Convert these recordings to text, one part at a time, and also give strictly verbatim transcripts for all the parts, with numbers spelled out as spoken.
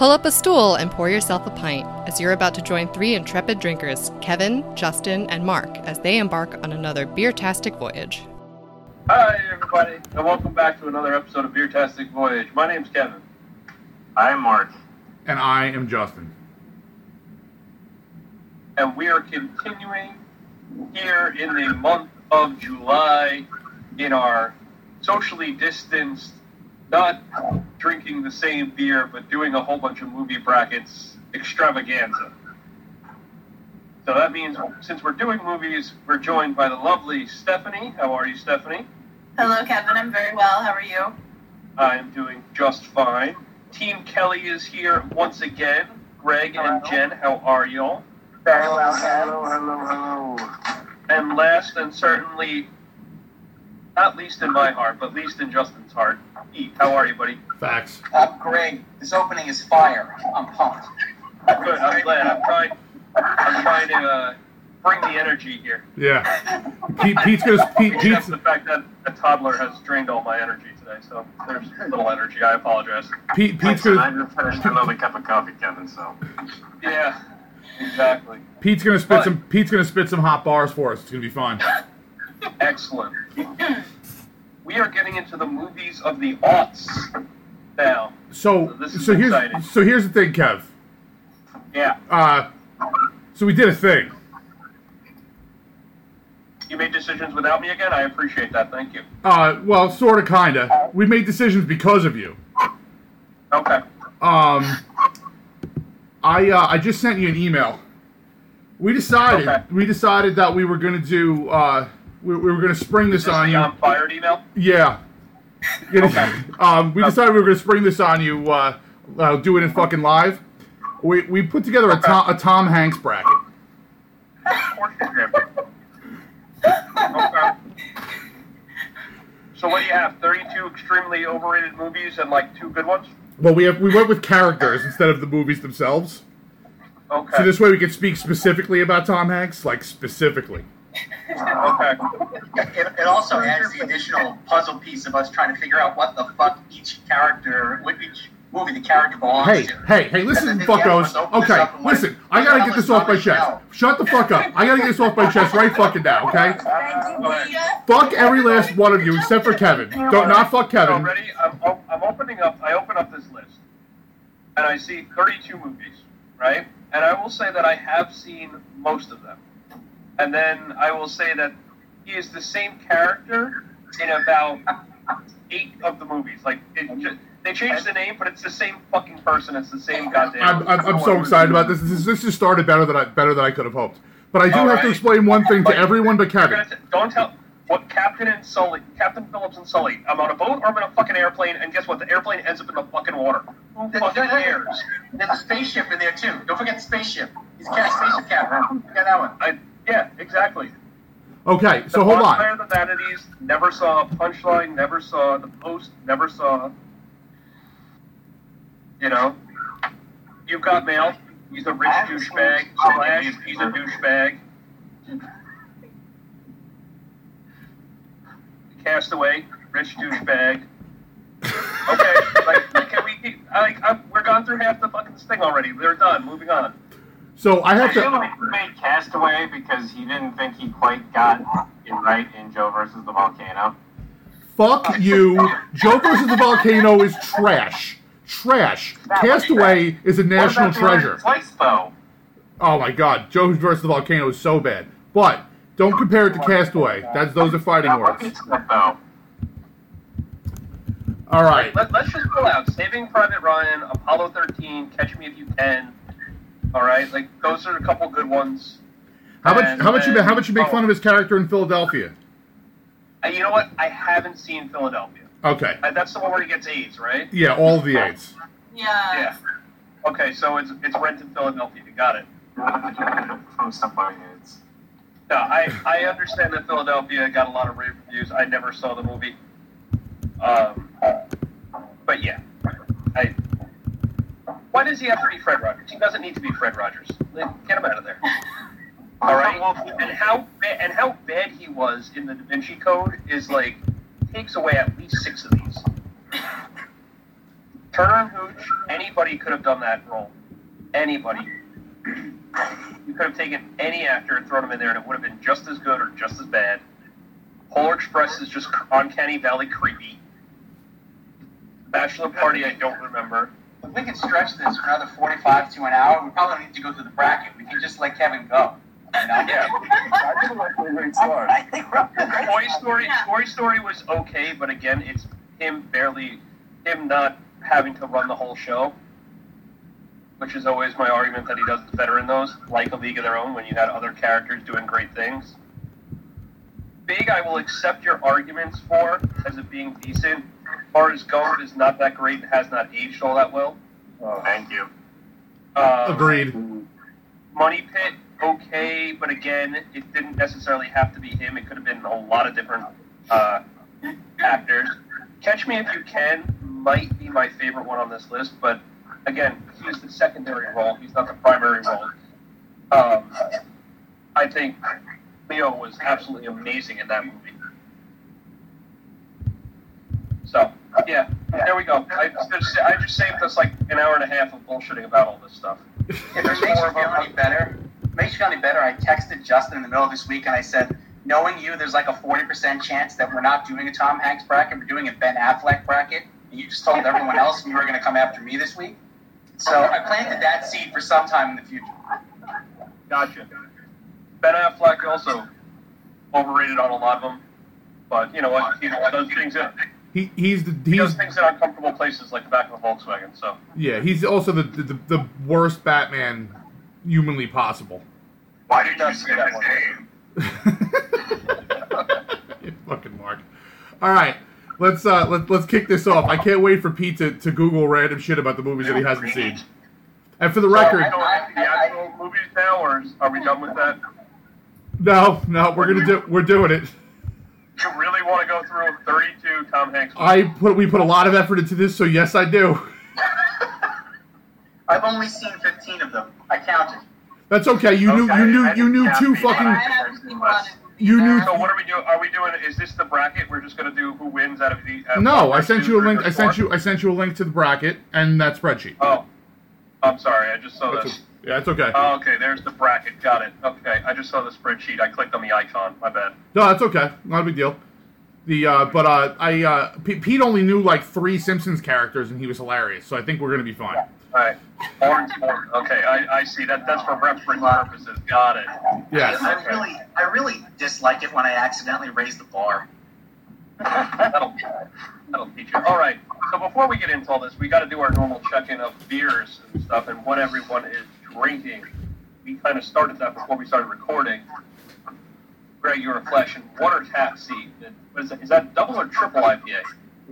Pull up a stool and pour yourself a pint as you're about to join three intrepid drinkers, Kevin, Justin, and Mark, as they embark on another Beertastic Voyage. Hi, everybody, and welcome back to another episode of Beertastic Voyage. My name's Kevin. I'm Mark. And I am Justin. And we are continuing here in the month of July in our socially distanced, not drinking the same beer, but doing a whole bunch of movie brackets extravaganza. So that means, since we're doing movies, we're joined by the lovely Stephanie. How are you, Stephanie? Hello, Kevin. I'm very well. How are you? I'm doing just fine. Team Kelly is here once again. Greg hello. And Jen, how are y'all? Very well, Kevin. Hello, hello, hello. And last and certainly, not least in my heart, but least in Justin's heart, Pete, how are you, buddy? Facts. I'm great. This opening is fire. I'm pumped. Good. I'm glad. I'm trying. I'm trying to uh, bring the energy here. Yeah. Pete, Pete's gonna. Pete, Pete's the fact that a toddler has drained all my energy today, so there's little energy. I apologize. Pete, Pete's gonna. I just finished another cup of coffee, Kevin. So. Yeah. Exactly. Pete's gonna spit but, some. Pete's gonna spit some hot bars for us. It's gonna be fun. Excellent. We are getting into the movies of the aughts now. So, so, this is so here's exciting. So here's the thing, Kev. Yeah. Uh, so we did a thing. You made decisions without me again? I appreciate that. Thank you. Uh, well, sort of, kind of. We made decisions because of you. Okay. Um, I uh, I just sent you an email. We decided. Okay. We decided that we were going to do. Uh, We we were gonna spring this, this on you. On fired email. Yeah. Okay. um, we decided we were gonna spring this on you. Uh, uh, do it in fucking live. We we put together a okay. Tom a Tom Hanks bracket. Okay. So what do you have? thirty-two extremely overrated movies and like two good ones. Well, we have we went with characters instead of the movies themselves. Okay. So this way we can speak specifically about Tom Hanks, like specifically. Okay. It, it also adds the additional puzzle piece of us trying to figure out what the fuck each character, what each movie the character belongs hey, to. Hey, hey, hey! Listen, fuckos. Okay, listen. I gotta get this off my chest. Shut the fuck up. I gotta get this off my chest right fucking now. Okay. Fuck every last one of you except for Kevin. Don't not fuck Kevin. I'm ready. I'm, I'm opening up. I open up this list, and I see thirty-two movies, right? And I will say that I have seen most of them. And then I will say that he is the same character in about eight of the movies. Like, it just, they changed the name, but it's the same fucking person. It's the same goddamn. I'm, I'm, I'm so excited about this. This this just started better than I better than I could have hoped. But I do All have right. to explain one thing but to everyone but Kevin. T- don't tell what Captain and Sully, Captain Phillips and Sully. I'm on a boat or I'm in a fucking airplane, and guess what? The airplane ends up in the fucking water. Who the, fucking cares? There's a spaceship in there too. Don't forget the spaceship. He's a spaceship captain. You got that one. I, Yeah, exactly. Okay, so hold on. The Bonfire of the Vanities never saw, Punchline never saw, The Post never saw. You know, You've Got Mail. He's a rich douchebag. Slash, he's a douchebag. Castaway, rich douchebag. Okay, like, can we keep, like, I'm, we're gone through half the fucking thing already. We're done. Moving on. So I have I to. He made Castaway because he didn't think he quite got it right in Joe versus the Volcano. Fuck you! Joe versus the Volcano is trash. Trash. That Castaway is a national treasure. Twice though. Oh my God! Joe versus the Volcano is so bad. But don't compare it to Castaway. That's those are fighting words. All right. Let, let's just pull out Saving Private Ryan, Apollo thirteen, Catch Me If You Can. All right, like those are a couple good ones. How much? How much? You, how much you make oh, fun of his character in Philadelphia? You know what? I haven't seen Philadelphia. Okay, uh, that's the one where he gets AIDS, right? Yeah, all the AIDS. Yeah. Yeah. Okay, so it's it's Rent in Philadelphia. You got it. From somebody AIDS. No, I I understand that Philadelphia got a lot of rave reviews. I never saw the movie. Um, but yeah, I. Why does he have to be Fred Rogers? He doesn't need to be Fred Rogers. Get him out of there. All right? And how ba- and how bad he was in the Da Vinci Code is, like, takes away at least six of these. Turner and Hooch, anybody could have done that role. Anybody. You could have taken any actor and thrown him in there, and it would have been just as good or just as bad. Polar Express is just uncanny valley creepy. Bachelor Party, I don't remember. If we could stretch this for another forty-five to an hour, we probably don't need to go through the bracket. We can just let Kevin go. You know? Yeah. I think Toy Story, yeah. Toy Story was okay, but again, it's him barely, him not having to run the whole show, which is always my argument that he does better in those, like A League of Their Own, when you had other characters doing great things. Big, I will accept your arguments for as it being decent. Far As Gone is not that great and has not aged all that well. Oh, thank you. Um, Agreed. Money Pit, okay, but again, it didn't necessarily have to be him. It could have been a lot of different uh, actors. Catch Me If You Can might be my favorite one on this list, but again, he's the secondary role. He's not the primary role. Um, I think Leo was absolutely amazing in that movie. So, yeah, there we go. I just, I just saved us like an hour and a half of bullshitting about all this stuff. If it makes you feel any better, it makes you feel any better, I texted Justin in the middle of this week and I said, knowing you, there's like a forty percent chance that we're not doing a Tom Hanks bracket, we're doing a Ben Affleck bracket. And you just told everyone else you were going to come after me this week. So I planted that seed for some time in the future. Gotcha. Ben Affleck also overrated on a lot of them. But, you know what, he does things that... He he's the he's, he does things in uncomfortable places like the back of a Volkswagen. So yeah, he's also the the, the worst Batman humanly possible. Why did you say that one? You fucking Mark. All right, let's uh let let's kick this off. I can't wait for Pete to, to Google random shit about the movies that he hasn't seen. And for the so, record, I don't have the actual movies now, or are we done with that? No, no, we're gonna do we're doing it. You really want to go through thirty-two Tom Hanks movies? I put we put a lot of effort into this, so yes, I do. I've only seen fifteen of them. I counted. That's okay. You okay. knew. You knew. You knew two fucking. You knew. So what are we doing? Are we doing? Is this the bracket? We're just gonna do who wins out of the. Uh, no, I sent you a link. I sent you. I sent you a link to the bracket and that spreadsheet. Oh, I'm sorry. I just saw that's this. A, yeah, it's okay. Oh, okay. There's the bracket. Got it. Okay. I just saw the spreadsheet. I clicked on the icon. My bad. No, that's okay. Not a big deal. The uh, but uh, I uh, P- Pete only knew like three Simpsons characters and he was hilarious. So I think we're gonna be fine. Yeah. All right. Orange board. Okay. I, I see that. That's for reference purposes. Got it. Yes. I, I really I really dislike it when I accidentally raise the bar. that'll that'll teach you. All right. So before we get into all this, we got to do our normal check-in of beers and stuff and what everyone is drinking. We kind of started that before we started recording. Greg, you're a flesh and water taxi. What is that? Is that double or triple I P A?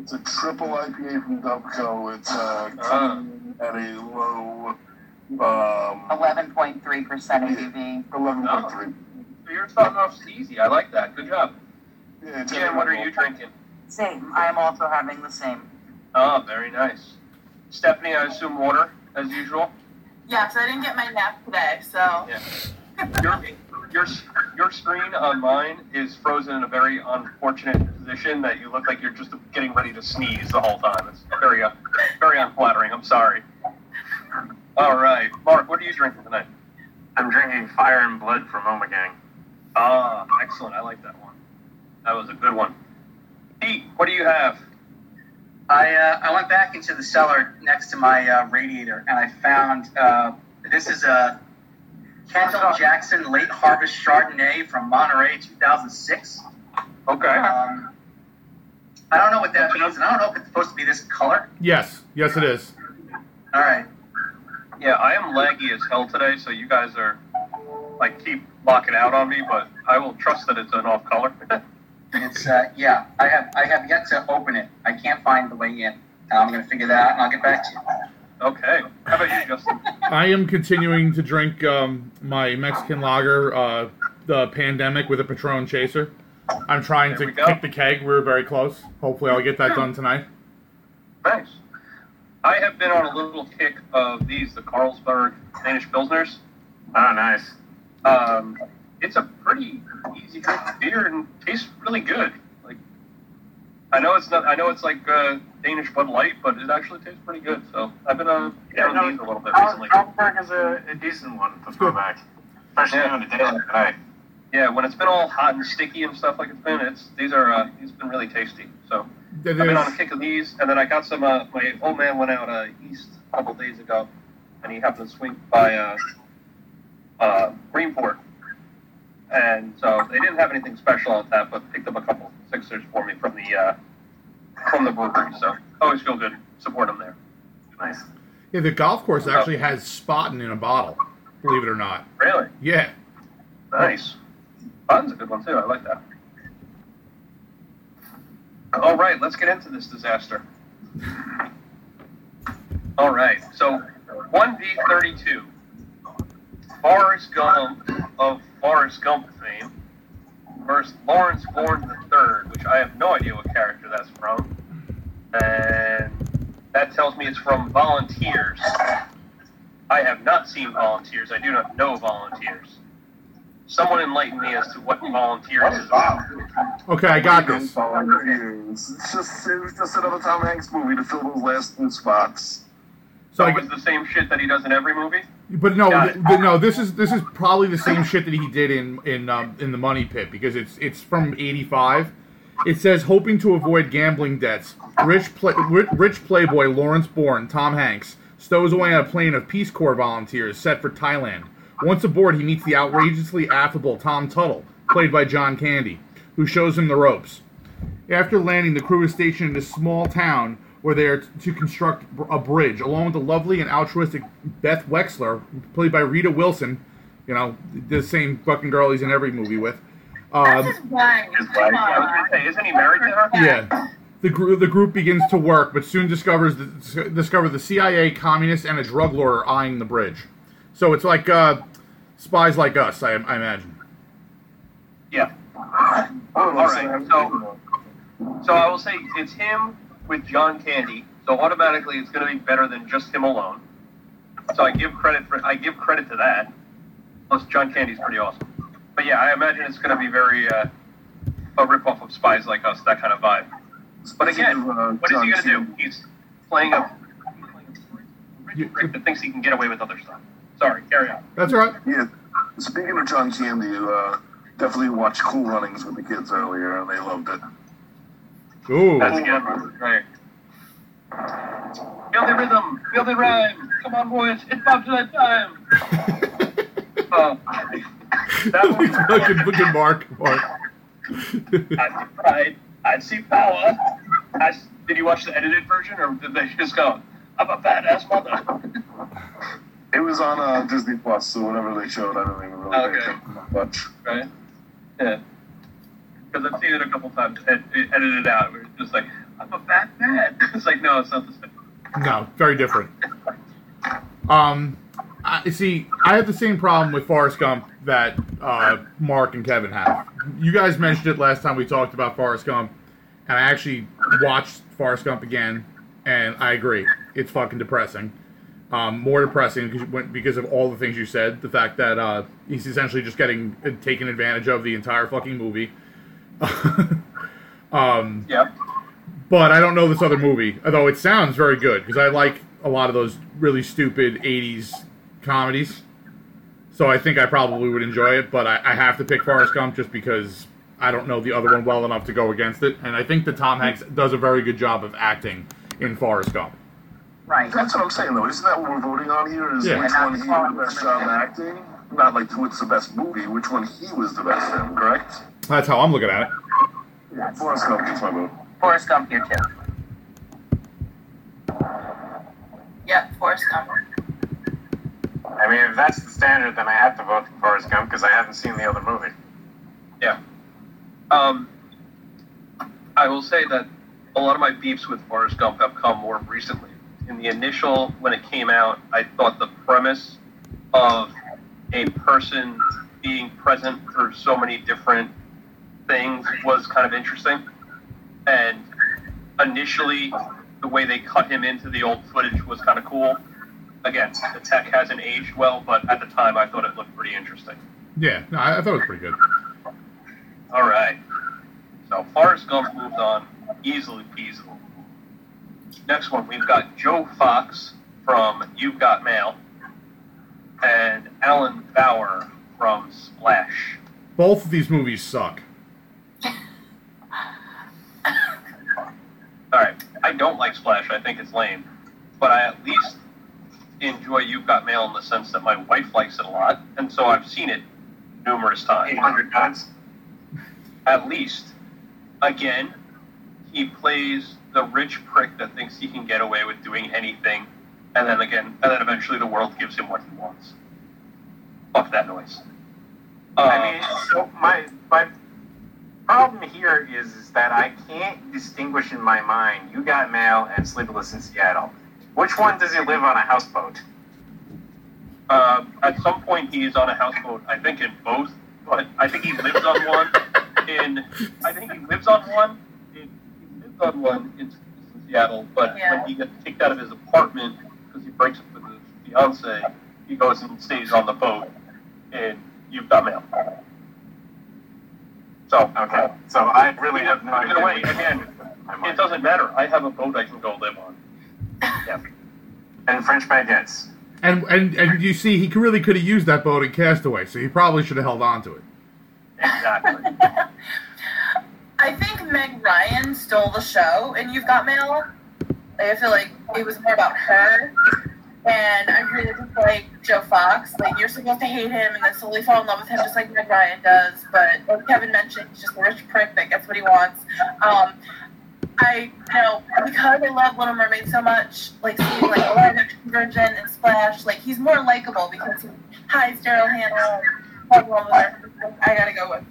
It's a triple I P A from Dubco. It's uh, coming uh, at a low... eleven point three percent A B V. eleven point three. So you're starting off easy. I like that. Good job. Yeah, Jen, what are you drinking? Same. I am also having the same. Oh, very nice. Stephanie, I assume water, as usual? Yeah, so I didn't get my nap today, so... Yeah. Your, your, your screen on mine is frozen in a very unfortunate position that you look like you're just getting ready to sneeze the whole time. It's very, uh, very unflattering. I'm sorry. All right. Mark, what are you drinking tonight? I'm drinking Fire and Blood from Omega Gang. Ah, excellent. I like that one. That was a good one. Pete, what do you have? I uh, I went back into the cellar next to my uh, radiator, and I found uh, this is a Kendall Jackson Late Harvest Chardonnay from Monterey, two thousand six. Okay. Um, I don't know what that means, and I don't know if it's supposed to be this color. Yes. Yes, it is. All right. Yeah, I am laggy as hell today, so you guys are, like, keep locking out on me, but I will trust that it's an off-color. It's uh, yeah. I have I have yet to open it. I can't find the way in. I'm gonna figure that out, and I'll get back to you. Okay. How about you, Justin? I am continuing to drink um, my Mexican lager, uh, the Pandemic, with a Patron chaser. I'm trying there to kick the keg. We're very close. Hopefully, I'll get that done tonight. Nice. I have been on a little kick of these, the Carlsberg Danish Pilsners. Oh, nice. Um, it's a pretty easy drink of beer and tastes really good. Like, I I know it's not, I know it's like uh, Danish Bud Light, but it actually tastes pretty good. So I've been uh, yeah, no, these a little bit Al- recently. Carlsberg is a, a decent one to throw back, especially yeah, on a day yeah. like tonight. Yeah, when it's been all hot and sticky and stuff like it's been, it's these are uh, these have been really tasty. So I've been on a kick of these, and then I got some. Uh, my old man went out uh, east a couple days ago, and he happened to swing by uh, uh, Greenport, and so they didn't have anything special on tap, but picked up a couple sixers for me from the uh, from the brewery. So always feel good support them there. Nice. Yeah, the golf course actually has Spaten in a bottle. Believe it or not. Really? Yeah. Nice. Spaten's a good one too. I like that. All right, let's get into this disaster. All right, so one B thirty-two, Forrest Gump of Forrest Gump fame versus Lawrence Bourne the third, which I have no idea what character that's from, and that tells me it's from Volunteers. I have not seen Volunteers. I do not know Volunteers. Someone enlighten me as to what Volunteers is about. Okay, I got this. Volunteers. It's just, it was just another Tom Hanks movie to fill those last two spots. So, so I, it's the same shit that he does in every movie? But no, th- but no, this is this is probably the same shit that he did in in um, in the Money Pit, because it's it's from eighty-five. It says, hoping to avoid gambling debts, rich play, rich playboy Lawrence Bourne, Tom Hanks, stows away on a plane of Peace Corps volunteers set for Thailand. Once aboard, he meets the outrageously affable Tom Tuttle, played by John Candy, who shows him the ropes. After landing, the crew is stationed in a small town where they are t- to construct a bridge, along with the lovely and altruistic Beth Wexler, played by Rita Wilson, you know, the same fucking girl he's in every movie with. Um, That's his wife. Come on. Isn't he married to her? Yeah. The, gr- the group begins to work, but soon discovers the, discover the C I A, communists, and a drug lord are eyeing the bridge. So it's like uh, Spies Like Us, I, I imagine. Yeah. All right. So, so I will say it's him with John Candy. So automatically it's going to be better than just him alone. So I give credit for I give credit to that. Plus John Candy's pretty awesome. But yeah, I imagine it's going to be very uh, a ripoff of Spies Like Us, that kind of vibe. But again, what is he going to do? He's playing a rich prick that thinks he can get away with other stuff. Sorry, carry on. That's all right. Yeah. Speaking of John Candy, you uh, definitely watched Cool Runnings with the kids earlier, and they loved it. Ooh. That's a good one. Right. Feel the rhythm. Feel the rhyme. Come on, boys. It's pop that time. uh, that was fucking fucking Mark. Mark. I see pride. I see power. I see... Did you watch the edited version, or did they just go, I'm a badass mother? It was on uh, Disney Plus, so whatever they showed, I don't even really okay. think it much. Right? Yeah. Because I've seen it a couple times, ed- ed- edited out, where it's just like, I'm a bad man. It's like, no, it's not the same. No, very different. um, I, see, I have the same problem with Forrest Gump that uh, Mark and Kevin have. You guys mentioned it last time we talked about Forrest Gump, and I actually watched Forrest Gump again, and I agree. It's fucking depressing. Um, more depressing because of all the things you said. The fact that uh, he's essentially just getting taken advantage of the entire fucking movie. um, yeah. But I don't know this other movie, although it sounds very good because I like a lot of those really stupid eighties comedies. So I think I probably would enjoy it, but I, I have to pick Forrest Gump just because I don't know the other one well enough to go against it. And I think that Tom Hanks does a very good job of acting in Forrest Gump. Right. That's what I'm saying, though. Isn't that what we're voting on here? Is yeah. which one he was the best job acting? Not like what's the best movie, which one he was the best in, correct? That's how I'm looking at it. Yeah, Forrest Gump is my vote. Forrest Gump here, too. Yeah, Forrest Gump. I mean, if that's the standard, then I have to vote for Forrest Gump because I haven't seen the other movie. Yeah. Um, I will say that a lot of my beefs with Forrest Gump have come more recently. In the initial, when it came out, I thought the premise of a person being present through so many different things was kind of interesting. And initially, the way they cut him into the old footage was kind of cool. Again, the tech hasn't aged well, but at the time, I thought it looked pretty interesting. Yeah, no, I thought it was pretty good. All right. So Forrest Gump moved on easily peasily. Next one, we've got Joe Fox from You've Got Mail and Alan Bauer from Splash. Both of these movies suck. Alright, I don't like Splash, I think it's lame. But I at least enjoy You've Got Mail in the sense that my wife likes it a lot, and so I've seen it numerous times. eight hundred times? At least. Again, he plays the rich prick that thinks he can get away with doing anything, and then again, and then eventually the world gives him what he wants. Fuck that noise. Uh, I mean, so my, my problem here is, is that I can't distinguish in my mind You Got Mail and Sleepless in Seattle. Which one does he live on a houseboat? Uh, at some point he's on a houseboat, I think in both, but I think he lives on one in, I think he lives on one in, he lives on one in Seattle, but yeah. When he gets kicked out of his apartment because he breaks up with his fiancée, he goes and stays on the boat, and You've Got Mail. So, okay, so I really have no idea. Either way, again, it doesn't matter. I have a boat I can go live on. Yeah. And French baguettes. And, and and you see, he really could have used that boat in Castaway, so he probably should have held on to it. Exactly. I think Meg Ryan stole the show in You've Got Mail. Like, I feel like it was more about her. And I really just like Joe Fox. Like, you're supposed to hate him and then slowly fall in love with him just like Meg Ryan does. But as Kevin mentioned, he's just a rich prick that gets what he wants. Um, I, you know, because I love Little Mermaid so much, like seeing like Aladdin, Virgin, and Splash, like he's more likable because he hides Daryl Hannah. And I gotta go with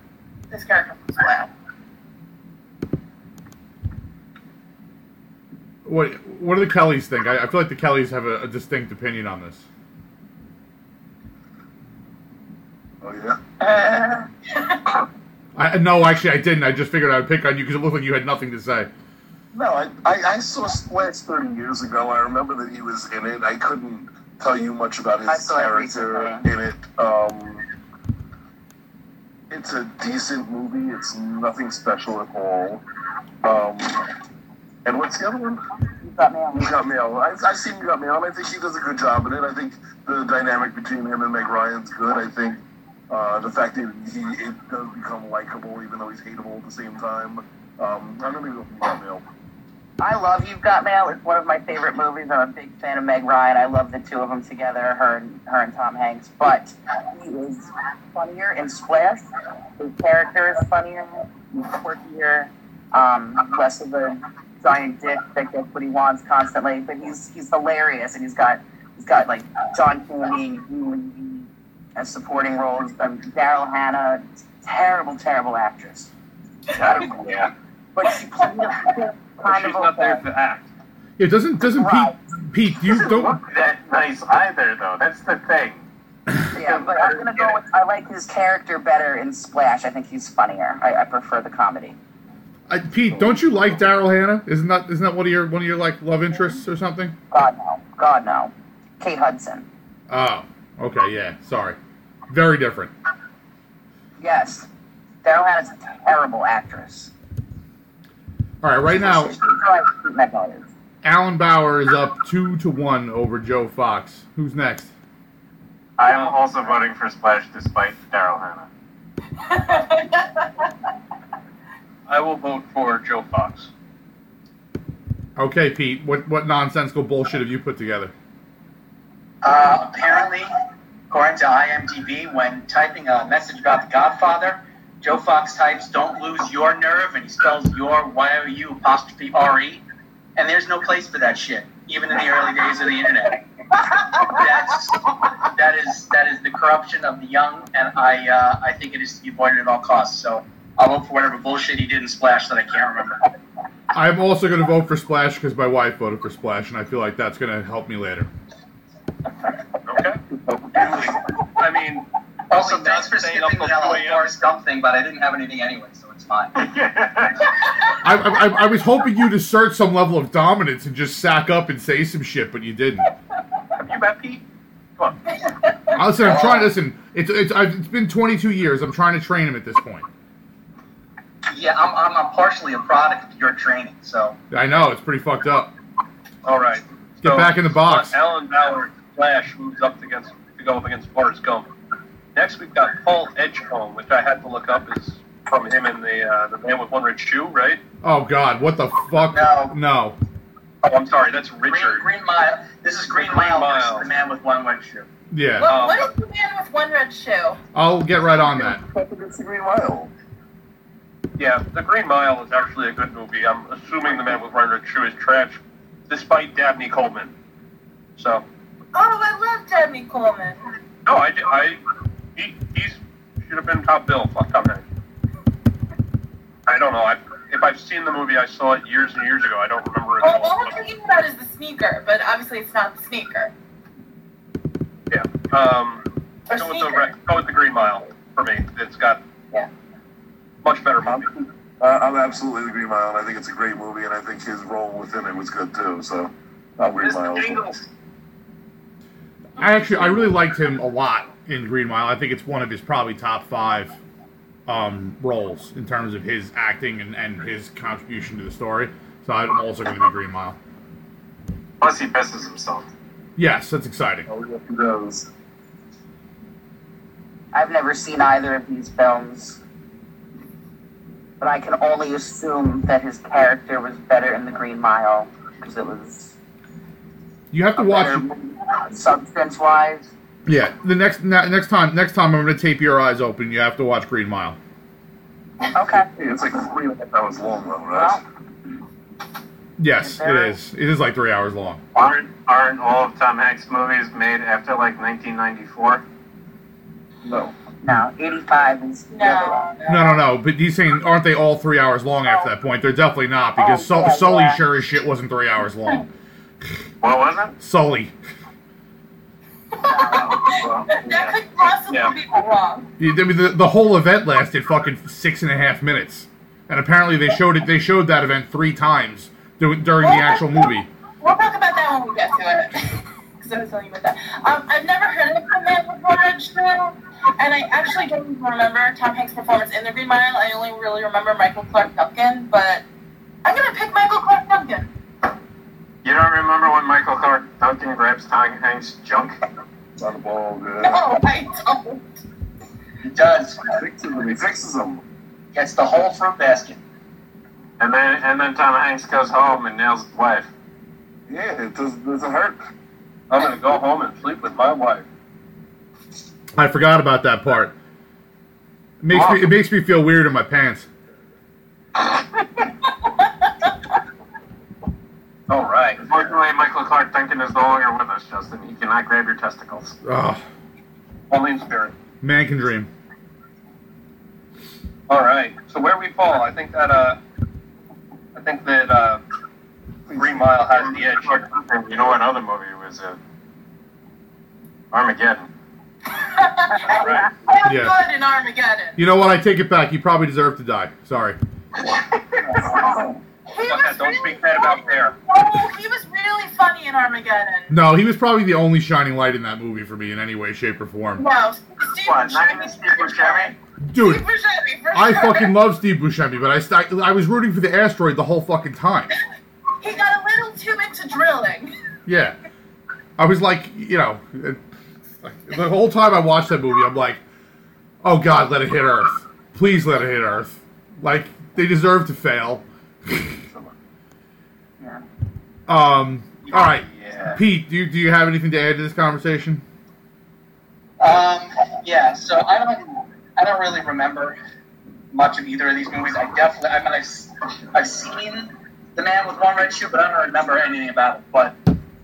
this character from Splash. What What do the Kellys think? I, I feel like the Kellys have a, a distinct opinion on this. Oh yeah. Uh. I no, actually, I didn't. I just figured I would pick on you because it looked like you had nothing to say. No, I, I, I saw Splash thirty years ago. I remember that he was in it. I couldn't tell you much about his character in it. Um, it's a decent movie. It's nothing special at all. Um, and what's the other one? You Got Mail. You Got Mail. I, I've seen You Got Mail, and I think he does a good job in it. I think the dynamic between him and Meg Ryan's good. I think uh, the fact that he it does become likable, even though he's hateable at the same time. Um, I'm going to go for You Got Mail. I love You've Got Mail. It's one of my favorite movies. I'm a big fan of Meg Ryan. I love the two of them together, her and, her and Tom Hanks. But he is funnier in Splash. His character is funnier, quirkier, um, less of a giant dick that gets what he wants constantly. But he's he's hilarious, and he's got he's got like John Candy as supporting roles. Um, Daryl Hannah, terrible, terrible actress. Terrible. Yeah. But she kind of, kind she's of not okay. There to act. Yeah, doesn't doesn't right. Pete Pete you doesn't don't look that nice either though. That's the thing. Yeah, but I'm gonna go with I like his character better in Splash. I think he's funnier. I, I prefer the comedy. Uh, Pete, don't you like Daryl Hannah? Isn't that isn't that one of your one of your like love interests or something? God no, God no. Kate Hudson. Oh, okay, yeah. Sorry, very different. Yes, Daryl Hannah's a terrible actress. All right, right now, Alan Bauer is up two to one over Joe Fox. Who's next? I am also voting for Splash, despite Daryl Hannah. I will vote for Joe Fox. Okay, Pete. What what nonsensical bullshit have you put together? Uh, apparently, according to I M D B, when typing a message about The Godfather, Joe Fox types, "Don't lose your nerve," and he spells your Y O U apostrophe R E, and there's no place for that shit, even in the early days of the internet. That's, that is that is the corruption of the young, and I uh, I think it is to be avoided at all costs, so I'll vote for whatever bullshit he did in Splash that I can't remember. I'm also going to vote for Splash because my wife voted for Splash, and I feel like that's going to help me later. Okay. I mean... Also, thanks for skipping the Forrest Gump thing, but I didn't have anything anyway, so it's fine. I, I, I was hoping you'd assert some level of dominance and just sack up and say some shit, but you didn't. Have you met Pete? Come on. Listen, I'm trying to listen. It's, it's, I've, it's been twenty-two years. I'm trying to train him at this point. yeah, I'm, I'm I'm partially a product of your training, so. I know, it's pretty fucked up. All right. Let's get so, back in the box. Uh, Alan Ballard, Flash, moves up against to go up against Forrest Gump. Next, we've got Paul Edgecombe, which I had to look up is from him in the uh, the Man with One Red Shoe, right? Oh God, what the fuck? No. no. Oh, I'm sorry, that's Richard. Green, Green Mile. This is Green, Green Mile versus Miles. The Man with One Red Shoe. Yeah. Well, um, what is the Man with One Red Shoe? I'll get right on that. It's the Green Mile. Yeah, the Green Mile is actually a good movie. I'm assuming the Man with One Red Shoe is trash, despite Dabney Coleman. So. Oh, I love Dabney Coleman. No, I, I he he's should have been top bill. Fuck Tom Hanks. I don't know. I've, if I've seen the movie, I saw it years and years ago. I don't remember it. Well, all I'm thinking about is the sneaker, but obviously it's not the sneaker. Yeah. Um, go, sneaker. With the, go with the Green Mile for me. It's got yeah. much better movie. Uh, I'm absolutely the Green Mile, and I think it's a great movie, and I think his role within it was good, too. So, not Green Mile. I actually, I really liked him a lot in Green Mile. I think it's one of his probably top five Um, roles in terms of his acting and, and his contribution to the story. So I'm also going to be Green Mile. Plus, he pisses himself. Yes, that's exciting. Oh, yeah, he does. I've never seen either of these films, but I can only assume that his character was better in The Green Mile because it was. You have to watch. Substance-wise. Yeah, the next next time next time I'm gonna tape your eyes open. You have to watch Green Mile. Okay. It's like three hours long, though, right? Yes, it is. It is like three hours long. Aren't, aren't all of Tom Hanks' movies made after like nineteen ninety-four? No. No, eighty-five is no. No, no, no. But he's saying, aren't they all three hours long after that point? They're definitely not because oh, yeah, Sully yeah. sure as shit wasn't three hours long. What wasn't? Sully. That could possibly yeah. be wrong. I mean, the, the whole event lasted fucking six and a half minutes, and apparently they showed it. They showed that event three times during the actual movie. We'll talk about that when we get to it, because I was telling you about that. Um, I've never heard of the Man with One Red Shoe, and I actually don't even remember Tom Hanks' performance in The Green Mile. I only really remember Michael Clarke Duncan, but I'm gonna pick Michael Clarke Duncan. You don't remember when Michael Clarke Duncan grabs Tom Hanks' junk? On the ball, good. No, I don't. He does. He fixes them. He fixes them. Gets the whole fruit basket. And then, and then Tom Hanks goes home and nails his wife. Yeah, it doesn't, doesn't hurt. I'm gonna go home and sleep with my wife. I forgot about that part. It makes awesome. me. It makes me feel weird in my pants. All right. Unfortunately, Michael Clarke Duncan is no longer with us, Justin. He cannot grab your testicles. Oh. Only in spirit. Man can dream. All right. So where we fall, I think that uh, I think that uh, Green Mile has the edge here. You know what other movie was in? Armageddon. Right. I'm yeah. good in Armageddon. You know what? I take it back. You probably deserve to die. Sorry. He was that, don't really speak bad about there. Oh, he was really funny in Armageddon. No, he was probably the only shining light in that movie for me in any way, shape, or form. No, Steve what, Buscemi. Steve Buscemi? Dude, Steve Buscemi, for I sure. fucking love Steve Buscemi, but I st- I was rooting for the asteroid the whole fucking time. He got a little too into drilling. Yeah. I was like, you know, the whole time I watched that movie, I'm like, oh God, let it hit Earth. Please let it hit Earth. Like, they deserve to fail. Yeah. Um. All right, yeah. Pete. Do you, do you have anything to add to this conversation? Um. Yeah. So I don't. I don't really remember much of either of these movies. I definitely. I mean, I've, I've seen The Man with One Red Shoe, but I don't remember anything about it. But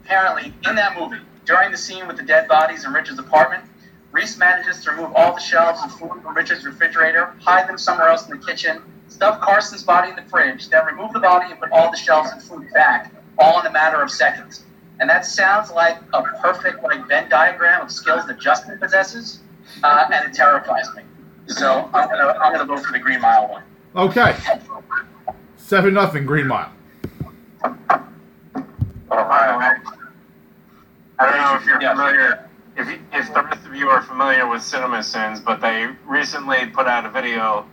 apparently, in that movie, during the scene with the dead bodies in Richard's apartment, Reese manages to remove all the shelves of food from Richard's refrigerator, hide them somewhere else in the kitchen. Stuff Carson's body in the fridge, then remove the body and put all the shelves and food back, all in a matter of seconds. And that sounds like a perfect like Venn diagram of skills that Justin possesses, uh, and it terrifies me. So I'm gonna I'm gonna vote for the Green Mile one. Okay. Seven nothing Green Mile. All right. I don't know if you're yeah. familiar. If you, if the rest of you are familiar with CinemaSins, but they recently put out a video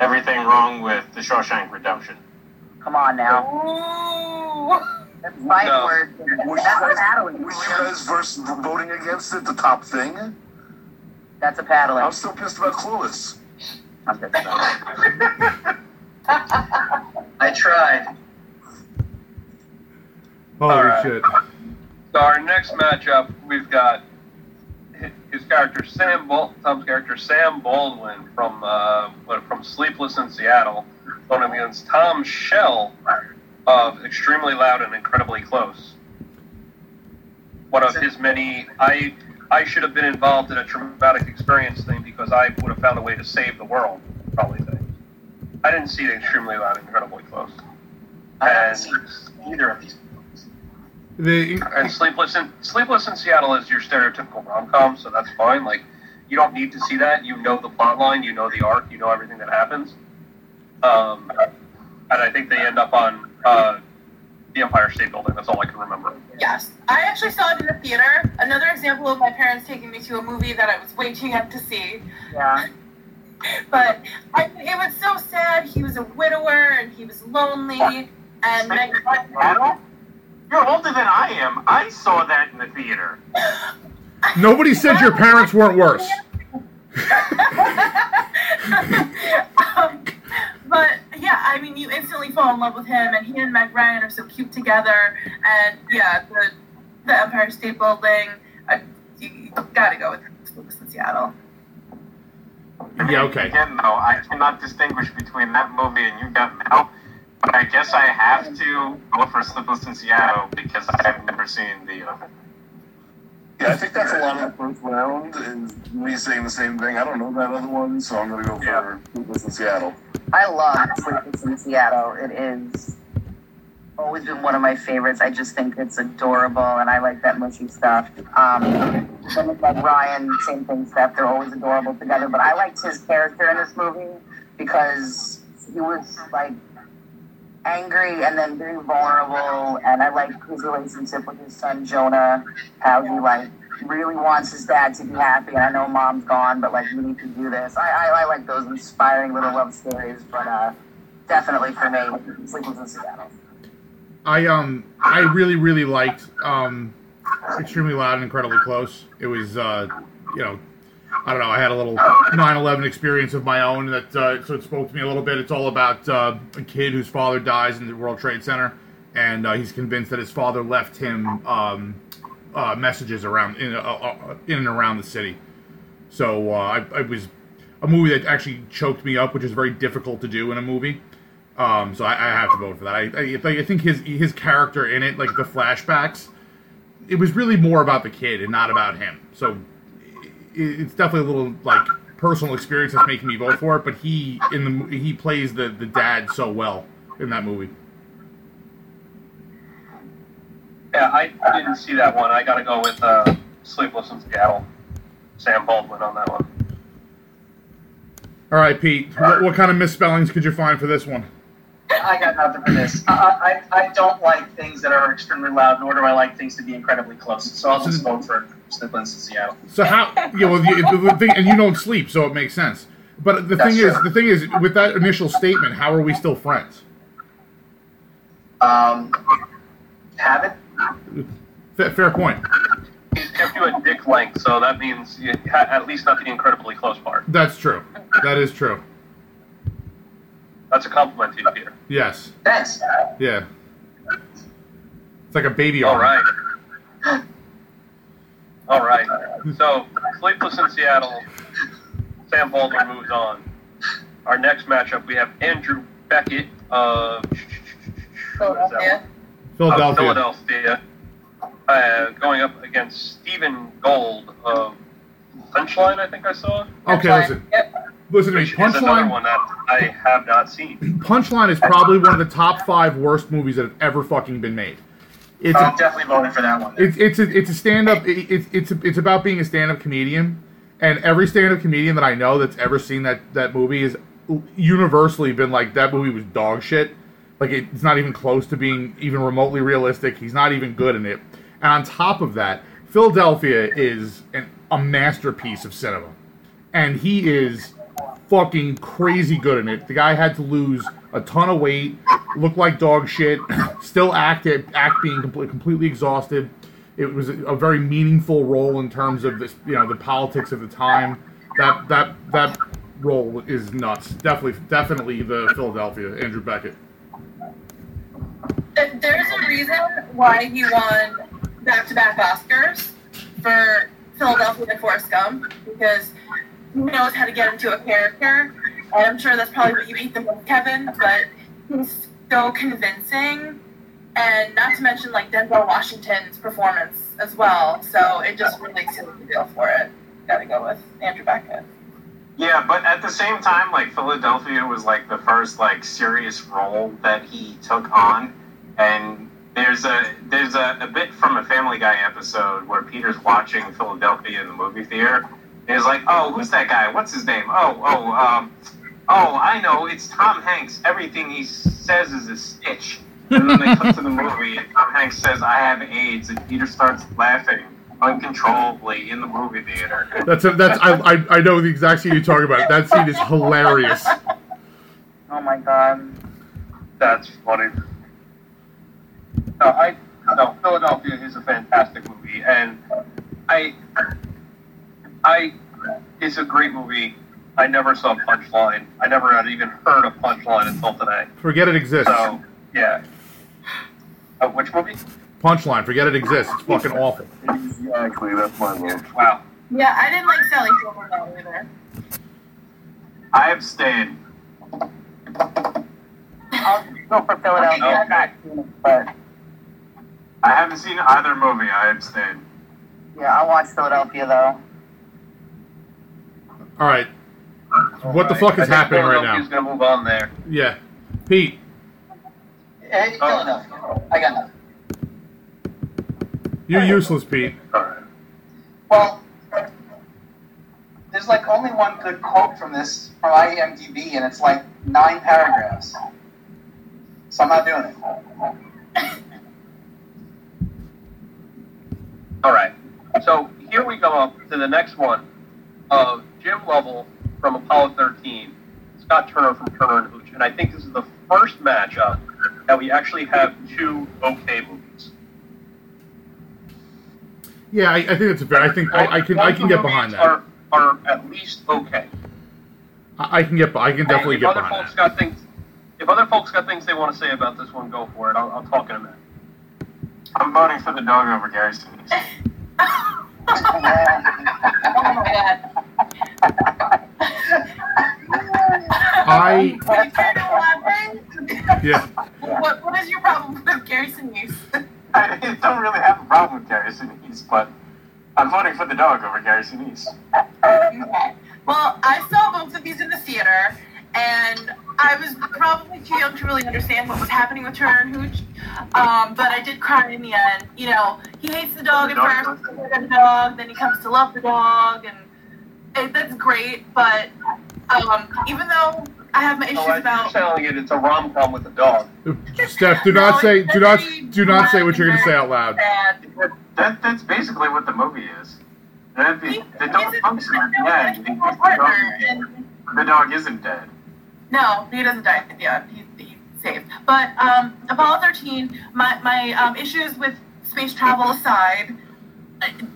everything wrong with The Shawshank Redemption. Come on now. Ooh. That's five no. words. Were you guys versus voting against it, the top thing? That's a paddling. I'm still pissed about Clueless. I'm pissed about it. I tried. Holy right. shit. So our next matchup, we've got his character Sam Bal- Tom's character Sam Baldwin from uh, from Sleepless in Seattle, going against Tom Shell of Extremely Loud and Incredibly Close. One of his many I I should have been involved in a traumatic experience thing because I would have found a way to save the world, probably things. I didn't see the Extremely Loud and Incredibly Close. I haven't seen either of these. The, and Sleepless in Sleepless in Seattle is your stereotypical rom-com, so that's fine. Like, you don't need to see that. You know the plot line, you know the arc, you know everything that happens. Um, and I think they end up on uh, the Empire State Building. That's all I can remember. Yes. I actually saw it in the theater. Another example of my parents taking me to a movie that I was waking up to see. Yeah. But I, it was so sad. He was a widower, and he was lonely. Yeah. And then... You're older than I am. I saw that in the theater. Nobody said your parents weren't worse. um, but, yeah, I mean, you instantly fall in love with him, and he and Meg Ryan are so cute together. And, yeah, the, the Empire State Building, I, you, you gotta go with Sleepless in Seattle. Yeah, okay. Again, though, I cannot distinguish between that movie and You Got Mail. But I guess I have to go for Sleepless in Seattle because I have never seen the... Uh... Yeah, I think that's a lot of the first round is me saying the same thing. I don't know that other one, so I'm going to go yeah. for Sleepless in Seattle. I love Sleepless in Seattle. It is always been one of my favorites. I just think it's adorable, and I like that mushy stuff. Um, like Ryan, same thing, Steph. They're always adorable together. But I liked his character in this movie because he was, like, angry and then very vulnerable, and I like his relationship with his son Jonah, how he like really wants his dad to be happy. I know mom's gone, but like we need to do this. I I, I like those inspiring little love stories, but uh, definitely for me, Sleepless in Seattle. I um I really really liked um Extremely Loud and Incredibly Close. It was uh you know I don't know I had a little nine eleven experience of my own that uh, so it spoke to me a little bit. It's all about uh, a kid whose father dies in the World Trade Center, and uh, he's convinced that his father left him um, uh, messages around in, uh, uh, in and around the city. So uh, I, I was a movie that actually choked me up, which is very difficult to do in a movie. Um, so I, I have to vote for that. I, I, I think his his character in it, like the flashbacks, it was really more about the kid and not about him. So. It's definitely a little like personal experience that's making me vote for it, but he in the he plays the, the dad so well in that movie. Yeah, I didn't see that one. I got to go with uh, Sleepless in Seattle. Sam Baldwin on that one. All right, Pete. What, what kind of misspellings could you find for this one? I got nothing for this. I, I I don't like things that are extremely loud, nor do I like things to be incredibly close. So I'll just vote for Sleepless in Seattle. So how? Yeah, well, the, the thing, and you don't sleep, so it makes sense. But the That's thing true. is, the thing is, with that initial statement, how are we still friends? Um, haven't. Fair, fair point. He's kept you at dick length, so that means you ha- at least not the incredibly close part. That's true. That is true. That's a compliment to you, Peter. Yes. Thanks. Yeah. It's like a baby arm. All right. All right. So, Sleepless in Seattle, Sam Baldwin moves on. Our next matchup, we have Andrew Beckett of Philadelphia. Philadelphia. Of Philadelphia uh, going up against Stephen Gold of Punchline, I think I saw. Okay, listen. Yep. Listen to me. Punchline. One that I have not seen. Punchline is probably one of the top five worst movies that have ever fucking been made. It's I'm a, definitely voting for that one. It's it's a, it's a stand up. It, it's it's a, it's about being a stand up comedian, and every stand up comedian that I know that's ever seen that, that movie has universally been like that movie was dog shit. Like it, it's not even close to being even remotely realistic. He's not even good in it. And on top of that, Philadelphia is an, a masterpiece of cinema, and he is. fucking crazy good in it. The guy had to lose a ton of weight, look like dog shit, still acted, act being complete, completely exhausted. It was a, a very meaningful role in terms of this, you know, the politics of the time. That that that role is nuts. Definitely, definitely the Philadelphia Andrew Beckett. There's a reason why he won back-to-back Oscars for Philadelphia and Forrest Gump, because he knows how to get into a character. And I'm sure that's probably what you hate the most, Kevin, but he's so convincing. And not to mention, like, Denzel Washington's performance as well. So it just really sealed the deal for it. Gotta go with Andrew Beckett. Yeah, but at the same time, like, Philadelphia was, like, the first, like, serious role that he took on. And there's a there's a, a bit from a Family Guy episode where Peter's watching Philadelphia in the movie theater. And he's like, oh, who's that guy? What's his name? Oh, oh, um, oh, I know. It's Tom Hanks. Everything he says is a stitch. And then they cut to the movie, and Tom Hanks says, I have AIDS. And Peter starts laughing uncontrollably in the movie theater. That's a, that's I, I I know the exact scene you're talking about. That scene is hilarious. Oh, my God. That's funny. No, I no. Philadelphia is a fantastic movie, and I I it's a great movie. I never saw Punchline. I never had even heard of Punchline until today. Forget it exists. So yeah. Uh, which movie? Punchline. Forget it exists. It's fucking awful. Exactly. That's my move. Wow. Yeah, I didn't like Sally Silver though either. I abstain. I'll go for Philadelphia. Okay. Okay. But I haven't seen either movie. I abstain. Yeah, I'll watch Philadelphia, though. All right. All what right. the fuck is happening right now? Philadelphia's going to move on there. Yeah. Pete. Hey, oh. Philadelphia. I got nothing. You're useless, Pete. All right. Well, there's, like, only one good quote from this, from I M D B, and it's, like, nine paragraphs. So I'm not doing it. Alright, so here we go up to the next one of Jim Lovell from Apollo thirteen, Scott Turner from Turner and Hooch, and I think this is the first matchup that we actually have two okay movies. Yeah, I, I think that's fair. I think I, I can I can get behind that. Are, are at least okay. I, I can get I can definitely get behind that. If other folks got things, if other folks got things they want to say about this one, go for it. I'll, I'll talk in a minute. I'm voting for the dog over Gary Sinise. Oh my God. I. Yeah. What, what is your problem with Gary Sinise? I don't really have a problem with Gary Sinise, but I'm voting for the dog over Gary Sinise. Okay. Well, I saw both of these in the theater, and I was probably too young to really understand what was happening with Turner and Hooch, um, but I did cry in the end. You know, he hates the dog at first, the dog, then he comes to love the dog, and it, that's great. But um, even though I have my issues oh, about telling it, it's a rom com with a dog. Steph, do not no, say, do not, do not say what you're going to say out loud. That, that's basically what the movie is. That be, they don't function at the end because the dog, and, the dog isn't dead. No, he doesn't die at the end. He's, he's saved. But um, Apollo thirteen, my, my um, issues with space travel aside,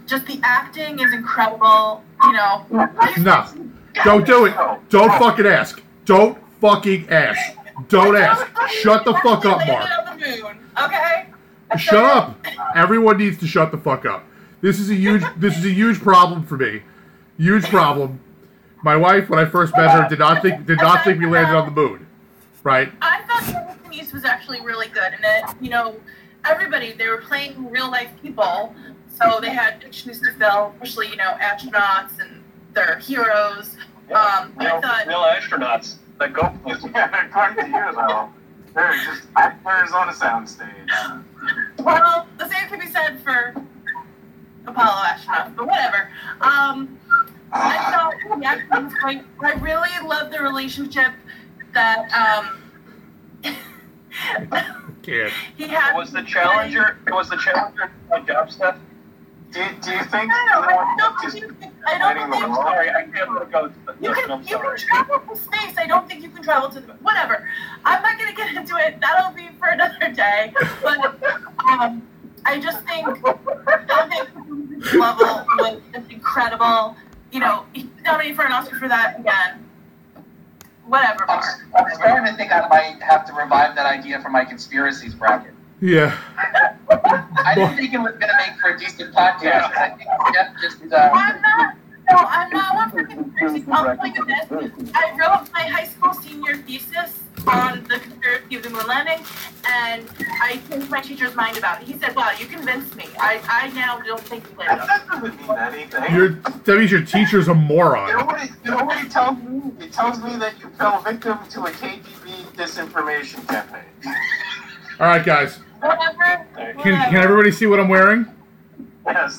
just the acting is incredible. You know. No. Don't do it. Don't fucking ask. Don't fucking ask. Don't ask. Shut the fuck up, Mark. Okay. Shut up. Everyone needs to shut the fuck up. This is a huge. This is a huge problem for me. Huge problem. My wife, when I first met her, did not think did not think we landed on the moon, right? I thought Denise was actually really good, and that, you know, everybody, they were playing real life people, so they had issues to fill, especially, you know, astronauts and their heroes. Yeah, um, real, I thought real astronauts that go places. Yeah, according to you, though, they're just actors on a soundstage. Well, the same can be said for Apollo astronauts, but whatever. Um. I thought, yeah, like, I really love the relationship that um, he had. Was the Challenger? Was the Challenger a job step? Do Do you think? I don't know. I don't think I don't think so. Sorry, I can't let go to the you can, I'm you sorry. can travel to space. I don't think you can travel to the... Whatever. I'm not going to get into it. That'll be for another day. But um, I just think Tom Hanks' level was just incredible. You know, he's nominated for an Oscar for that again. Whatever, Mark. I'm, I'm starting to think I might have to revive that idea for my conspiracies bracket. Yeah. I didn't think it was going to make for a decent podcast. I think Jeff just... Uh, I'm not... No, I'm not one for conspiracies. I'll tell you this. I wrote my high school senior thesis on the conspiracy of the moon landing, and I changed my teacher's mind about it. He said, wow, you convinced me. I, I now don't think you later. That doesn't mean anything. You're, that means your teacher's a moron. You know what it, you know what it tells me? It tells me that you fell victim to a K G B disinformation campaign. All right, guys. Whatever. Can, can everybody see what I'm wearing? Yes.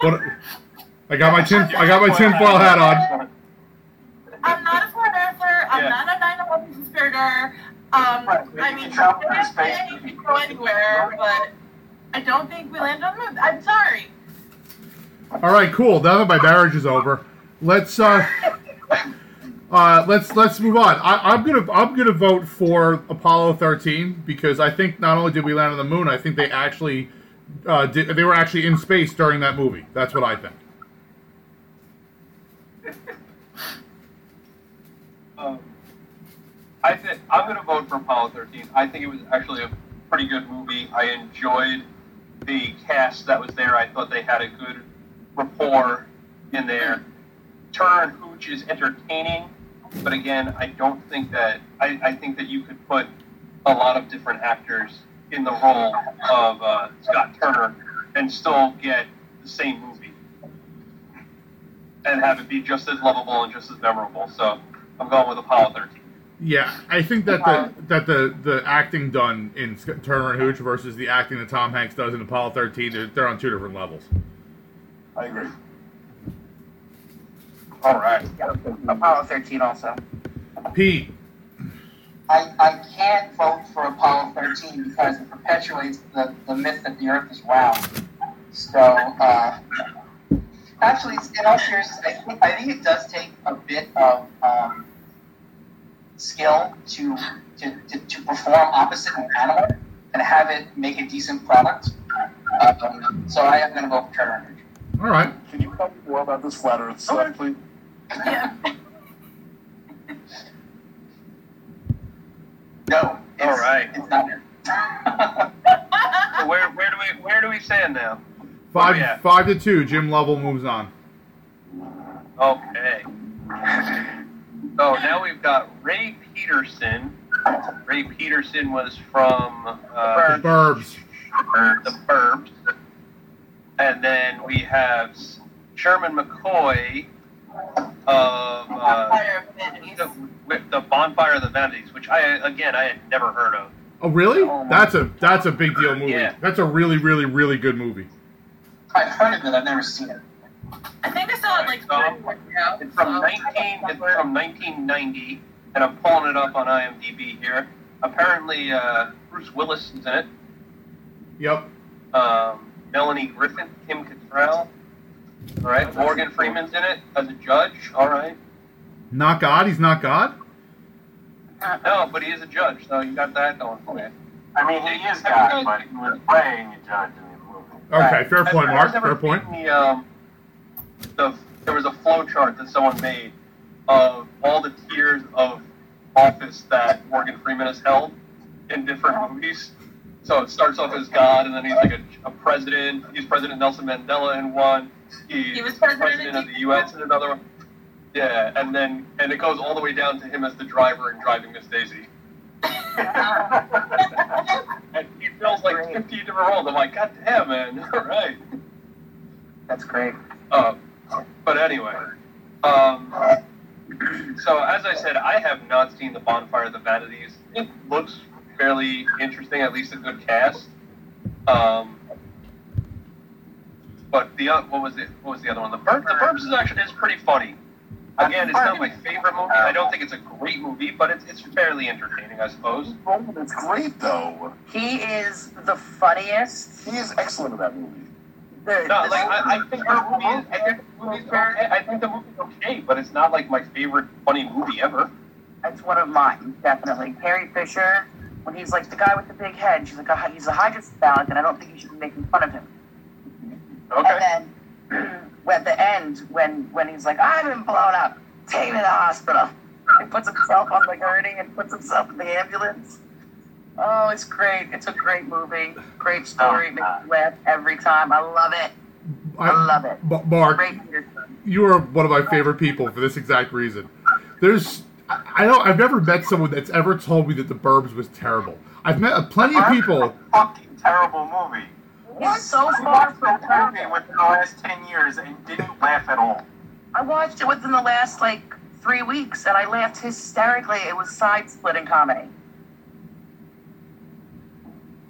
What, I got my tin. I got my tinfoil hat on. I'm not a flat earther. I'm yeah. not a nine eleven conspirator. Um, right. I mean, travel to space. You can go anywhere, but I don't think we land on the moon. I'm sorry. All right, cool. Now that my marriage is over, let's uh, uh, let's let's move on. I, I'm gonna I'm gonna vote for Apollo thirteen because I think not only did we land on the moon, I think they actually uh, did, they were actually in space during that movie. That's what I think. Um, I th- I'm going to vote for Apollo thirteen. I think it was actually a pretty good movie. I enjoyed the cast that was there. I thought they had a good rapport in there. Turner and Hooch is entertaining, but again, I don't think that... I, I think that you could put a lot of different actors in the role of uh, Scott Turner and still get the same movie and have it be just as lovable and just as memorable, so... I'm going with Apollo thirteen. Yeah, I think that the that the, the acting done in Turner and Hooch versus the acting that Tom Hanks does in Apollo thirteen, they're, they're on two different levels. I agree. All right. Yeah. Apollo thirteen also. Pete. I, I can't vote for Apollo thirteen because it perpetuates the, the myth that the Earth is round. So, uh... Actually, in all seriousness, I think, I think it does take a bit of um, skill to to, to to perform opposite an animal and have it make a decent product. Um, so I am going to go for Turner Energy. All right. Can you tell me more about this flat Earth stuff, okay. please? Yeah. No. It's, all right. It's not here. So where where do we where do we stand now? Five, oh, yeah. five to two. Jim Lovell moves on. Okay. So now we've got Ray Peterson. Ray Peterson was from uh, the Burbs. The Burbs. And then we have Sherman McCoy of uh, the, with the Bonfire of the Vanities, which I again I had never heard of. Oh really? Um, that's a that's a big deal movie. Yeah. That's a really really really good movie. I've heard of it. I've never seen it. I think I saw it like so, yeah, it's from so. nineteen. It's from nineteen ninety, and I'm pulling it up on IMDb here. Apparently, uh, Bruce Willis is in it. Yep. Um, Melanie Griffith, Kim Cattrall. All right. Morgan Freeman's in it as a judge. All right. Not God. He's not God. No, but he is a judge, so you got that going for you. I mean, he is God, but he was playing a judge. Okay, fair point, Mark. Fair point. The, um, the, there was a flow chart that someone made of all the tiers of office that Morgan Freeman has held in different movies. So it starts off as God, and then he's like a, a president. He's President Nelson Mandela in one. He's he was president, president of the U S in another one. Yeah, and then and it goes all the way down to him as the driver in Driving Miss Daisy. And he feels like great. fifty different roles. I'm like, God damn, man. All right. That's great. Uh, but anyway, um, so as I said, I have not seen The Bonfire of the Vanities. It looks fairly interesting, at least a good cast. Um, but the uh, what was it? What was the other one? The Burbs. The Burbs is actually is pretty funny. Again, it's not my favorite movie. I don't think it's a great movie, but it's it's fairly entertaining, I suppose. Oh, it's great, though. He is the funniest. He is excellent in that movie. No, like I, I think the movie is, I think the movie's okay. I think the movie's okay, but it's not like my favorite funny movie ever. It's one of mine, definitely. Carrie Fisher, when he's like the guy with the big head, she's like a, he's a hydrophilic, and I don't think you should be making fun of him. Okay. And then at the end, when when he's like, I've been blown up, take me to the hospital. He puts himself on the gurney and puts himself in the ambulance. Oh, it's great. It's a great movie. Great story. Makes you laugh every time. I love it. I, I love it. B- Mark, you are one of my favorite people for this exact reason. There's, I don't, I've never met someone that's ever told me that The Burbs was terrible. I've met plenty of people. It's a fucking terrible movie. It's so far from terrible within the last ten years and didn't laugh at all. I watched it within the last, like, three weeks, and I laughed hysterically. It was side-splitting comedy.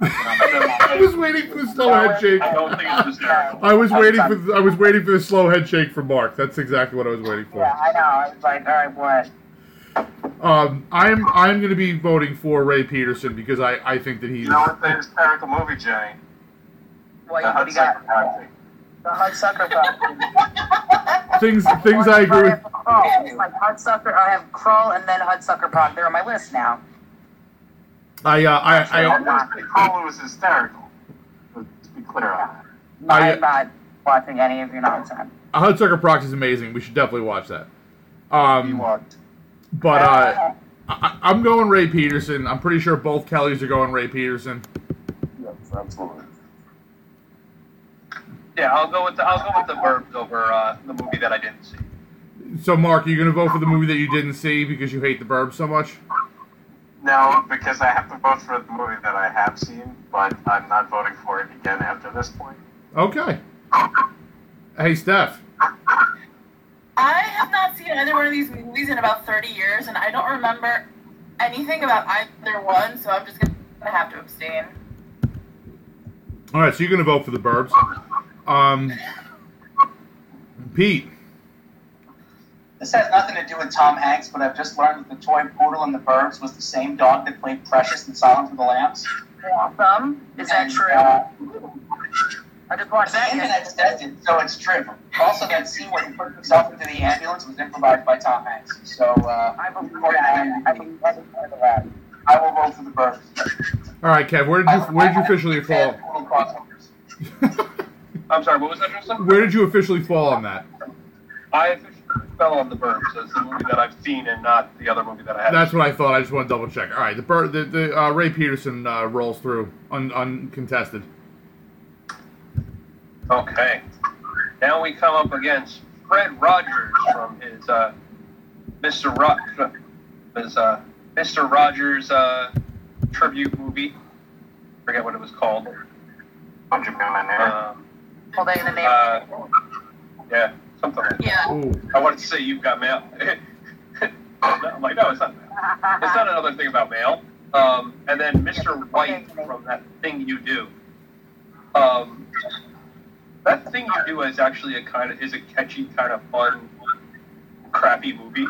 I was waiting for the slow head shake. I don't think it was terrible. I was waiting for the, I was waiting for the slow head shake from Mark. That's exactly what I was waiting for. Yeah, I know. I was like, all right, what? Um, I'm I'm going to be voting for Ray Peterson because I, I think that he's... You know what's a hysterical movie, Jenny? What, the Hudsucker Proxy. The Hudsucker Proxy. Things things I agree with. It's like Hudsucker. I have Krull and then Hudsucker Proxy. They're on my list now. I, uh, I, I, I, I, it was hysterical. Let's be clear on that. I'm not watching any of your nonsense. Hudsucker Proxy is amazing. We should definitely watch that. Um, you walked. But, uh, I, I'm going Ray Peterson. I'm pretty sure both Kellys are going Ray Peterson. Yes, absolutely. Yeah, I'll go with the, I'll go with the Burbs over, uh, the movie that I didn't see. So, Mark, are you going to vote for the movie that you didn't see because you hate the Burbs so much? No, because I have to vote for the movie that I have seen, but I'm not voting for it again after this point. Okay. Hey, Steph. I have not seen either one of these movies in about thirty years, and I don't remember anything about either one, so I'm just going to have to abstain. All right, so you're going to vote for the Burbs. Um, Pete. This has nothing to do with Tom Hanks, but I've just learned that the toy poodle in The Burbs was the same dog that played Precious in Silence of the Lambs. Awesome. Is that and, true? Uh, I just watched that. The internet says it, so it's true. Also, that scene where he put himself into the ambulance was improvised by Tom Hanks. So, uh, I will vote for that. I will vote for The Burbs. All right, Kev, where did you, where did you officially fall? I'm sorry, what was that, Tristan? Where did you officially fall on that? I fell on The Burbs as the movie that I've seen and not the other movie that I had. That's what I thought. I just want to double check. All right, the Bur- the, the uh, Ray Peterson uh, rolls through un- uncontested. Okay. Now we come up against Fred Rogers from his uh, Mister Ro- his uh, Mister Rogers uh, tribute movie. I forget what it was called. Bunch of um, Hold on, the name. Uh, yeah. Something like that. Yeah. Ooh. I wanted to say you've got mail. I'm like, no, it's not mail. It's not another thing about mail. Um, and then Mister White from That Thing You Do. Um, That Thing You Do is actually a kind of is a catchy, kind of fun, crappy movie.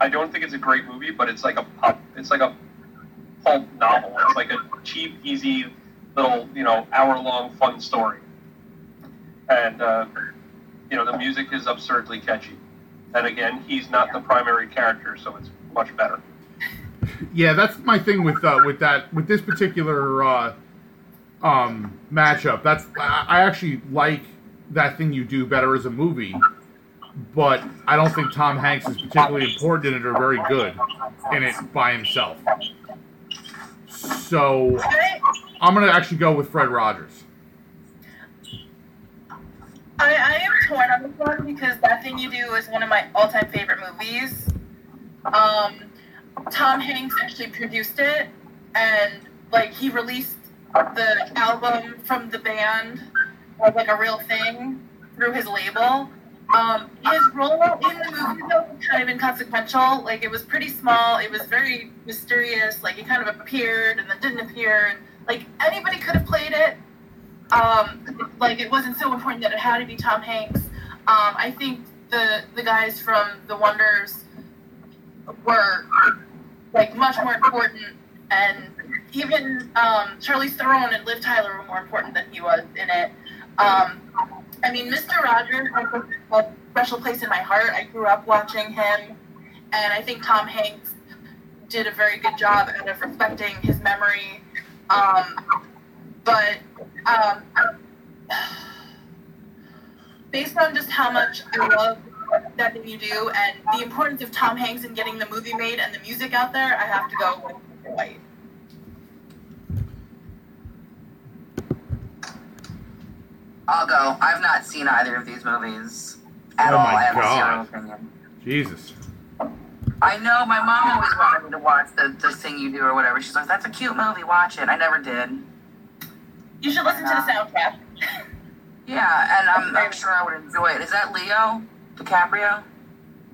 I don't think it's a great movie, but it's like a pop. It's like a pulp novel. It's like a cheap, easy little, you know, hour-long fun story. And. Uh, You know, the music is absurdly catchy. And again, he's not the primary character, so it's much better. Yeah, that's my thing with uh, with that with this particular uh, um, matchup. That's I, I actually like That Thing You Do better as a movie, but I don't think Tom Hanks is particularly important in it or very good in it by himself. So I'm going to actually go with Fred Rogers. I, I am torn on this one because That Thing You Do is one of my all-time favorite movies. Um, Tom Hanks actually produced it, and like he released the album from the band as like a real thing through his label. Um, his role in the movie though was kind of inconsequential. Like it was pretty small. It was very mysterious. Like it kind of appeared and then didn't appear. And, like anybody could have played it. Um, like it wasn't so important that it had to be Tom Hanks. Um, I think the the guys from The Wonders were like much more important, and even um, Charlize Theron and Liv Tyler were more important than he was in it. Um, I mean, Mister Rogers has a special place in my heart. I grew up watching him, and I think Tom Hanks did a very good job of respecting his memory. Um, but um, based on just how much I love that thing you do and the importance of Tom Hanks in getting the movie made and the music out there, I have to go with White. I'll go. I've not seen either of these movies at oh all. I have God. a zero opinion. Jesus. I know. My mom always wanted me to watch the, the Thing You Do or whatever. She's like, that's a cute movie. Watch it. I never did. You should listen and, uh, to the soundtrack. Yeah, and I'm, I'm sure I would enjoy it. Is that Leo DiCaprio?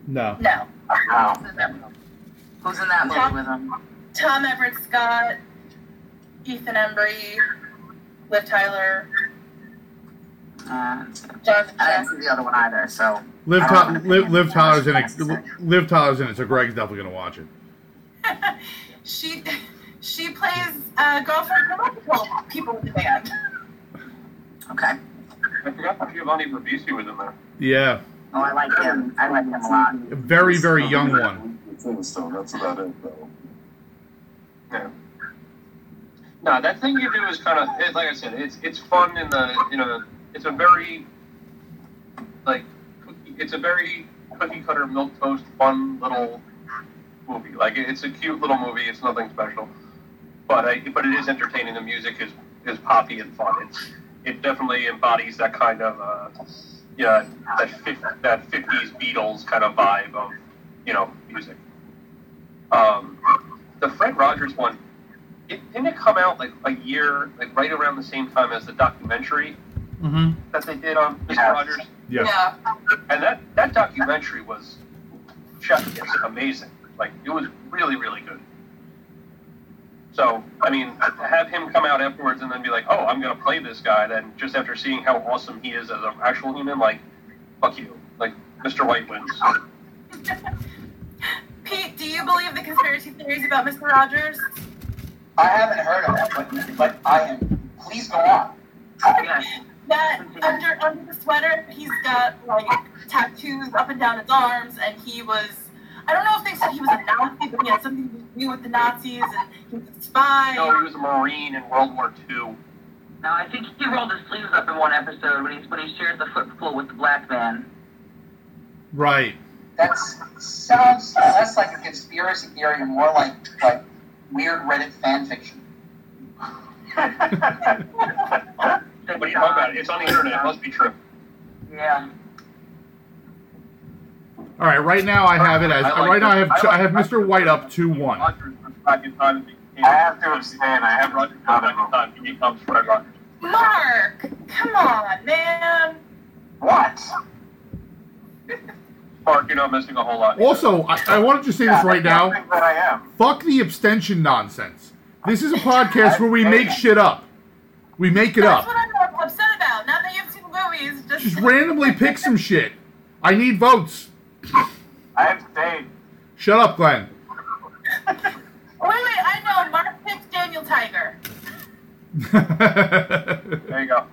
No. No. Oh. Who's in that movie Tom, with him? Tom Everett Scott, Ethan Embry, Liv Tyler. Uh, Jeff, I didn't see the other one either, so... Liv, Ta- Liv, Liv Tyler's in it. Liv Tyler's in it, so Greg's definitely going to watch it. she she plays uh, girlfriend for multiple people in the band. Okay. I forgot that Giovanni Ribisi was in there. Yeah. Oh, I like him. I like him a lot. A very, very young one. So that's about it, though. Yeah. No, that Thing You Do is kind of, it, like I said, it's it's fun in the, you know, it's a very, like, cookie, it's a very cookie-cutter, milquetoast, fun little movie. Like, it's a cute little movie. It's nothing special. But I, but it is entertaining. The music is, is poppy and fun. It's, it definitely embodies that kind of, uh, yeah, that, that fifties Beatles kind of vibe of, you know, music. Um, the Fred Rogers one, it, didn't it come out, like, a year, like, right around the same time as the documentary? Mm-hmm. That they did on Mister Yeah. Rogers. Yeah. yeah. And that, that documentary was just amazing. Like, it was really, really good. So, I mean, to have him come out afterwards and then be like, oh, I'm going to play this guy, then just after seeing how awesome he is as an actual human, like, fuck you. Like, Mister White wins. Pete, do you believe the conspiracy theories about Mister Rogers? I haven't heard of them, but, but I am. Please go on. That under under the sweater, he's got like tattoos up and down his arms, and he was—I don't know if they said he was a Nazi, but he had something to do with the Nazis, and he was a spy. No, he was a Marine in World War Two. No, I think he rolled his sleeves up in one episode when he when he shared the footstool with the black man. Right. That sounds less like a conspiracy theory and more like like weird Reddit fan fiction. What are you talking about? It's on the internet. It must be true. Yeah. All right. Right now, I have it as. I like right it. now, I have I, like I have Mister White up two one. I have to abstain. I have Roger Duncan. He comes Fred Rogers. Mark, come on, man. What? Mark, you're not missing a whole lot. Also, I, I wanted to say yeah, this right I now. That I am. Fuck the abstention nonsense. This is a podcast where we make shit up. We make it That's up. That's what I'm upset about. Now that you've seen movies, just, just randomly pick some shit. I need votes. I abstain. Shut up, Glenn. wait, wait, I know. Mark picks Daniel Tiger. There you go.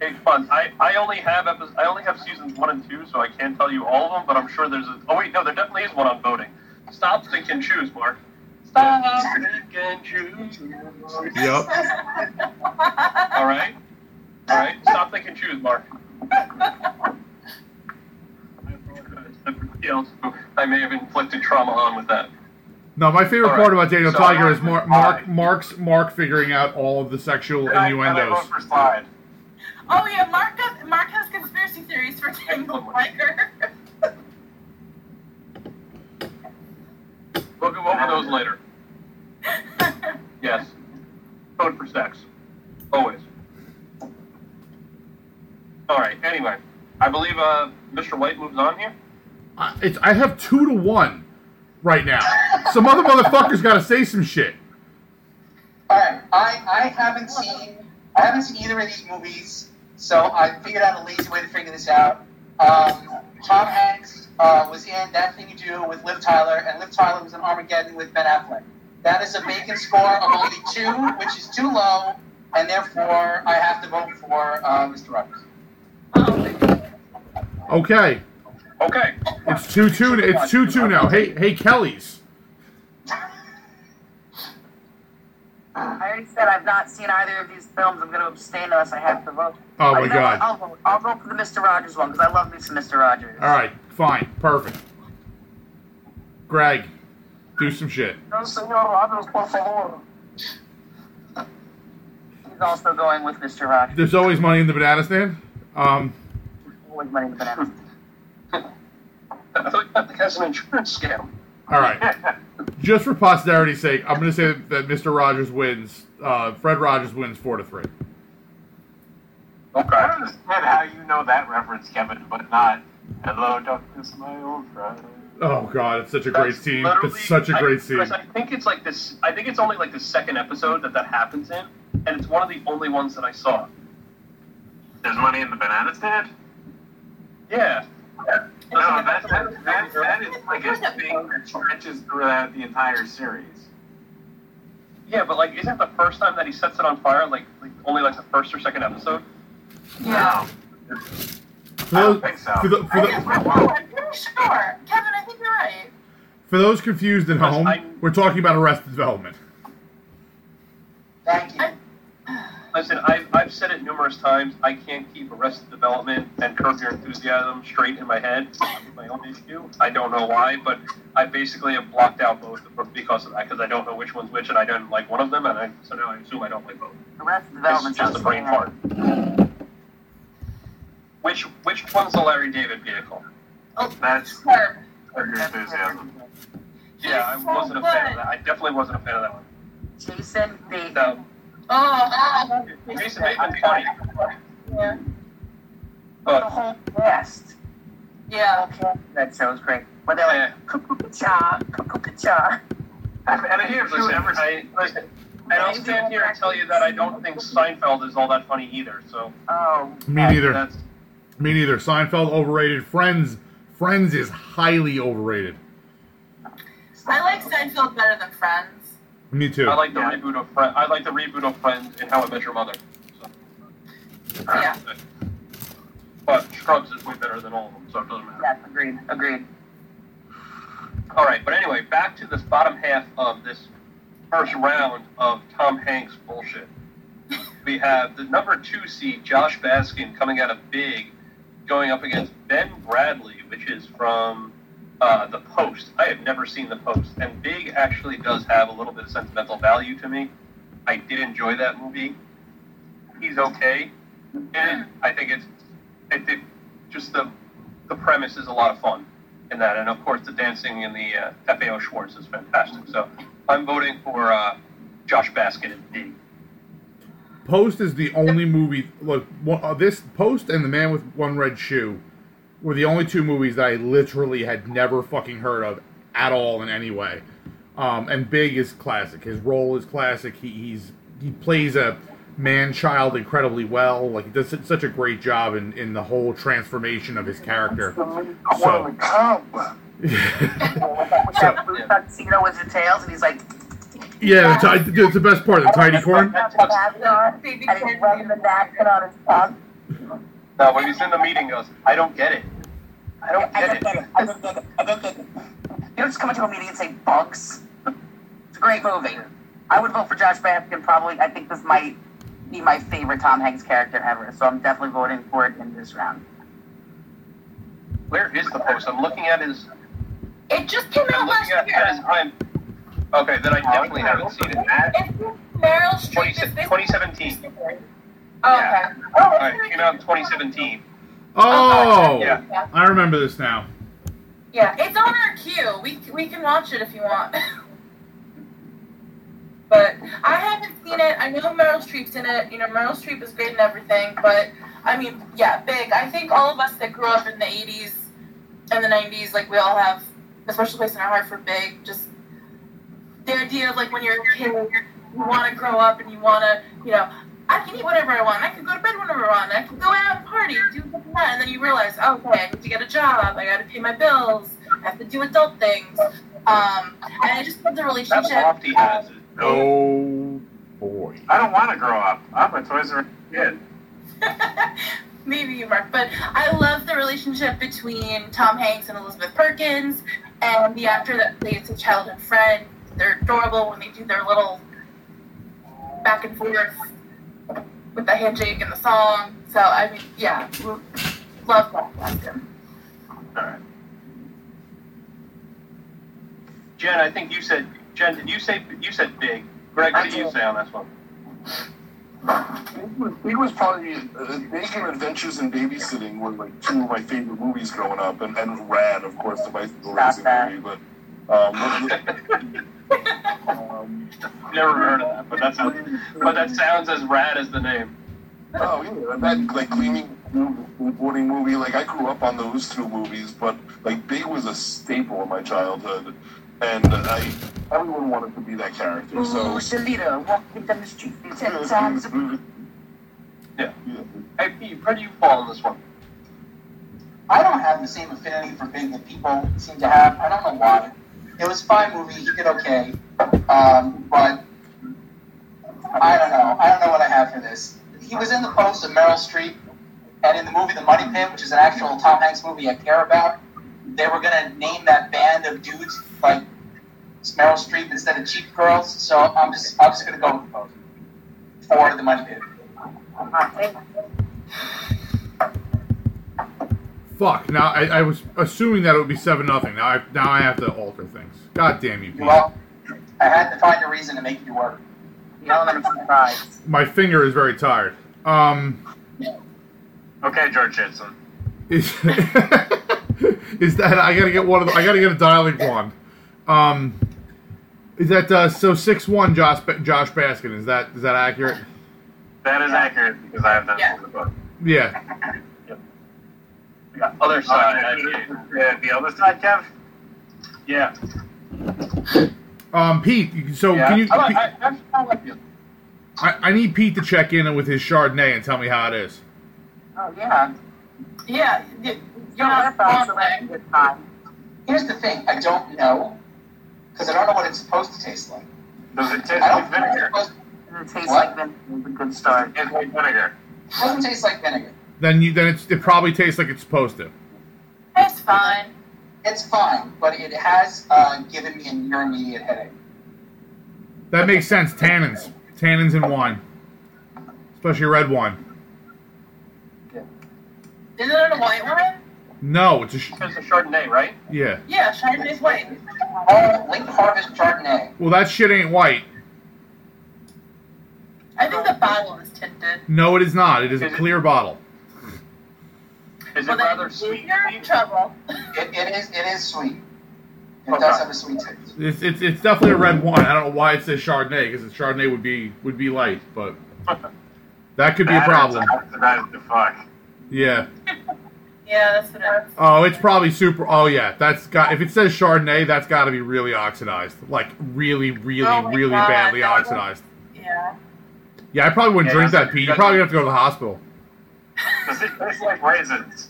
Hey, fun. I, I only have episodes, I only have seasons one and two, so I can't tell you all of them. But I'm sure there's a. Oh wait, no, there definitely is one on voting. Stop thinking and choose, Mark. Stop and choose. Yep. All right. All right. Stop thinking choose, Mark. I apologize. Everybody else, I may have inflicted trauma on with that. No, my favorite all part right. about Daniel so, Tiger is Mark, Mark, Mark's Mark figuring out all of the sexual I, innuendos. I vote for slide. Oh yeah, Mark. Does, Mark has conspiracy theories for Daniel Tiger. We'll go over those later. Yes. Vote for sex. Always. All right. Anyway, I believe uh, Mister White moves on here. Uh, it's I have two to one right now. Some other motherfucker's got to say some shit. All right. I, I haven't seen I haven't seen either of these movies, so I figured out a lazy way to figure this out. Um, Tom Hanks. Uh, was in That Thing You Do with Liv Tyler, and Liv Tyler was in Armageddon with Ben Affleck. That is a Bacon score of only two, which is too low, and therefore I have to vote for uh, Mister Rogers. Okay. Okay. It's two two. It's two two now. Hey, hey, Kelly's. I already said I've not seen either of these films. I'm going to abstain unless I have to vote. Oh, my God. I'll vote. I'll vote for the Mister Rogers one because I love me some Mister Rogers. All right. Fine. Perfect. Greg, do some shit. No, Señor Rogers, por favor. He's also going with Mister Rogers. There's always money in the banana stand. Um, There's always money in the banana stand. I thought that was an insurance scam. All right. Just for posterity's sake, I'm going to say that Mister Rogers wins. Uh, Fred Rogers wins four to three. Okay. I don't understand how you know that reference, Kevin, but not. Hello, darkness, my old friend. Oh God, it's such a That's great scene. It's such a I, great scene. I think it's like this. I think it's only like the second episode that that happens in, and it's one of the only ones that I saw. There's money in the banana stand. Yeah. Yeah. No, that, that, that, that is like a thing that stretches throughout the entire series. Yeah, but like, isn't the first time that he sets it on fire like, like only like the first or second episode? Yeah. No. I don't think so. For the, for the, I'm pretty sure. Kevin, I think you're right. For those confused at home, I'm, we're talking about Arrested Development. Thank you. I, Listen, I've, I've said it numerous times. I can't keep Arrested Development and Curb Your Enthusiasm straight in my head. It's my own issue. I don't know why, but I basically have blocked out both because of that, because I don't know which one's which, and I don't like one of them, and I, so now I assume I don't like both. Arrested Development is just a brain fart. Which, which one's the Larry David vehicle? Oh, that's Curb Your Enthusiasm. Yeah, I wasn't a fan of that. I definitely wasn't a fan of that one. Jason Bateman. So, Oh, Jason Bateman's funny. Yeah. But the whole cast. Yeah. Okay. That sounds great. But they're like, kukukacha, kukukacha. And here's listen, I, listen, I don't stand here and tell you that I don't think Seinfeld is all that funny either. So. Oh. Me neither. That's... Me neither. Seinfeld overrated. Friends, Friends is highly overrated. I like Seinfeld better than Friends. Me too. I like the yeah. reboot of Friends. I like the reboot of Friends and How I Met Your Mother. So. Yeah. But Scrubs is way better than all of them, so it doesn't matter. Yeah, agreed. Agreed. All right, but anyway, back to this bottom half of this first round of Tom Hanks bullshit. We have the number two seed, Josh Baskin, coming out of Big, going up against Ben Bradlee, which is from. Uh, the Post. I have never seen The Post. And Big actually does have a little bit of sentimental value to me. I did enjoy that movie. He's okay. And I think it's... I think just the the premise is a lot of fun in that. And, of course, the dancing in the uh, F A O Schwartz is fantastic. So I'm voting for uh, Josh Baskin and Big. Post is the only movie... Look, this Post and The Man with One Red Shoe were the only two movies that I literally had never fucking heard of at all in any way. Um, and Big is classic. His role is classic. He he's he plays a man-child incredibly well. Like, he does such a great job in, in the whole transformation of his character. So, so, that casino with the tails, and he's like... Yeah, the t- it's the best part, the tiny corn. And he's rubbing the napkin on his tongue. No, when he's in the meeting, he goes, I don't get it. I don't get it. I don't get it. I don't get it. You don't just come into a meeting and say, bugs. It's a great movie. I would vote for Josh Baskin probably. I think this might be my favorite Tom Hanks character ever, so I'm definitely voting for it in this round. Where is The Post? I'm looking at his... It just came out last year. His... I'm... Okay, then I definitely haven't seen it. Meryl Streep is twenty seventeen. Oh, okay. Yeah. Oh, all right. It came out in twenty seventeen. Oh! Yeah. I remember this now. Yeah, it's on our queue. We we can watch it if you want. But I haven't seen it. I know Meryl Streep's in it. You know, Meryl Streep is great and everything. But, I mean, yeah, Big. I think all of us that grew up in the eighties and the nineties, like, we all have a special place in our heart for Big. Just the idea of, like, when you're a kid, you want to grow up and you want to, you know... I can eat whatever I want. I can go to bed whenever I want. I can go out and party, do this and that. And then you realize, oh, okay, I need to get a job. I got to pay my bills. I have to do adult things. Um, and I just love the relationship. That's lofty. Um, no boy. I don't want to grow up. I'm a Toys R Us kid. Maybe you are, but I love the relationship between Tom Hanks and Elizabeth Perkins, and the actor that plays a childhood friend. They're adorable when they do their little back and forth with the handshake and the song. So, I mean, yeah, love that question. All right. Jen, I think you said, Jen, did you say, you said big. Greg, what did you say on this one? It was probably, uh, Making Adventures in Babysitting were like two of my favorite movies growing up, and, and Rad, of course, the bicycle racing movie, but... Um, um, never heard of that, but that sounds, but that sounds as rad as the name. Oh yeah, that like gleaming boarding movie. Like I grew up on those two movies, but like Big was a staple in my childhood, and I everyone wanted to be that character. So the leader walking down the street ten times. Yeah. Hey Pete, where do you fall on this one? I don't have the same affinity for Big that people seem to have. I don't know why. It was a fine movie. He did okay. Um, but I don't know. I don't know what I have for this. He was in The Post of Meryl Streep, and in the movie The Money Pit, which is an actual Tom Hanks movie I care about, they were going to name that band of dudes like Meryl Streep instead of Cheap Girls. So I'm just I'm just going to go with Post for The Money Pit. Fuck! Now I, I was assuming that it would be seven nothing. Now I now I have to alter things. God damn you, Pete! Well, I had to find a reason to make you work. No, I'm surprised. My finger is very tired. Um. Okay, George Jensen. Is, is that I gotta get one of the, I gotta get a dialing wand. Um. Is that uh, so? Six one, Josh Josh Baskin. Is that is that accurate? That is accurate because I have that yeah. in the book. Yeah. Yeah. Other side. Uh, I, I, I, the other side, Kev? Yeah. Um, Pete, so yeah. can you... I, I, I, like you. I, I need Pete to check in with his Chardonnay and tell me how it is. Oh, yeah. Yeah. You're not supposed to good time. Here's the thing. I don't know, because I don't know what it's supposed to taste like. Does it taste like vinegar? To... It tastes what? like vinegar. Good start. It tastes like vinegar. It doesn't taste like vinegar. Then you then it's, it probably tastes like it's supposed to. It's fine. It's fine, but it has uh, given me a near immediate headache. That makes sense. Tannins, tannins in wine, especially red wine. Yeah. Isn't it a white wine? No, it's a. Sh- it's a Chardonnay, right? Yeah. Yeah, Chardonnay's white. Oh, late harvest Chardonnay. Well, that shit ain't white. I think the bottle is tinted. No, it is not. It is, is a clear it- bottle. Is well, it rather sweet? You're in trouble. It, it is. It is sweet. It okay. does have a sweet taste. It's, it's it's definitely a red wine. I don't know why it says Chardonnay because Chardonnay would be would be light, but that could be that a problem. That's the fuck. Yeah. Yeah, that's what it is. Oh, it's probably super. Oh yeah, that's got. If it says Chardonnay, that's got to be really oxidized, like really, really, oh really God, badly oxidized. Was, yeah. Yeah, I probably wouldn't yeah, drink that, Pete. You probably have to go to the hospital. Does it taste like raisins?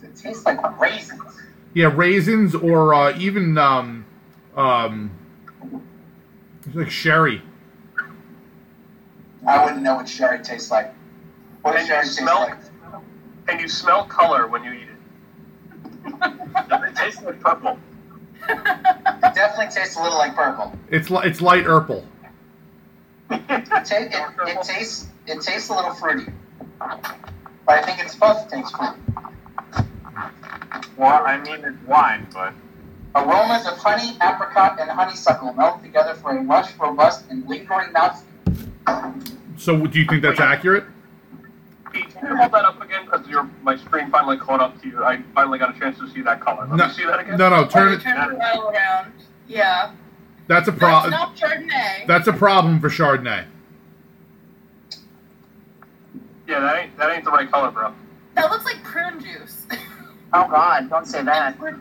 Does it taste like raisins? Yeah, raisins or uh, even um, um, like sherry. I wouldn't know what sherry tastes like. What does sherry taste like? And you smell color when you eat it. Does it taste like purple? It definitely tastes a little like purple. It's li- it's light purple. it, ta- it, it tastes it tastes a little fruity. But I think it's supposed to taste fruit. Well, I mean it's wine, but... Aromas of honey, apricot, and honeysuckle melt together for a lush, robust, and lingering mouthfeel. So do you think that's accurate? Pete, can you hold that up again? Because my screen finally caught up to you. I finally got a chance to see that color. Let no, me see that again. No, no, turn it... Turn the bottle around. Yeah. That's a problem. That's not Chardonnay. That's a problem for Chardonnay. Yeah, that ain't that ain't the right color, bro. That looks like prune juice. Oh God, don't say that. Are you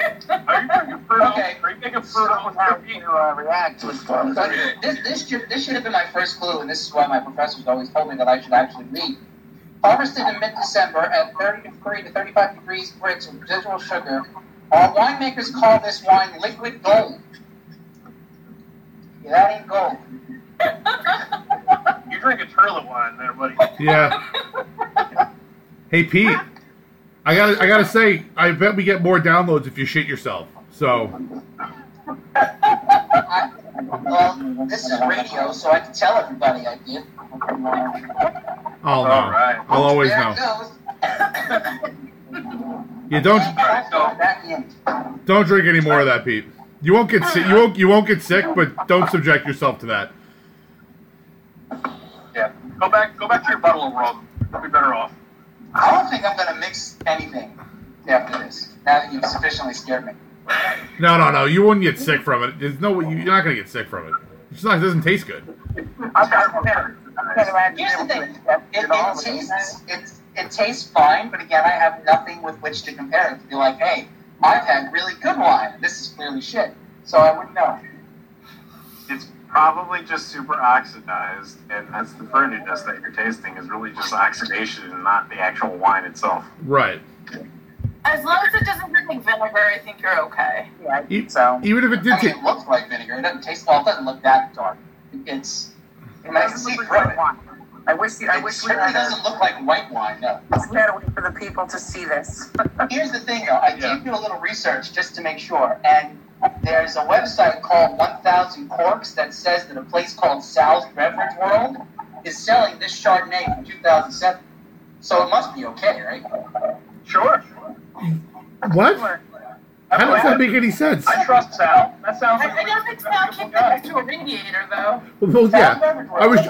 making prune? Okay, are you making prune? I don't have to uh, react to it. This this should, this should have been my first clue, and this is why my professors always told me that I should actually read. Harvested in mid-December at thirty-three to thirty-five degrees Brix with residual sugar, our winemakers call this wine liquid gold. Yeah, that ain't gold. You're drinking turtle wine there, buddy. Yeah. Hey, Pete. I gotta, I gotta say, I bet we get more downloads if you shit yourself. So. I, well, this is radio, so I can tell everybody I did. I'll know. All right. I'll always there know. You don't. Don't drink any more of that, Pete. You won't get sick. You won't. You won't get sick, but don't subject yourself to that. Yeah. Go back. Go back to your bottle of rum. You'll be better off. I don't think I'm going to mix anything after this, now that you've sufficiently scared me. No, no, no. You wouldn't get sick from it. There's no, you're not going to get sick from it. It's not, it doesn't taste good. I've got prepared. Here's the thing. It, it, tastes, it, it tastes fine, but again, I have nothing with which to compare it. To be like, hey, I've had really good wine. This is clearly shit. So I wouldn't know. It's probably just super oxidized, and that's the fermentedness that you're tasting is really just oxidation and not the actual wine itself. Right. As long as it doesn't look like vinegar, I think you're okay. Yeah, I think so. Even if it did I mean, t- it looks like vinegar. It doesn't taste well. It doesn't look that dark. It's... It doesn't look like wine. I wish the, I wish we had... It doesn't look like white wine, no. It's gotta wait for the people to see this. Here's the thing, though. I yeah. did do a little research just to make sure, and... There's a website called one thousand Corks that says that a place called Sal's Beverage World is selling this Chardonnay from two thousand seven. So it must be okay, right? Sure. What? Sure. How does that make any sense? I trust Sal. That sounds like I, I don't think Sal kicked that to a radiator, though. Well, yeah. I was...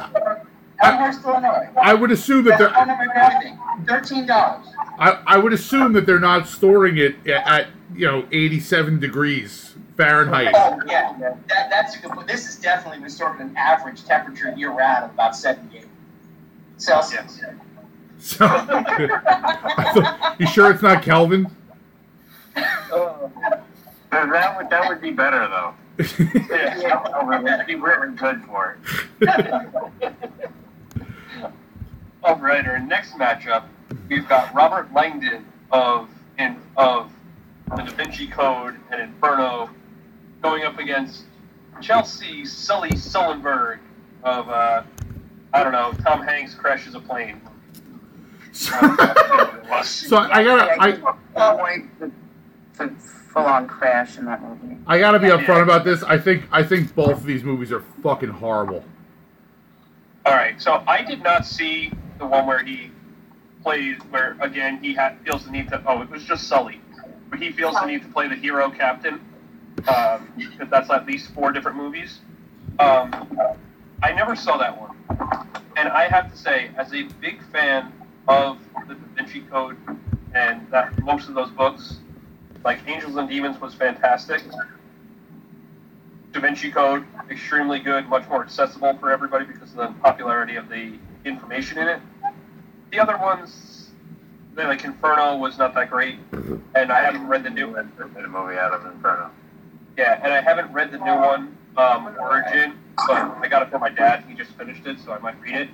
I, I would assume that they're... thirteen dollars. I, I would assume that they're not storing it at... at you know, eighty-seven degrees Fahrenheit. Oh, yeah. That, that's a good point. This is definitely been sort of an average temperature year-round of about seventy-eight Celsius. So, thought, you sure it's not Kelvin? Oh. That would, that would be better, though. Yeah, yeah. That'd be really good for it. All right, our next matchup, we've got Robert Langdon of in of The Da Vinci Code and Inferno going up against Chelsea Sully Sullenberg of, uh, I don't know, Tom Hanks crashes a plane. So I gotta. I, I, I full on crash in that movie. I gotta be upfront about this. I think, I think both of these movies are fucking horrible. Alright, so I did not see the one where he plays, where again he ha- feels the need to. Oh, it was just Sully. But he feels the need to play the hero captain, because um, that's at least four different movies. Um, I never saw that one. And I have to say, as a big fan of the Da Vinci Code and that most of those books, like Angels and Demons was fantastic. Da Vinci Code, extremely good, much more accessible for everybody because of the popularity of the information in it. The other ones... Like Inferno was not that great, and I haven't read the new one. They made a movie out of Inferno. Yeah, and I haven't read the new one, um, Origin, but I got it for my dad. He just finished it, so I might read it.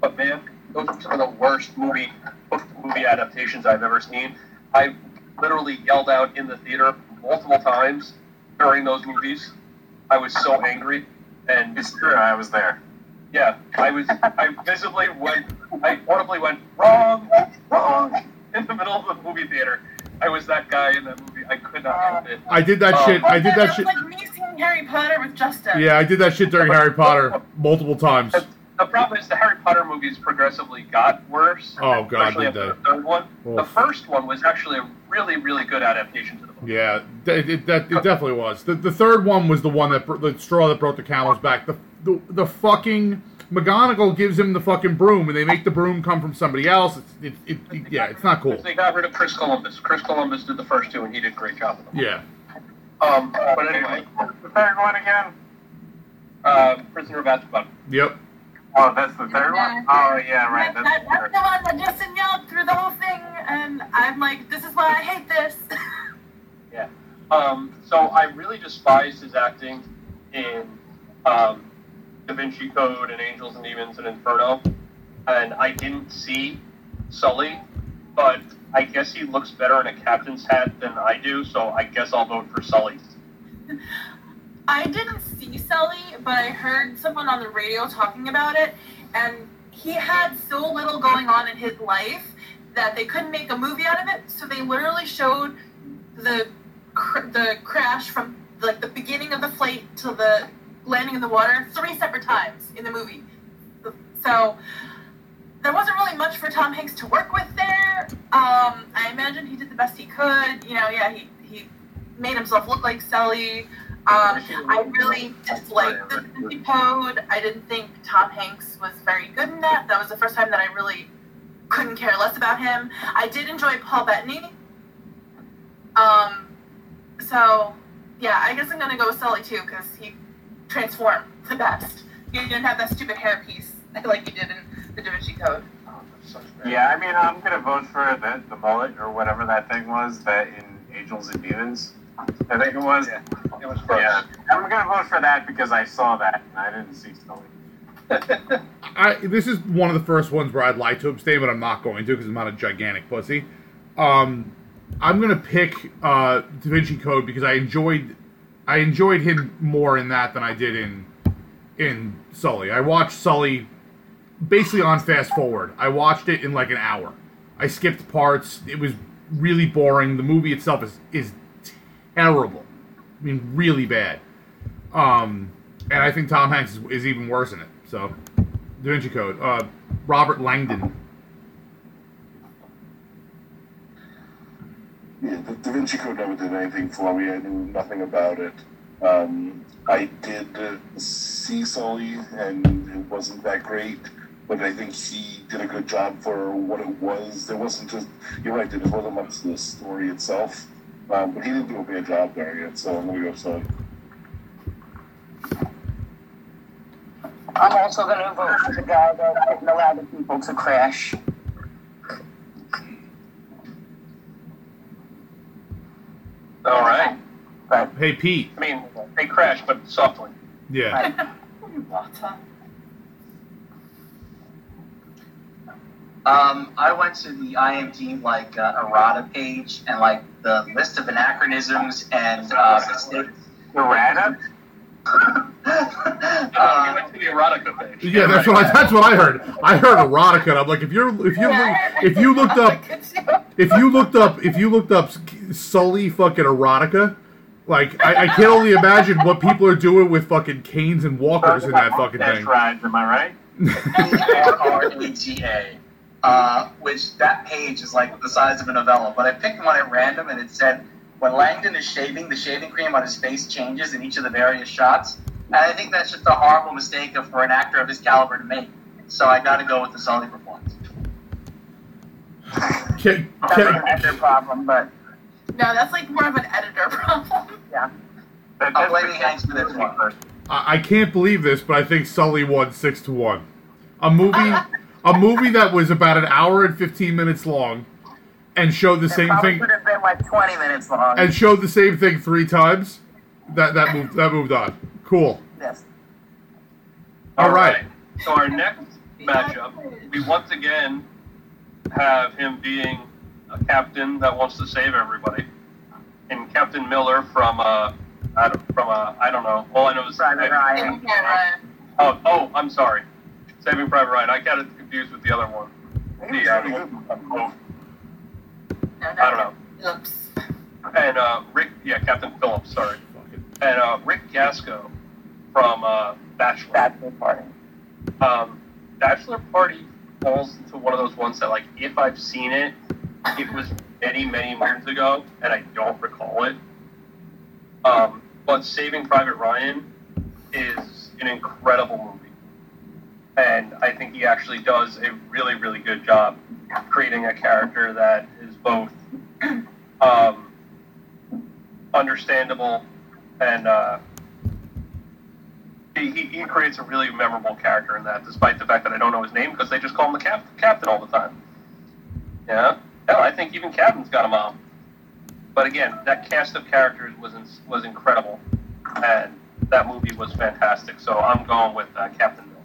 But man, those are some of the worst movie book movie adaptations I've ever seen. I literally yelled out in the theater multiple times during those movies. I was so angry, and it's true. I was there. Yeah, I was. I visibly went. I audibly went wrong, wrong in the middle of the movie theater. I was that guy in that movie. I could not help it. I did that um, shit. I did that, that shit. Like me seeing Harry Potter with Justin. Yeah, I did that shit during Harry Potter multiple times. The, the problem is the Harry Potter movies progressively got worse. Oh god, did they? The third one. Oof. The first one was actually a really, really good adaptation to the book. Yeah, it, it, that, it definitely was. The, the third one was the one that the straw that broke the camel's back. The the, the fucking. McGonagall gives him the fucking broom, and they make the broom come from somebody else. It's, it, it, it, yeah, it's not cool. They got rid of Chris Columbus. Chris Columbus did the first two, and he did a great job with them. Yeah. Um, but anyway, the third one again? Uh, Prisoner of Azkaban. Yep. Oh, that's the third one? Oh, yeah, right. That's, that's, that's the one that Justin yelled through the whole thing, and I'm like, this is why I hate this. Yeah. Um, so I really despised his acting in... Um, Da Vinci Code and Angels and Demons and Inferno, and I didn't see Sully, but I guess he looks better in a captain's hat than I do, so I guess I'll vote for Sully. I didn't see Sully, but I heard someone on the radio talking about it, and he had so little going on in his life that they couldn't make a movie out of it, so they literally showed the cr- the crash from like the beginning of the flight to the landing in the water three separate times in the movie. So there wasn't really much for Tom Hanks to work with there. Um, I imagine he did the best he could. You know, yeah, he, he made himself look like Sully. Um, I really disliked the Cindy Pode. I didn't think Tom Hanks was very good in that. That was the first time that I really couldn't care less about him. I did enjoy Paul Bettany. Um, so, yeah, I guess I'm going to go with Sully, too, because he transformed the best. He didn't have that stupid hairpiece like he did in The Da Vinci Code. Yeah, I mean, I'm going to vote for the, the mullet or whatever that thing was that in Angels and Demons. I think it was. Yeah, it was yeah. I'm going to vote for that because I saw that and I didn't see Sully. I, this is one of the first ones where I'd like to abstain, but I'm not going to because I'm not a gigantic pussy. Um, I'm going to pick uh, Da Vinci Code because I enjoyed I enjoyed him more in that than I did in in Sully. I watched Sully basically on fast forward. I watched it in like an hour. I skipped parts. It was really boring. The movie itself is is terrible. I mean, really bad. Um, and I think Tom Hanks is, is even worse in it. So, Da Vinci Code. Uh, Robert Langdon. Yeah, the Da Vinci Code never did anything for me. I knew nothing about it. Um, I did uh, see Sully, and it wasn't that great. But I think he did a good job for what it was. There wasn't just, you're right, there wasn't much to the story itself. Um, but he didn't do a bad job there yet, so I'm going to go Sully. I'm also going to vote for the guy that didn't allow the people to crash. All right. But, hey, Pete. I mean, they crashed, but softly. Yeah. Right. Um, I went to the I M D B like uh, errata page and like the list of anachronisms and uh, mistakes. Errata? um, I went to the erotica page. Yeah, that's what I, that's what I heard. I heard erotica. And I'm like, if you're if you if you looked up if you looked up if you looked up Sully fucking erotica. Like, I, I can only imagine what people are doing with fucking canes and walkers in that fucking That's thing. That's right. Am I right? E R A G A, uh, which that page is like the size of a novella. But I picked one at random, and it said, when Langdon is shaving, the shaving cream on his face changes in each of the various shots. And I think that's just a horrible mistake of, for an actor of his caliber to make. So I got to go with the Sully performance. Can, that's can, an actor problem, but... No, that's like more of an editor problem. Yeah. I'm blaming Hanks for this one. I can't believe this, but I think Sully won six to one. A movie a movie that was about an hour and fifteen minutes long and showed the it same thing. Could have been like twenty minutes long. And showed the same thing three times. That that moved that moved on. Cool. Yes. All, All right. right. So our next matchup, we once again have him being a captain that wants to save everybody, and Captain Miller from uh, I don't, from uh, I don't know. All I know is Private Ryan. Oh, oh, I'm sorry, Saving Private Ryan. I got it confused with the other one. The other one. Oh. I don't know. Oops. And uh, Rick, yeah, Captain Phillips. Sorry. And uh, Rick Gasco from uh, Bachelor. Bachelor Party. Um, Bachelor Party falls into one of those ones that, like, if I've seen it. It was many, many moons ago, and I don't recall it. Um, but Saving Private Ryan is an incredible movie. And I think he actually does a really, really good job creating a character that is both um, understandable and uh, he, he creates a really memorable character in that, despite the fact that I don't know his name because they just call him the cap- captain all the time. Yeah. Hell, I think even Captain's got a mom. But again, that cast of characters was in, was incredible, and that movie was fantastic. So I'm going with uh, Captain Miller.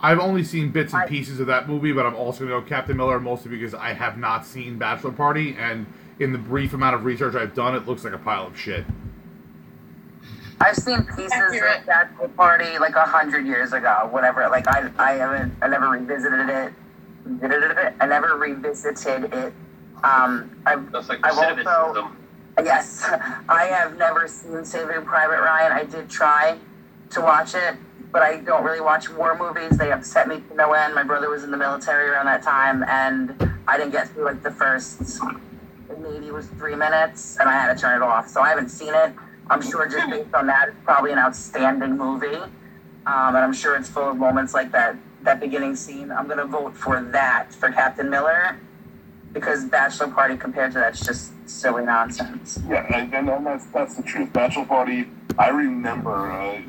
I've only seen bits and pieces of that movie, but I'm also going to go Captain Miller, mostly because I have not seen Bachelor Party, and in the brief amount of research I've done, it looks like a pile of shit. I've seen pieces of that party like a hundred years ago, whatever. Like I, I haven't, I never revisited it. I never revisited it. Um, I've, That's like I've also, yes, I have never seen Saving Private Ryan. I did try to watch it, but I don't really watch war movies. They upset me to no end. My brother was in the military around that time, and I didn't get through like the first, maybe it was three minutes, and I had to turn it off. So I haven't seen it. I'm sure just based on that, it's probably an outstanding movie, um, and I'm sure it's full of moments like that. That beginning scene, I'm gonna vote for that for Captain Miller, because Bachelor Party compared to that's just silly nonsense. Yeah, and, and that's that's the truth. Bachelor Party. I remember uh,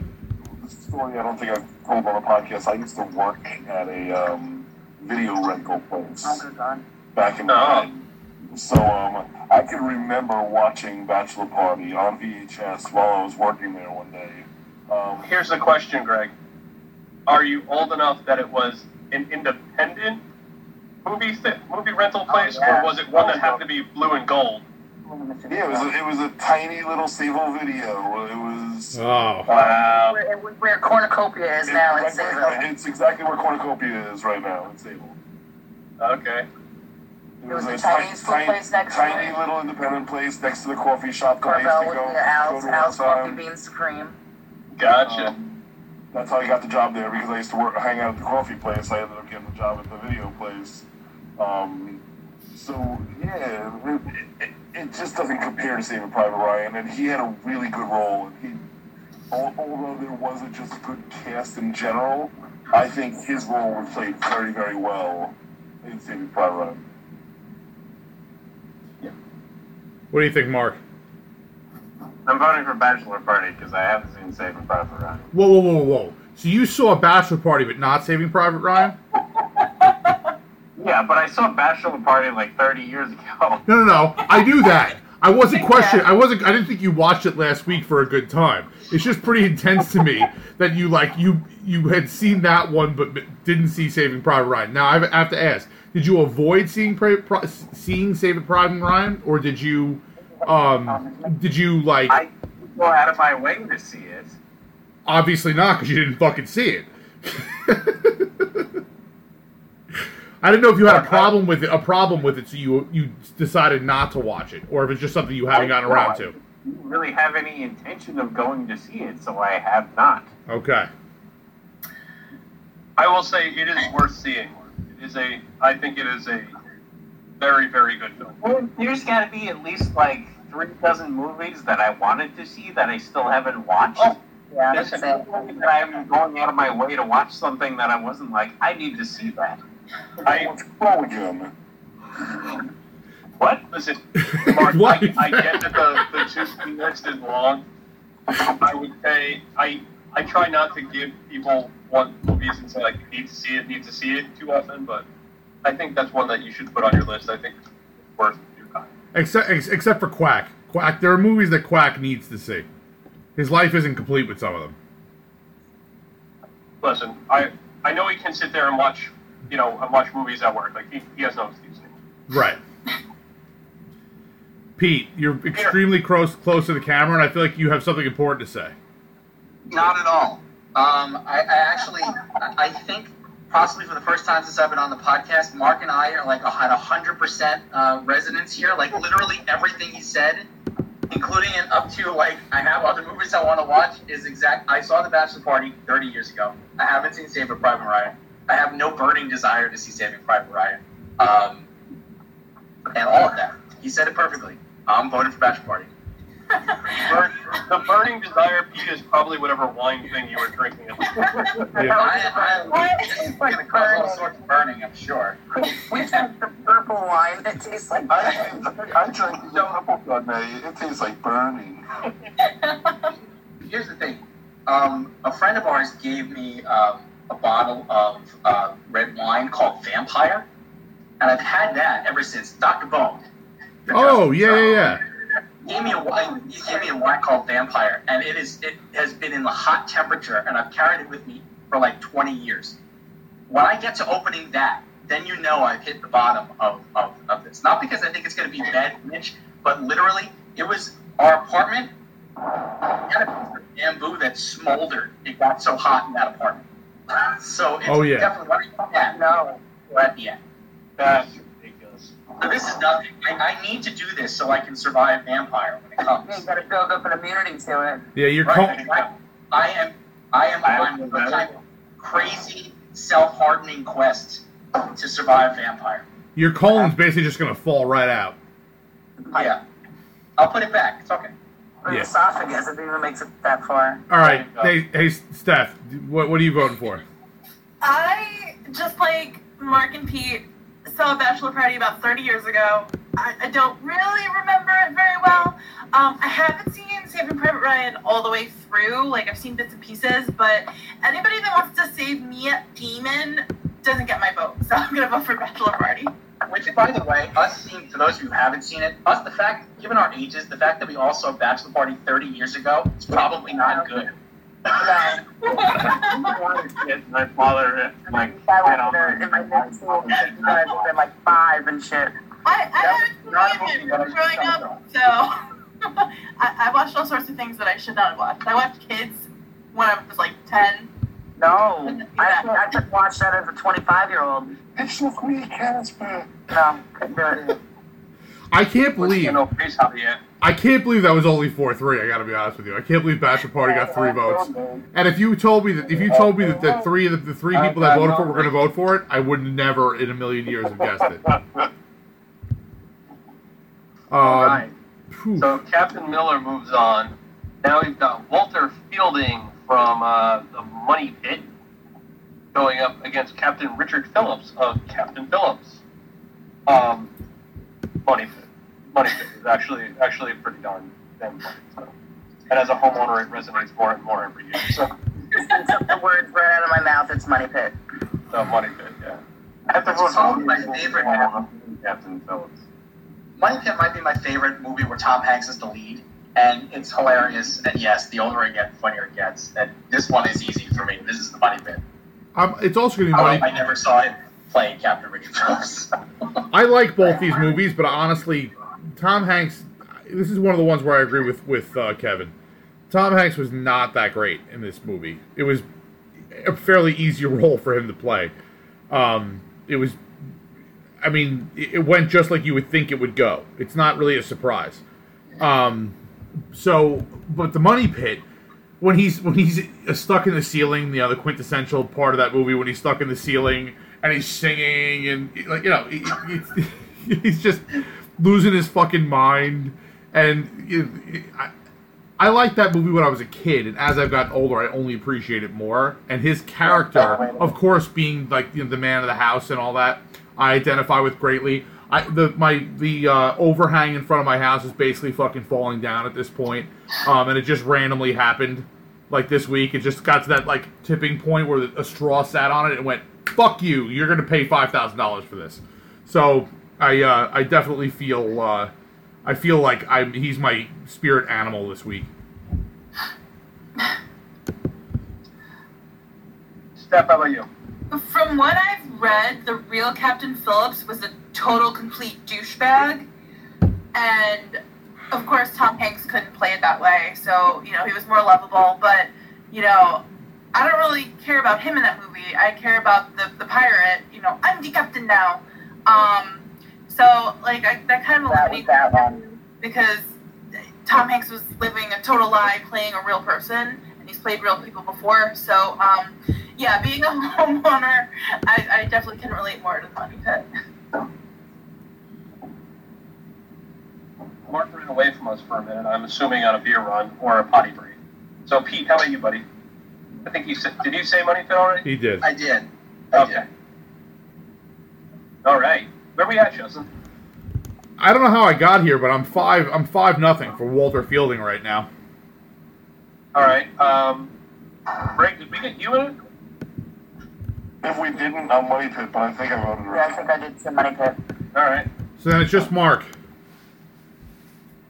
the story. I don't think I've told on a podcast. I used to work at a um, video rental place oh, my God. back in the day. So um, I can remember watching Bachelor Party on V H S while I was working there one day. Um, Here's the question, Greg. Are you old enough that it was an independent movie movie rental place, oh, yeah. or was it one that had to be blue and gold? Yeah, it was a, it was a tiny little Sable Video. It was oh wow. Uh, where, where Cornucopia is it, now in Sable. Right, it's exactly where Cornucopia is right now in Sable. Okay. It was, it was a, a Chinese tiny, food place next tiny, to tiny little independent place next to the coffee shop that I used to go, with the Al's, go to Al's Coffee Bean Supreme. Gotcha. Um, That's how I got the job there, because I used to work, hang out at the coffee place. I ended up getting the job at the video place. Um, so, yeah, it, it, it just doesn't compare to Saving Private Ryan, and he had a really good role. And he, although there wasn't just a good cast in general, I think his role was played very, very well in Saving Private Ryan. Yeah. What do you think, Mark? I'm voting for Bachelor Party because I haven't seen Saving Private Ryan. Whoa, whoa, whoa, whoa. So you saw Bachelor Party but not Saving Private Ryan? Yeah, but I saw Bachelor Party like thirty years ago. No, no, no. I knew that. I wasn't questioning. I wasn't. I didn't think you watched it last week for a good time. It's just pretty intense to me that you like you you had seen that one but didn't see Saving Private Ryan. Now I have to ask: did you avoid seeing seeing Saving Private Ryan, or did you? Um, did you, like... I didn't go out of my way to see it. Obviously not, because you didn't fucking see it. I didn't know if you had a problem with it, a problem with it, so you you decided not to watch it, or if it's just something you haven't I, gotten no, around to. I didn't really have any intention of going to see it, so I have not. Okay. I will say it is worth seeing. It is a... I think it is a... very, very good film. Well, there's got to be at least like three dozen movies that I wanted to see that I still haven't watched. Oh, yeah, that's that I'm going out of my way to watch something that I wasn't like, I need to see that. I, What's wrong with you? What? Listen, Mark, what? I, I get that the, the two list is long. I would say I I try not to give people one movies and say like need to see it, need to see it too often, but. I think that's one that you should put on your list. I think it's worth your time. Except, ex- except for Quack. Quack. There are movies that Quack needs to see. His life isn't complete with some of them. Listen, I I know he can sit there and watch, you know, and watch movies at work. Like he, he has no excuse. Right. Pete, you're extremely close close to the camera, and I feel like you have something important to say. Not at all. Um, I, I actually, I think. Possibly for the first time since I've been on the podcast, Mark and I are like at one hundred percent uh, resonance here. Like literally everything he said, including and up to like I have other movies I want to watch, is exact. I saw The Bachelor Party thirty years ago. I haven't seen Saving Private Ryan. I have no burning desire to see Saving Private Ryan. Um, and all of that. He said it perfectly. I'm voting for Bachelor Party. The burning desire, Pete, is probably whatever wine thing you were drinking. Yeah. I, I, this is going to cause all sorts of burning, I'm sure. We drank the purple wine that tastes like burning. I, I drank the purple wine. It tastes like burning. Here's the thing. Um, a friend of ours gave me um, a bottle of uh, red wine called Vampire, and I've had that ever since. Doctor Bone. Oh, yeah, yeah, yeah. Gave me a wine. He gave me a wine called Vampire, and it is it has been in the hot temperature, and I've carried it with me for like twenty years. When I get to opening that, then you know I've hit the bottom of, of, of this. Not because I think it's going to be bad, Mitch, but literally, it was our apartment. We had a piece of bamboo that smoldered. It got so hot in that apartment. So it's oh, yeah. definitely yeah, no, but yeah. That's ridiculous. So this is nothing. I, I need to do this so I can survive vampire when it comes. You got to build up an immunity to it. Yeah, you're right. Com- I, I am. I am on some type of crazy, self-hardening quest to survive vampire. Your colon's basically just going to fall right out. Yeah. I'll put it back. It's okay. Or yeah. esophagus, if it even makes it that far. All right. Hey, hey, Steph, what what are you voting for? I, just like Mark and Pete, saw a bachelor party about thirty years ago. I, I don't really remember it very well. Um, I haven't seen Saving Private Ryan all the way through. Like, I've seen bits and pieces, but anybody that wants to save me a demon doesn't get my vote, so I'm going to vote for Bachelor Party. Which, by the way, us seeing, for those of you who haven't seen it, us, the fact, given our ages, the fact that we all saw Bachelor Party thirty years ago is probably not good. My father, like, I was in my next school, and I was in, like, five and shit. I, I haven't seen it growing up, so I, I watched all sorts of things that I should not have watched. I watched Kids when I was, like, ten. No, I, I just watched that as a twenty-five-year-old. It's with me, Casper. No, couldn't I can't believe. I can't believe that was only four three. I got to be honest with you. I can't believe Bachelor Party got three votes. And if you told me that, if you told me that the three the, the three people that voted for it were going to vote for it, I would never in a million years have guessed it. Uh, so Captain Miller moves on. Now we've got Walter Fielding from uh, the Money Pit going up against Captain Richard Phillips of Captain Phillips. Um, Money Pit. Money Pit is actually actually pretty darn damn funny. So. And as a homeowner, it resonates more and more every year. So. Took the words right out of my mouth. It's Money Pit. The Money Pit, yeah. That's my favorite movie. Captain Phillips. Money Pit might be my favorite movie where Tom Hanks is the lead. And it's hilarious, and yes, the older I get, the funnier it gets. And this one is easy for me. This is the Money Pit. Um, it's also going to be Money Pit. I never saw it playing Captain Richard Phillips. I like both these movies, but honestly, Tom Hanks, this is one of the ones where I agree with, with uh, Kevin. Tom Hanks was not that great in this movie. It was a fairly easy role for him to play. Um, it was, I mean, it went just like you would think it would go. It's not really a surprise. Um... So, but the Money Pit, when he's when he's stuck in the ceiling, you know, the quintessential part of that movie when he's stuck in the ceiling and he's singing and, like, you know, it, it, it's, he's just losing his fucking mind. And it, it, I, I liked that movie when I was a kid, and as I've gotten older, I only appreciate it more. And his character, of course, being, like, you know, the man of the house and all that, I identify with greatly. I, the my the uh, overhang in front of my house is basically fucking falling down at this point, um, and it just randomly happened, like, this week. It just got to that, like, tipping point where a straw sat on it and went, "Fuck you! You're gonna pay five thousand dollars for this." So I uh, I definitely feel uh, I feel like I'm he's my spirit animal this week. Steph, how about you? From what I've read, the real Captain Phillips was a total, complete douchebag. And, of course, Tom Hanks couldn't play it that way. So, you know, he was more lovable. But, you know, I don't really care about him in that movie. I care about the, the pirate. You know, I'm the captain now. Um, so, like, I, that kind of eliminates him. Because Tom Hanks was living a total lie, playing a real person. And he's played real people before. So, um... yeah, being a homeowner, I, I definitely can relate more to the Money Pit. Mark ran away from us for a minute, I'm assuming on a beer run or a potty break. So, Pete, how about you, buddy? I think you said, did you say Money Pit already? He did. I did. I okay. Did. All right. Where are we at, Justin? I don't know how I got here, but I'm five. I'm five nothing for Walter Fielding right now. All right. Um, Greg, did we get you in it? If we didn't, I'm Money Pit, but I think I voted right. Yeah, I think I did say Money Pit. All right. So then it's just Mark.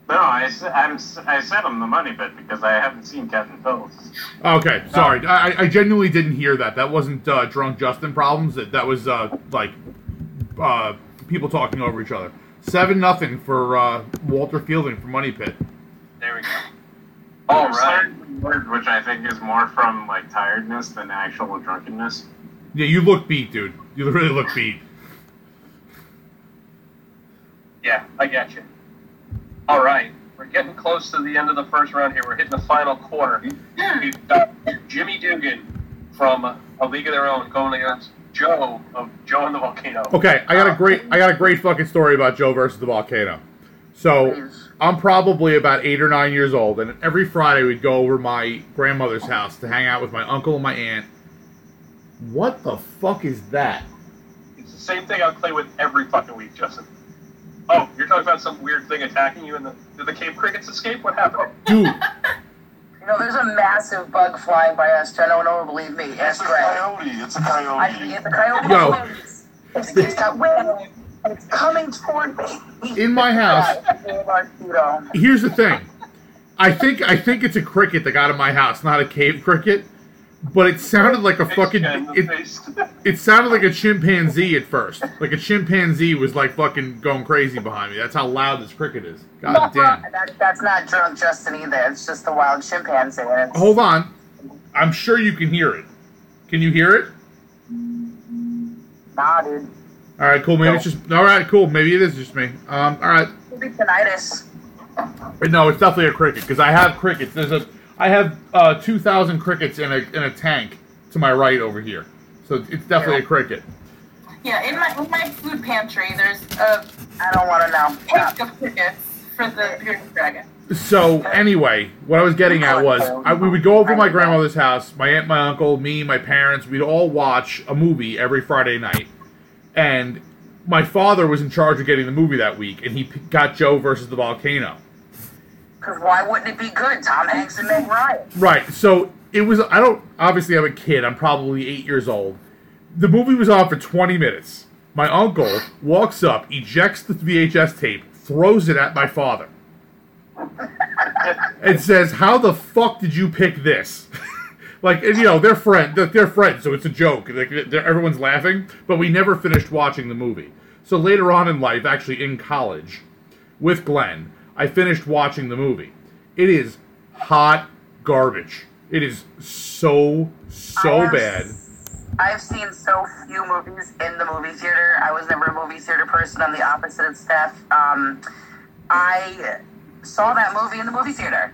No, I, I'm, I said I'm the Money Pit because I haven't seen Captain Phillips. Okay, sorry. I, I genuinely didn't hear that. That wasn't uh, drunk Justin problems. That that was, uh, like, uh, people talking over each other. seven nothing for uh, Walter Fielding for Money Pit. There we go. All right. afterwards, which I think is more from like tiredness than actual drunkenness. Yeah, you look beat, dude. You really look beat. Yeah, I got you. All right, we're getting close to the end of the first round here. We're hitting the final quarter. We've got Jimmy Dugan from A League of Their Own going against Joe of Joe and the Volcano. Okay, I got a great, I got a great fucking story about Joe versus the Volcano. So I'm probably about eight or nine years old, and every Friday we'd go over my grandmother's house to hang out with my uncle and my aunt. What the fuck is that? It's the same thing I play with every fucking week, Justin. Oh, you're talking about some weird thing attacking you in the... Did the cave crickets escape? What happened? Dude. You know, there's a massive bug flying by us, too. I don't know, believe me. Ask Greg. It's a coyote. It's a coyote. No. It's a coyote. It's got wind. It's coming toward me. In my house. Here's the thing. I think I think it's a cricket that got in my house, not a cave cricket. But it sounded like a fucking... It, it sounded like a chimpanzee at first. Like a chimpanzee was like fucking going crazy behind me. That's how loud this cricket is. God damn. That, that's not drunk Justin either. It's just the wild chimpanzee. It's... Hold on. I'm sure you can hear it. Can you hear it? Nah, dude. All right, cool. Maybe no. It's just... All right, cool. Maybe it is just me. Um, all right. Maybe tinnitus. No, it's definitely a cricket because I have crickets. There's a... I have uh, two thousand crickets in a in a tank to my right over here. So it's definitely yeah. a cricket. Yeah, in my in my food pantry, there's a... I don't want to know. ...tank of crickets for the bearded dragon. So anyway, what I was getting at was I, we would go over to my grandmother's house, my aunt, my uncle, me, my parents. We'd all watch a movie every Friday night. And my father was in charge of getting the movie that week, and he got Joe versus the Volcano. Because why wouldn't it be good? Tom Hanks and Meg Ryan. Right. So it was, I don't, obviously I'm a kid. I'm probably eight years old. The movie was on for twenty minutes. My uncle walks up, ejects the V H S tape, throws it at my father. And says, how the fuck did you pick this? Like, and, you know, they're, friend, they're, they're friends, so it's a joke. Like, everyone's laughing, but we never finished watching the movie. So later on in life, actually in college, with Glenn, I finished watching the movie. It is hot garbage. It is so, so I have, bad. I've seen so few movies in the movie theater. I was never a movie theater person. I'm the opposite of Steph. Um, I saw that movie in the movie theater.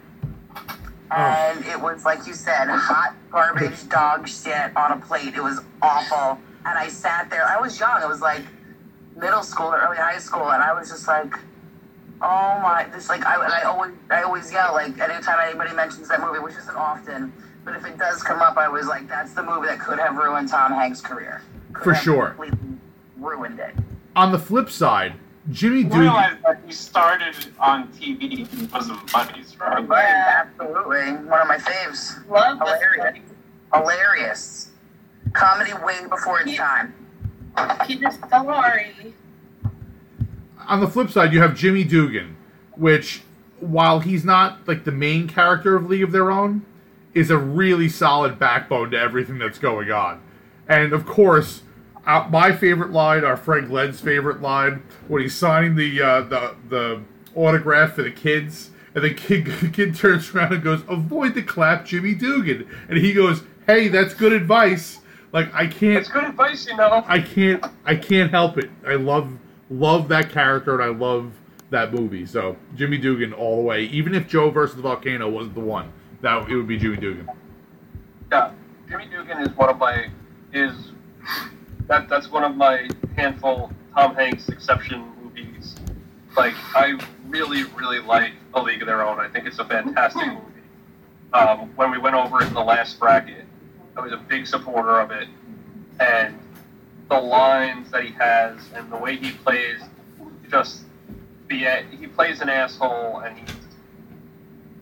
And oh. It was, like you said, hot garbage, dog shit on a plate. It was awful. And I sat there. I was young. It was like middle school or early high school. And I was just like... Oh my! This like I, I always I always yell like anytime anybody mentions that movie, which isn't often, but if it does come up, I was like, that's the movie that could have ruined Tom Hanks' career. Could For have sure, completely ruined it. On the flip side, Jimmy Dugan. Realize that he started on T V because of buddies, right? Yeah, absolutely. One of my faves. Love hilarious. Hilarious comedy way before its he, time. Peter Storey. On the flip side, you have Jimmy Dugan, which, while he's not like the main character of League of Their Own, is a really solid backbone to everything that's going on. And of course, our, my favorite line, our friend Glenn's favorite line, when he's signing the uh, the the autograph for the kids, and the kid the kid turns around and goes, "Avoid the clap, Jimmy Dugan," and he goes, "Hey, that's good advice." Like I can't. That's good advice, you know. I can't. I can't help it. I love. Love that character, and I love that movie. So, Jimmy Dugan all the way. Even if Joe versus the Volcano wasn't the one, that it would be Jimmy Dugan. Yeah, Jimmy Dugan is one of my is that that's one of my handful Tom Hanks exception movies. Like, I really, really like A League of Their Own. I think it's a fantastic movie. Um, when we went over it in the last bracket, I was a big supporter of it, and the lines that he has and the way he plays, just the he plays an asshole, and he,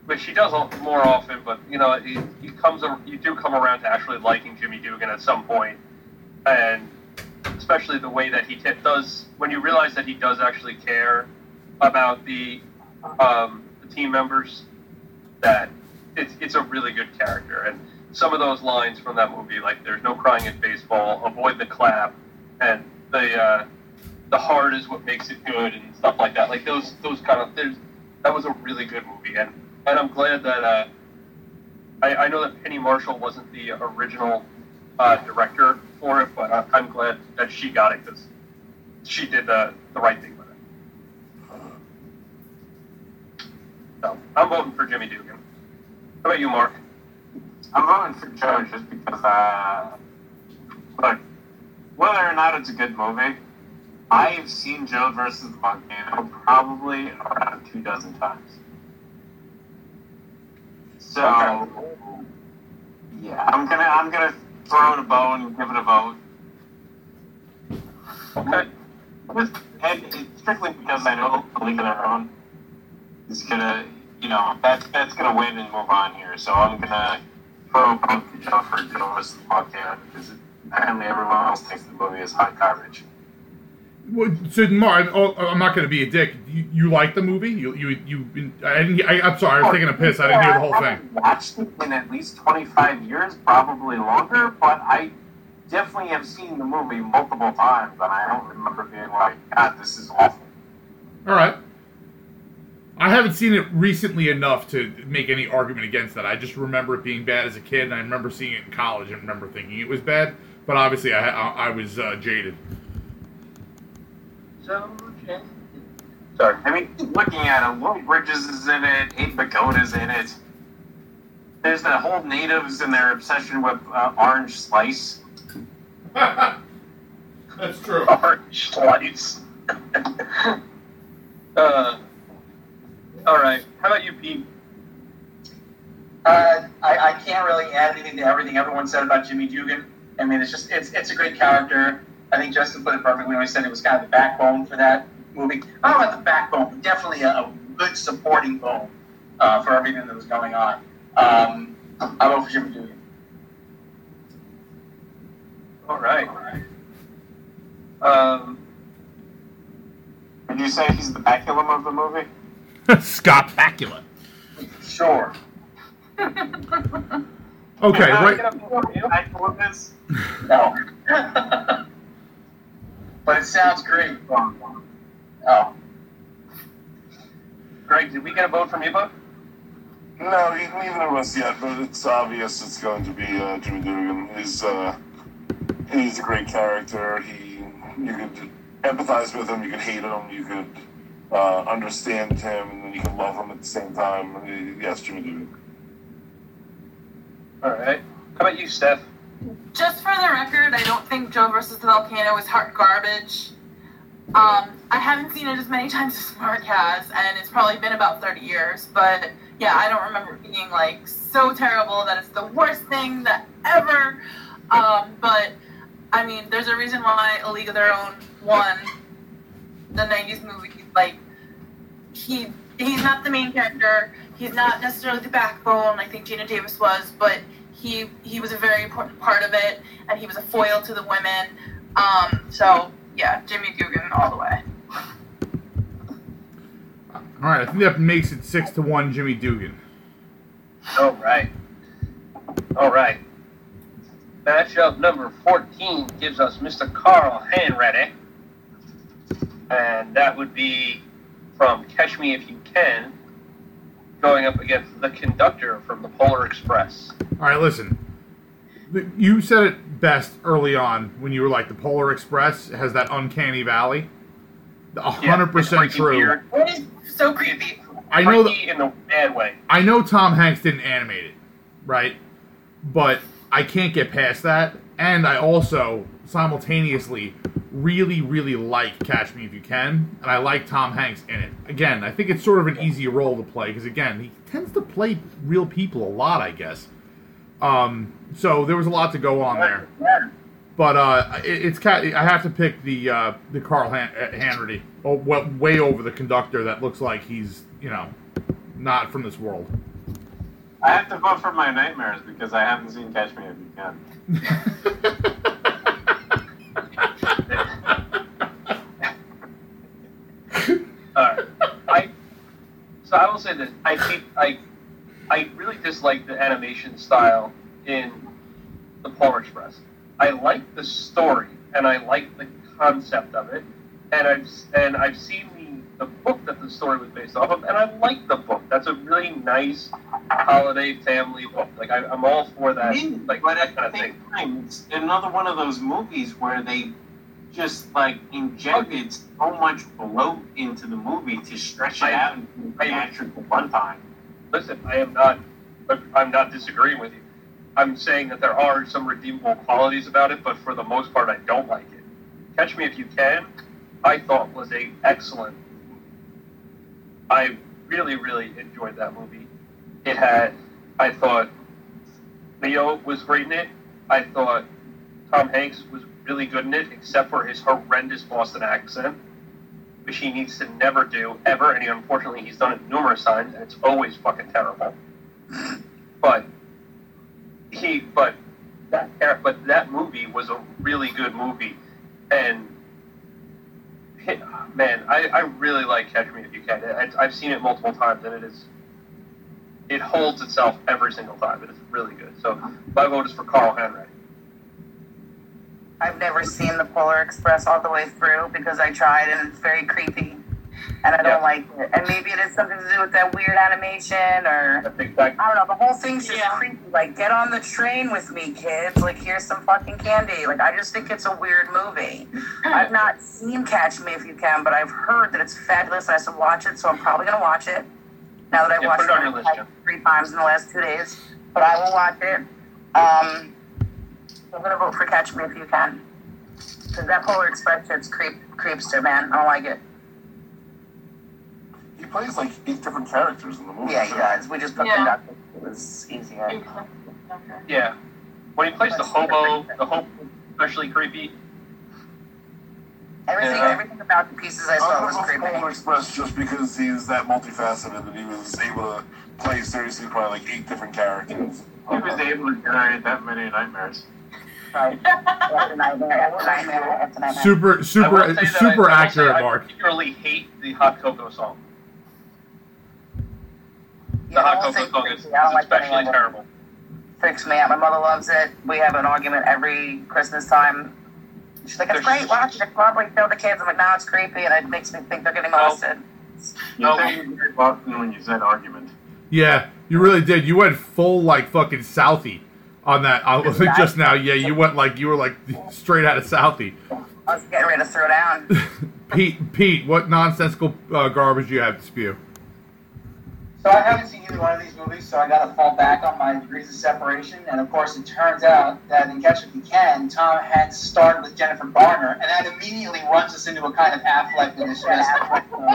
which he does more often. But you know, he, he comes, you do come around to actually liking Jimmy Dugan at some point, and especially the way that he t- does when you realize that he does actually care about the um, the team members. That it's it's a really good character and. Some of those lines from that movie, like "There's no crying in baseball," "Avoid the clap," and the uh, the heart is what makes it good, and stuff like that. Like those those kind of things. That was a really good movie, and, and I'm glad that uh, I, I know that Penny Marshall wasn't the original uh, director for it, but I, I'm glad that she got it because she did the, the right thing with it. So I'm voting for Jimmy Dugan. How about you, Mark? I'm voting for Joe just because, uh, look, whether or not it's a good movie, I have seen Joe versus the Volcano probably around two dozen times. So, yeah, I'm gonna I'm gonna throw it a bone and give it a vote. Okay. And it's strictly because I know the League of Their Own is gonna, you know, that's that's gonna win and move on here. So I'm gonna throw a bone to Joe for Joe versus the Volcano because apparently everyone else thinks the movie is hot garbage. Well, so Mark, I'm not going to be a dick. You, you like the movie? You you you? I didn't. I, I'm sorry. I was taking a piss. I didn't hear the whole thing. I've watched it in at least twenty-five years, probably longer. But I definitely have seen the movie multiple times, and I don't remember being like, "God, this is awful." All right. I haven't seen it recently enough to make any argument against that. I just remember it being bad as a kid, and I remember seeing it in college and remember thinking it was bad. But obviously, I I, I was uh, jaded. Sorry, I mean, looking at it, Little Bridges is in it, Abe Pagoda's in it. There's the whole natives and their obsession with uh, orange slice. That's true. Orange slice. uh, all right. How about you, Pete? Uh, I, I can't really add anything to everything everyone said about Jimmy Dugan. I mean, it's just it's it's a great character. I think Justin put it perfectly when he said it was kind of the backbone for that movie. I don't know about the backbone, but definitely a, a good supporting bone uh, for everything that was going on. Um, I vote for Jimmy Dugan. All right. All right. Um, Did you say he's the baculum of the movie? Scott Bakula. Sure. Okay, Can right. I love this. No. But it sounds great. Oh. Greg, did we get a vote from you, bud? No, neither of us yet, but it's obvious it's going to be uh, Jimmy Dugan. He's, uh, he's a great character. He, you could empathize with him, you could hate him, you could uh, understand him, and you could love him at the same time. Yes, Jimmy Dugan. All right. How about you, Steph? Just for the record, I don't think Joe versus the Volcano is hot garbage. Um, I haven't seen it as many times as Mark has, and it's probably been about thirty years. But, yeah, I don't remember it being, like, so terrible that it's the worst thing that ever. Um, but, I mean, there's a reason why A League of Their Own won the nineties movie. Like, he he's not the main character. He's not necessarily the backbone. I think Gina Davis was, but... He he was a very important part of it, and he was a foil to the women. Um, so, yeah, Jimmy Dugan all the way. All right, I think that makes it six to one, Jimmy Dugan. All right. All right. Matchup number fourteen gives us Mister Carl Hanratty, and that would be from Catch Me If You Can, going up against the conductor from the Polar Express. All right, listen. You said it best early on when you were like, the Polar Express has that uncanny valley. one hundred percent yeah, true. Weird. It is so creepy. I know th- in the bad way. I know Tom Hanks didn't animate it, right? But I can't get past that. And I also, simultaneously, really, really like Catch Me If You Can, and I like Tom Hanks in it. Again, I think it's sort of an easy role to play, because, again, he tends to play real people a lot, I guess. Um, so there was a lot to go on there. But uh, it, it's I have to pick the uh, the Carl Han- Hanratty, oh, well, way over the conductor that looks like he's, you know, not from this world. I have to vote for my nightmares, because I haven't seen Catch Me If You Can. uh, I so I will say this. I keep, I I really dislike the animation style in the Polar Express. I like the story and I like the concept of it, and I've and I've seen the book that the story was based off of, and I like the book. That's a really nice holiday family book. Like, I, I'm all for that. I mean, like, but that at kind the same thing. time, it's another one of those movies where they just, like, injected so much bloat into the movie to stretch it I, out into theatrical runtime. Listen, I am not, I'm not disagreeing with you. I'm saying that there are some redeemable qualities about it, but for the most part, I don't like it. Catch Me If You Can, I thought was a excellent movie. I really, really enjoyed that movie. It had, I thought, Leo was great in it. I thought Tom Hanks was really good in it, except for his horrendous Boston accent, which he needs to never do, ever, and he, unfortunately he's done it numerous times, and it's always fucking terrible. But... He, but that, but that movie was a really good movie, and man, I, I really like Catch Me If You Can. I, I've seen it multiple times, and it is it holds itself every single time. It is really good. So my vote is for Carl Henry. I've never seen The Polar Express all the way through because I tried, and it's very creepy, and I don't yeah. like it. And maybe it has something to do with that weird animation, or I, think that, I don't know. The whole thing's just yeah. creepy. Like, get on the train with me, kids. Like, here's some fucking candy. Like, I just think it's a weird movie. I've not seen Catch Me If You Can, but I've heard that it's fabulous. I should watch it, so I'm probably gonna watch it. Now that I've yeah, watched it, it list, like, yeah. three times in the last two days, but I will watch it. Um, I'm gonna vote for Catch Me If You Can because that Polar Express shit's creep creepster, man. I don't like it. He plays, like, eight different characters in the movie. Yeah, he does. We just put yeah. them up. It was easier. Okay. Yeah. When he plays the hobo, the hobo especially creepy. Everything yeah. everything about the pieces I saw I was creepy. I Polar Express just because he's that multifaceted that he was able to play seriously probably, like, eight different characters. He was uh-huh. able to generate that many nightmares. Right. That's a nightmare. That's a nightmare. That's a nightmare. Super, super, super I, accurate, I Mark. I particularly hate the Hot Cocoa song. The yeah, Hot Cocoa song is, is like especially terrible. Freaks me out. My mother loves it. We have an argument every Christmas time. She's like, it's There's great. Watch it. Probably kill the kids. I'm like, no, it's creepy, and it makes me think they're getting molested. No, no. You very often when you said argument. Yeah, you really did. You went full like fucking Southie on that. I was like, just now. Yeah, you went like you were like straight out of Southie. I was getting ready to throw down. Pete, Pete, what nonsensical uh, garbage do you have to spew? So I haven't seen either one of these movies, so I got to fall back on my degrees of separation. And, of course, it turns out that in Catch If You Can, Tom Hanks starred with Jennifer Garner, and that immediately runs us into a kind of Affleck in this unacceptable.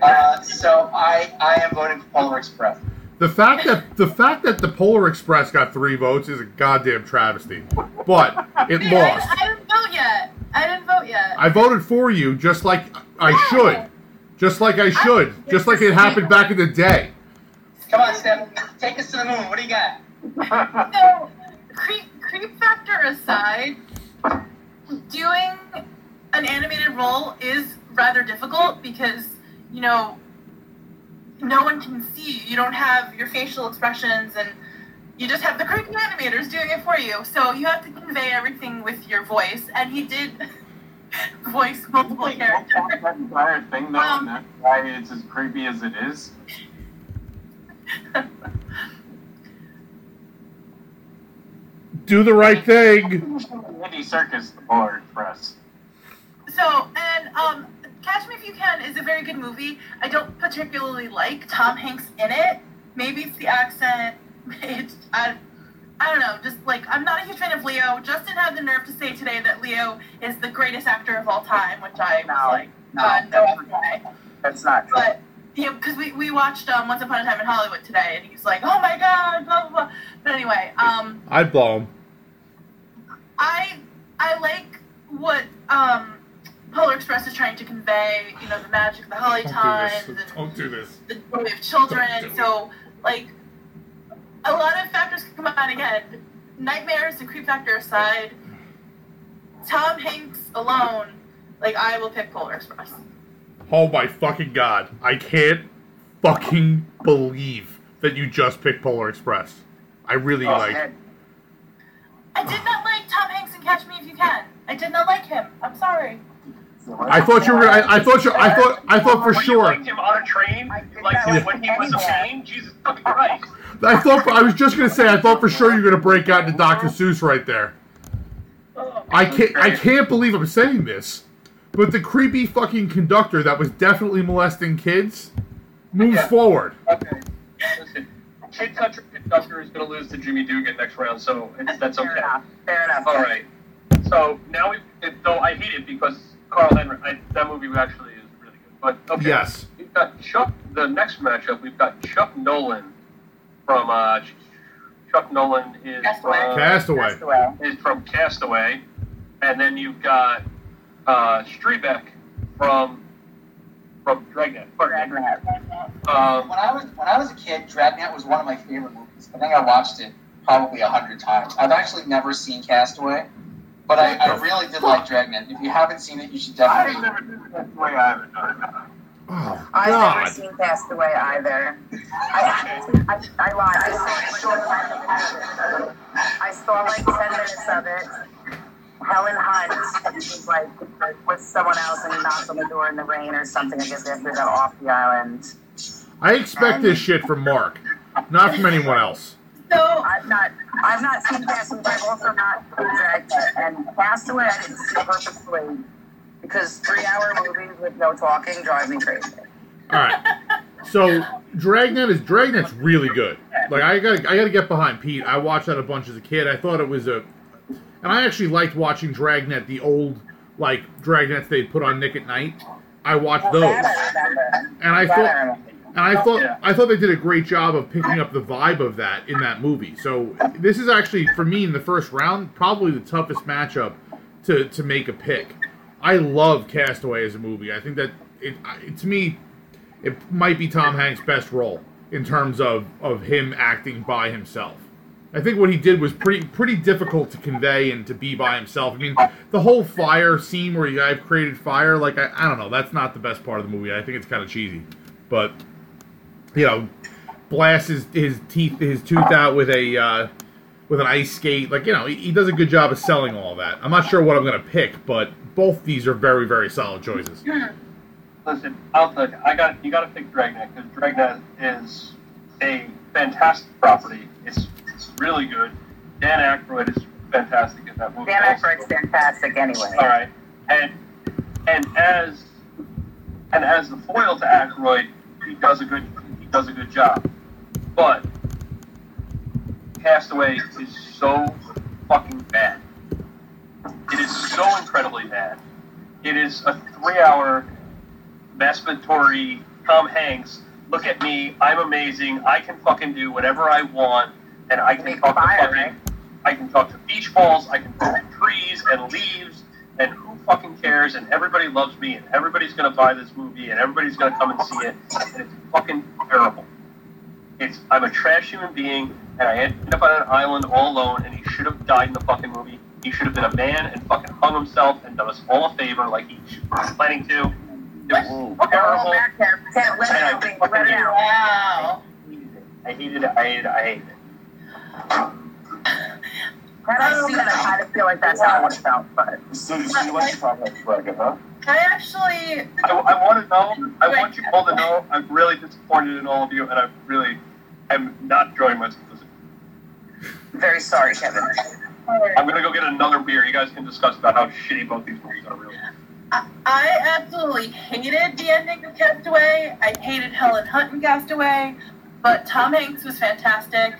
uh, So I, I am voting for Polar Express. The fact that the fact that the Polar Express got three votes is a goddamn travesty, but it Dude, lost. I, I didn't vote yet. I didn't vote yet. I voted for you, just like I yeah. should. Just like I should. I Just like it happened back in the day. Come on, Stephanie. Take us to the moon. What do you got? So, creep, creep factor aside, doing an animated role is rather difficult because, you know, no one can see you. You don't have your facial expressions, and you just have the creepy animators doing it for you. So you have to convey everything with your voice, and he did... voice multiple like, characters. That entire thing, though, um, and that's why it's as creepy as it is. Do the right thing. Andy Serkis, the Polar Express. So, and um, Catch Me If You Can is a very good movie. I don't particularly like Tom Hanks in it. Maybe it's the accent. It's, I. I don't know, just, like, I'm not a huge fan of Leo. Justin had the nerve to say today that Leo is the greatest actor of all time, which I was no, like, no, no way. That's not true. But, yeah, because we, we watched um, Once Upon a Time in Hollywood today, and he's like, oh my god, blah, blah, blah. But anyway, um... I'd blow him. I, I like what, um, Polar Express is trying to convey, you know, the magic of the holiday times. Don't do this. The joy of children, so, like... A lot of factors come out again. Nightmares and creep factor aside, Tom Hanks alone, like, I will pick Polar Express. Oh my fucking god. I can't fucking believe that you just picked Polar Express. I really oh, like... Man. I did not like Tom Hanks in Catch Me If You Can. I did not like him. I'm sorry. I thought you were. I, I thought you. I thought. I thought for sure. You liked him on a train. You liked him when he was a plane. Jesus fucking Christ. I thought. I was just gonna say. I thought for sure you were gonna break out into Doctor Seuss right there. I can't. I can't believe I'm saying this, but the creepy fucking conductor that was definitely molesting kids moves okay. forward. Okay. Listen. Kid Country Conductor is going to lose to Jimmy Dugan next round, so it's, that's okay. Fair enough. Fair enough. All right. So now, we've, it, though I hate it because Carl Henry, I, that movie actually is really good. But okay, yes. We've got Chuck. The next matchup, we've got Chuck Nolan from uh, Chuck Nolan is Castaway. From Castaway. Castaway is from Castaway, and then you've got uh, Strebeck from. From Dragnet. Dragnet. Um, when I was when I was a kid, Dragnet was one of my favorite movies. I think I watched it probably a hundred times. I've actually never seen Castaway, but I, I really did like Dragnet. If you haven't seen it, you should definitely. I never seen Castaway either. Oh, I've never seen Castaway either. I I, I lied. I saw, I saw like ten minutes of it. Helen Hunt was like with someone else and knocks on the door in the rain or something. I guess after they're off the island. I expect and this shit from Mark, not from anyone else. No, I've not. I've not seen Castaway. I've also not seen Dragnet and Castaway. I didn't see purposely because three-hour movies with no talking drive me crazy. All right. So Dragnet is Dragnet's really good. Like I got, I got to get behind Pete. I watched that a bunch as a kid. I thought it was a. And I actually liked watching Dragnet, the old, like, Dragnets they put on Nick at Night. I watched those. And I thought and I thought, I thought they did a great job of picking up the vibe of that in that movie. So this is actually, for me, in the first round, probably the toughest matchup to, to make a pick. I love Castaway as a movie. I think that, it, it to me, it might be Tom Hanks' best role in terms of, of him acting by himself. I think what he did was pretty pretty difficult to convey and to be by himself. I mean, the whole fire scene where I've created fire, like, I, I don't know. That's not the best part of the movie. I think it's kind of cheesy. But, you know, blasts his, his teeth, his tooth out with a uh, with an ice skate. Like, you know, he, he does a good job of selling all that. I'm not sure what I'm going to pick, but both these are very, very solid choices. Listen, I'll tell you, I got, you got to pick Dragnet, because Dragnet is a fantastic property. It's really good. Dan Aykroyd is fantastic in that movie. Dan Aykroyd's fantastic anyway. All right, and and as and as the foil to Aykroyd, he does a good he does a good job. But Castaway is so fucking bad. It is so incredibly bad. It is a three-hour masturbatory Tom Hanks. Look at me, I'm amazing. I can fucking do whatever I want. And I can talk fire, to fucking, right? I can talk to beach balls, I can talk to trees and leaves, and who fucking cares? And everybody loves me, and everybody's gonna buy this movie, and everybody's gonna come and see it, and it's fucking terrible. It's I'm a trash human being, and I ended up on an island all alone, and he should have died in the fucking movie. He should have been a man and fucking hung himself and done us all a favor, like he was planning to. It was oh, terrible. Can't let and I, fucking right wow. I hated it. I hated it. I hated it. I hated it. When I see that, I kind of feel like that's how it felt. But so you like Dragnet, huh? I actually. I, I want to know. I want you all to know. I'm really disappointed in all of you, and I really am not enjoying my decision. Very sorry, Kevin. I'm gonna go get another beer. You guys can discuss about how shitty both these movies are. Really. I, I absolutely hated the ending of Castaway. I hated Helen Hunt in Castaway, but Tom Hanks was fantastic.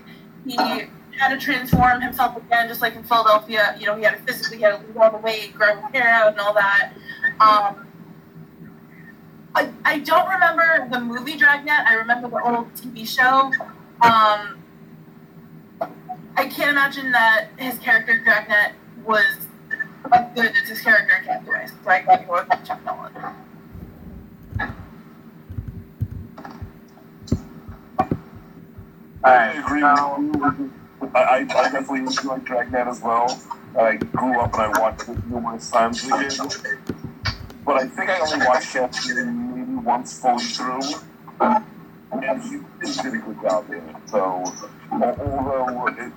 He had to transform himself again, just like in Philadelphia. You know, he had to physically, he had to lose all the weight, grow his hair out, and all that. Um, I I don't remember the movie Dragnet. I remember the old T V show. Um, I can't imagine that his character Dragnet was as good as his character Castaway. So I got to go with Chuck Nolan. I agree with you. I, I, I definitely like Dragnet as well. I grew up and I watched it numerous times as a kid. But I think I only watched it maybe once fully through. And he did a good job in it. So although it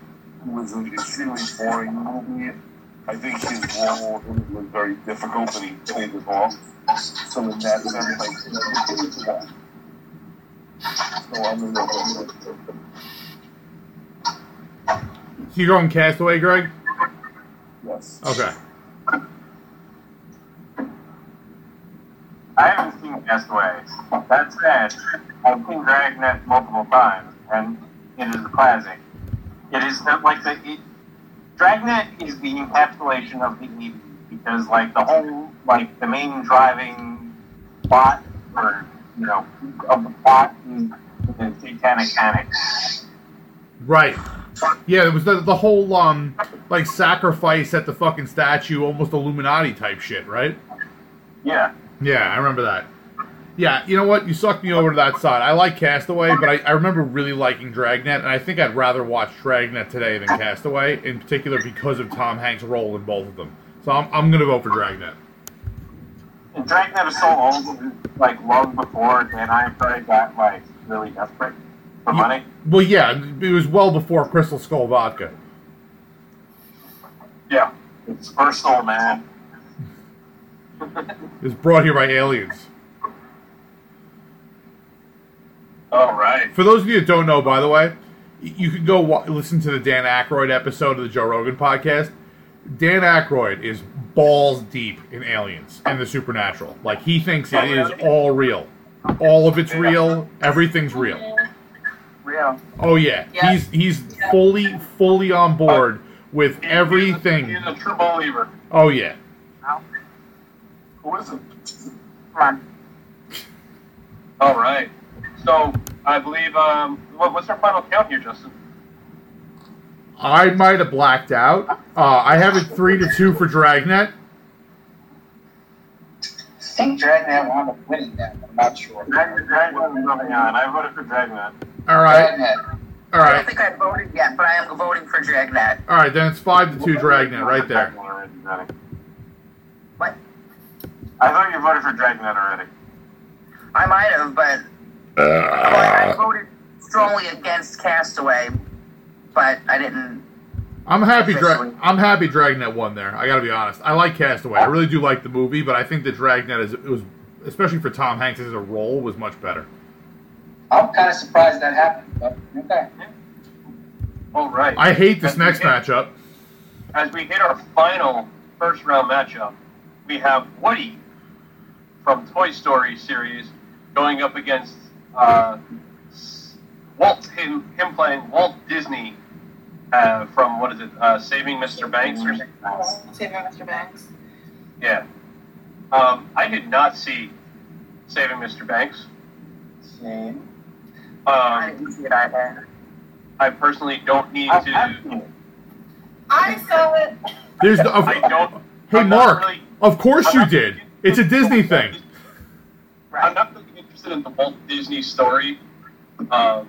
was an extremely boring movie, I think his role was very difficult, and he played it off. So in that sense, I think he played it off. So I'm in the So you're going Castaway, Greg? Yes. Okay. I haven't seen Castaway. That said, I've seen Dragnet multiple times, and it is a classic. It is not like the... It, Dragnet is the encapsulation of the eighties, because, like, the whole, like, the main driving plot, or, you know, of the plot is the satanic panic. Right. Yeah, it was the, the whole, um, like, sacrifice at the fucking statue, almost Illuminati type shit, right? Yeah. Yeah, I remember that. Yeah, you know what? You sucked me over to that side. I like Castaway, but I, I remember really liking Dragnet, and I think I'd rather watch Dragnet today than Castaway, in particular because of Tom Hanks' role in both of them. So I'm I'm going to vote for Dragnet. And Dragnet is so old, like, long before Dan Aykroyd got, like, really desperate for you, money. Well, yeah, it was well before Crystal Skull Vodka. Yeah, it's personal, man. It was brought here by aliens. All right. For those of you that don't know, by the way, you can go wa- listen to the Dan Aykroyd episode of the Joe Rogan podcast. Dan Aykroyd is balls deep in aliens and the supernatural. Like, he thinks it is all real. All of it's real. Everything's real. Real. Oh, yeah. Yep. He's he's yep. fully, fully on board with he's everything. A, he's a true believer. Oh, yeah. Who is it? All right. So, I believe, um, what, what's our final count here, Justin? I might have blacked out. Uh, I have it three to two for Dragnet. I think Dragnet wound up winning that. I'm not sure. Dragnet, Dragnet is moving on. I voted for Dragnet. All right. Dragnet. All right. I don't think I voted yet, but I am voting for Dragnet. All right, then it's five to two Dragnet right there. What? I thought you voted for Dragnet already. I might have, but... Uh, I voted strongly against Castaway, but I didn't. I'm happy. Dra- I'm happy Dragnet won there. I got to be honest. I like Castaway. I really do like the movie, but I think the Dragnet is it was, especially for Tom Hanks as a role, was much better. I'm kind of surprised that happened. But okay. All right. I hate this as next hit, matchup. As we hit our final first round matchup, we have Woody from Toy Story series going up against. Uh, Walt, him, him playing Walt Disney uh, from, what is it, uh, Saving Mister Banks? Or Saving Mister Banks. Yeah. Um, I did not see Saving Mister Banks. Same. Um, I didn't see it either. I personally don't need I, to... I saw it. There's the, of, I don't... Hey, I'm Mark, really, of course I'm you did. Really it's a Disney thing. Right. I'm not... in the Walt Disney story. Um,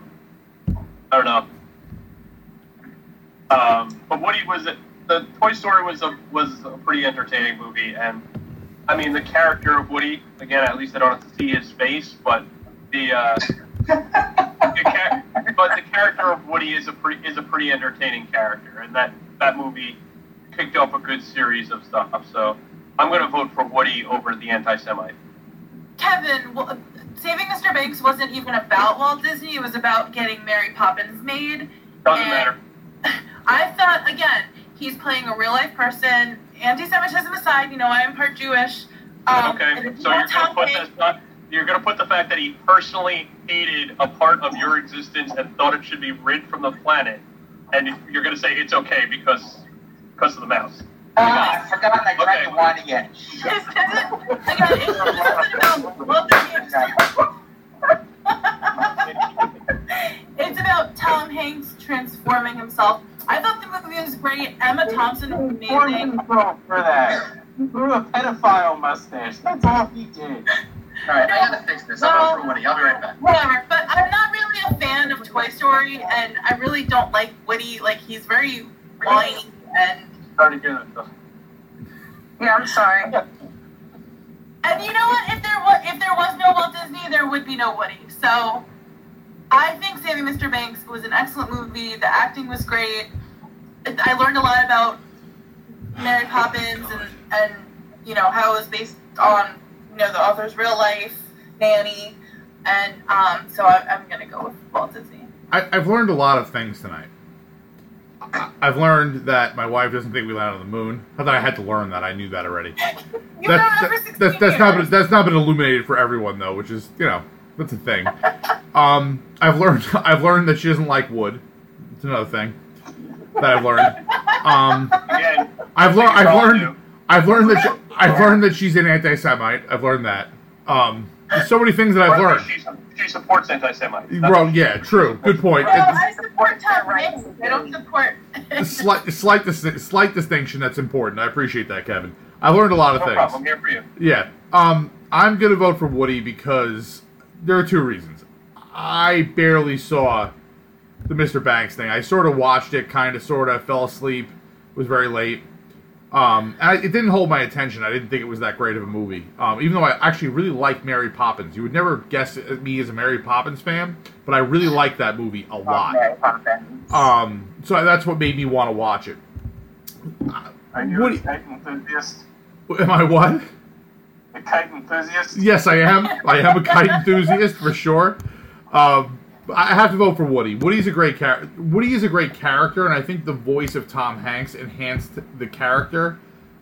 I don't know. Um, but Woody was a, the Toy Story was a was a pretty entertaining movie, and I mean the character of Woody. Again, at least I don't have to see his face, but the, uh, the char- but the character of Woody is a pretty is a pretty entertaining character, and that that movie kicked off a good series of stuff. So I'm going to vote for Woody over the anti-Semite. Kevin, well, Saving Mister Banks wasn't even about Walt Disney. It was about getting Mary Poppins made. Doesn't and matter. I thought, again, he's playing a real-life person. Anti-Semitism aside, you know, I am part Jewish. Um, okay, so you're going to put this, not, you're going to put the fact that he personally hated a part of your existence and thought it should be rid from the planet, and you're going to say it's okay because because of the mouse. Oh, I forgot I tried to wine again. This doesn't, again, it doesn't well, it's about Tom Hanks transforming himself. I thought the movie was great. Emma Thompson was amazing. For that. He grew a pedophile mustache. That's all he did. All right, no, I gotta fix this. I'll go for Woody. I'll be right back. Whatever, but I'm not really a fan of Toy Story, and I really don't like Woody. Like, he's very whiny and... Yeah, I'm sorry. And you know what? If there was if there was no Walt Disney, there would be no Woody. So I think Saving Mister Banks was an excellent movie. The acting was great. I learned a lot about Mary Poppins and, and you know, how it was based on, you know, the author's real life nanny, and um, so I, I'm going to go with Walt Disney. I, I've learned a lot of things tonight. I, I've learned that my wife doesn't think we landed on the moon. I thought I had to learn that. I knew that already. You've that, known that, that for sixteen that's, that's years. Not been, that's not been illuminated for everyone, though, which is, you know, that's a thing. um, I've learned I've learned that she doesn't like wood. It's another thing that I've learned. Um, Again, I've, le- I've learned. New. I've learned that. She, I've learned that she's an anti-Semite. I've learned that. Um, there's so many things that I've learned. She, she supports anti-Semites. Well, yeah, true. Good point. Well, I support Tom Hanks. I don't support. slight, slight, dis- slight distinction. That's important. I appreciate that, Kevin. I learned a lot of no things. No problem. I'm here for you. Yeah. Um, I'm gonna vote for Woody because there are two reasons. I barely saw the Mister Banks thing. I sort of watched it, kind of, sort of, fell asleep. Was very late. Um, and I, it didn't hold my attention. I didn't think it was that great of a movie. Um, even though I actually really like Mary Poppins. You would never guess at me as a Mary Poppins fan, but I really like that movie a lot. Mary Poppins. Um, so that's what made me want to watch it. Uh, Are you Woody, a kite enthusiast? Am I what? A kite enthusiast? Yes, I am. I am a kite enthusiast, for sure. Um, I have to vote for Woody. Woody's a great character. Woody is a great character, and I think the voice of Tom Hanks enhanced the character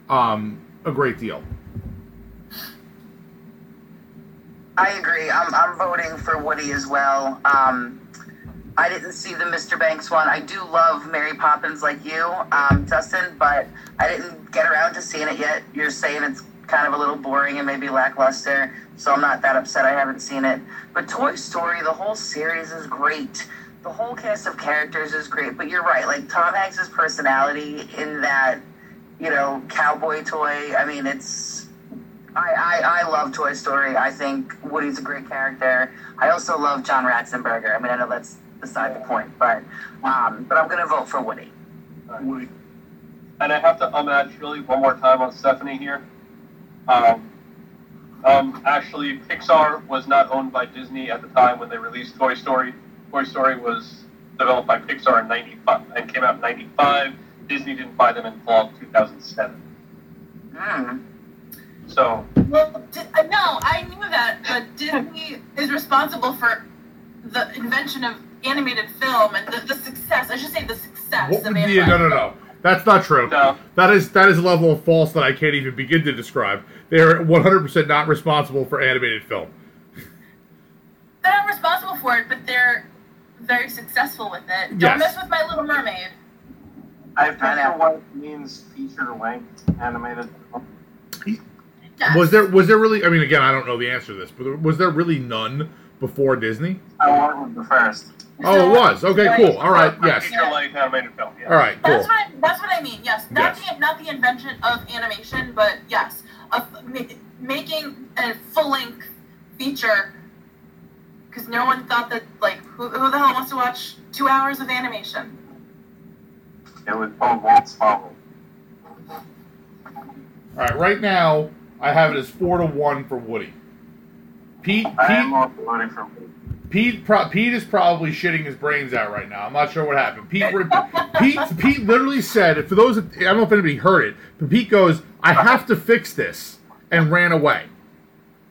um, a great deal. I agree. I'm I'm voting for Woody as well. Um, I didn't see the Mister Banks one. I do love Mary Poppins, like you, um, Dustin, but I didn't get around to seeing it yet. You're saying it's kind of a little boring and maybe lackluster, so I'm not that upset I haven't seen it. But Toy Story, the whole series is great. The whole cast of characters is great, but you're right, like Tom Hanks' personality in that, you know, cowboy toy, I mean, it's, I, I, I love Toy Story. I think Woody's a great character. I also love John Ratzenberger. I mean, I know that's beside the point, but um, but I'm going to vote for Woody. Woody. And I have to unmatch really one more time on Stephanie here. Um, um, actually, Pixar was not owned by Disney at the time when they released Toy Story. Toy Story was developed by Pixar in ninety-five and came out in ninety-five. Disney didn't buy them until two thousand seven. Mm. So. Well, di- no, I knew that, but Disney is responsible for the invention of animated film and the, the success. I should say the success what of animated film. No, no, no. That's not true. No. That is that is a level of false that I can't even begin to describe. They are one hundred percent not responsible for animated film. They're not responsible for it, but they're very successful with it. Don't yes. mess with My Little Mermaid. I don't know what it means feature-length animated film. Yes. Was there was there really? I mean, again, I don't know the answer to this, but was there really none before Disney? I wanted the first. Oh, it was. Okay, cool. All right, yes. Feature-length animated film, yeah. All right, cool. That's what I, that's what I mean, yes. Not, yes. The, not the invention of animation, but yes. Of making a full-length feature, because no one thought that, like, who, who the hell wants to watch two hours of animation? It was all Walt's fault. All right, right now, I have it as four to one for Woody. Pete, Pete. I am also voting for Woody. Pete pro- Pete is probably shitting his brains out right now. I'm not sure what happened. Pete Pete, Pete literally said, for those, that, I don't know if anybody heard it, but Pete goes, I have to fix this, and ran away.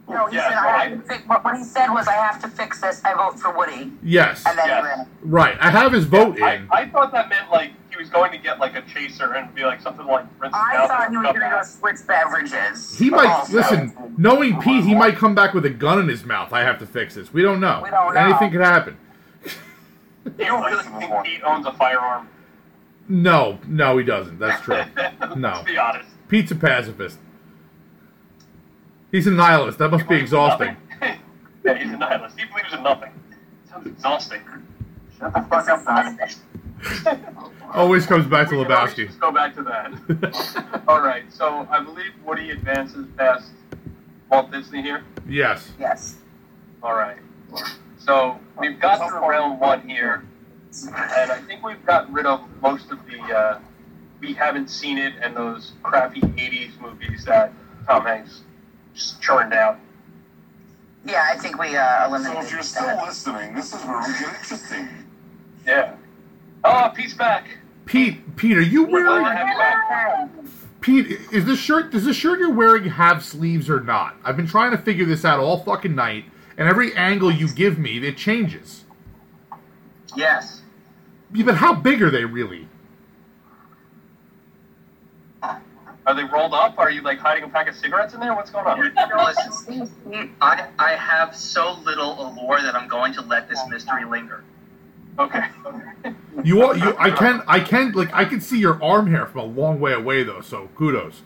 No, he yes, said, I have to fix, what he said was, I have to fix this, I vote for Woody. Yes. And then yes. he ran. Right, I have his vote yeah, in. I, I thought that meant, like, he was going to get, like, a chaser and be, like, something like Princess I Alice thought he was going to go switch beverages. He might, also. Listen, knowing Pete, he might come back with a gun in his mouth. I have to fix this. We don't know. We don't know. Anything could happen. You don't really think Pete owns a firearm? No. No, he doesn't. That's true. No. Let's be honest. Pete's a pacifist. He's a nihilist. That must he be exhausting. Yeah, he's a nihilist. He believes in nothing. It sounds exhausting. Shut the fuck up, nihilist. Always comes back to Lebowski. Let's go back to that. All right, so I believe Woody advances past Walt Disney here. Yes. Yes. All right. So we've got to round one here, and I think we've gotten rid of most of the uh, we haven't seen it and those crappy eighties movies that Tom Hanks just churned out. Yeah, I think we uh, eliminated. So if you're still that. listening, this is where we get interesting. Yeah. Oh, Pete's back. Pete, Pete, are you wearing... Pete, is this shirt, does this shirt you're wearing have sleeves or not? I've been trying to figure this out all fucking night, and every angle you give me, it changes. Yes. Yeah, but how big are they really? Are they rolled up? Are you, like, hiding a pack of cigarettes in there? What's going on? Listen, I, I have so little allure that I'm going to let this mystery linger. Okay. You are, you, I can, I can, like, I can see your arm hair from a long way away, though, so kudos.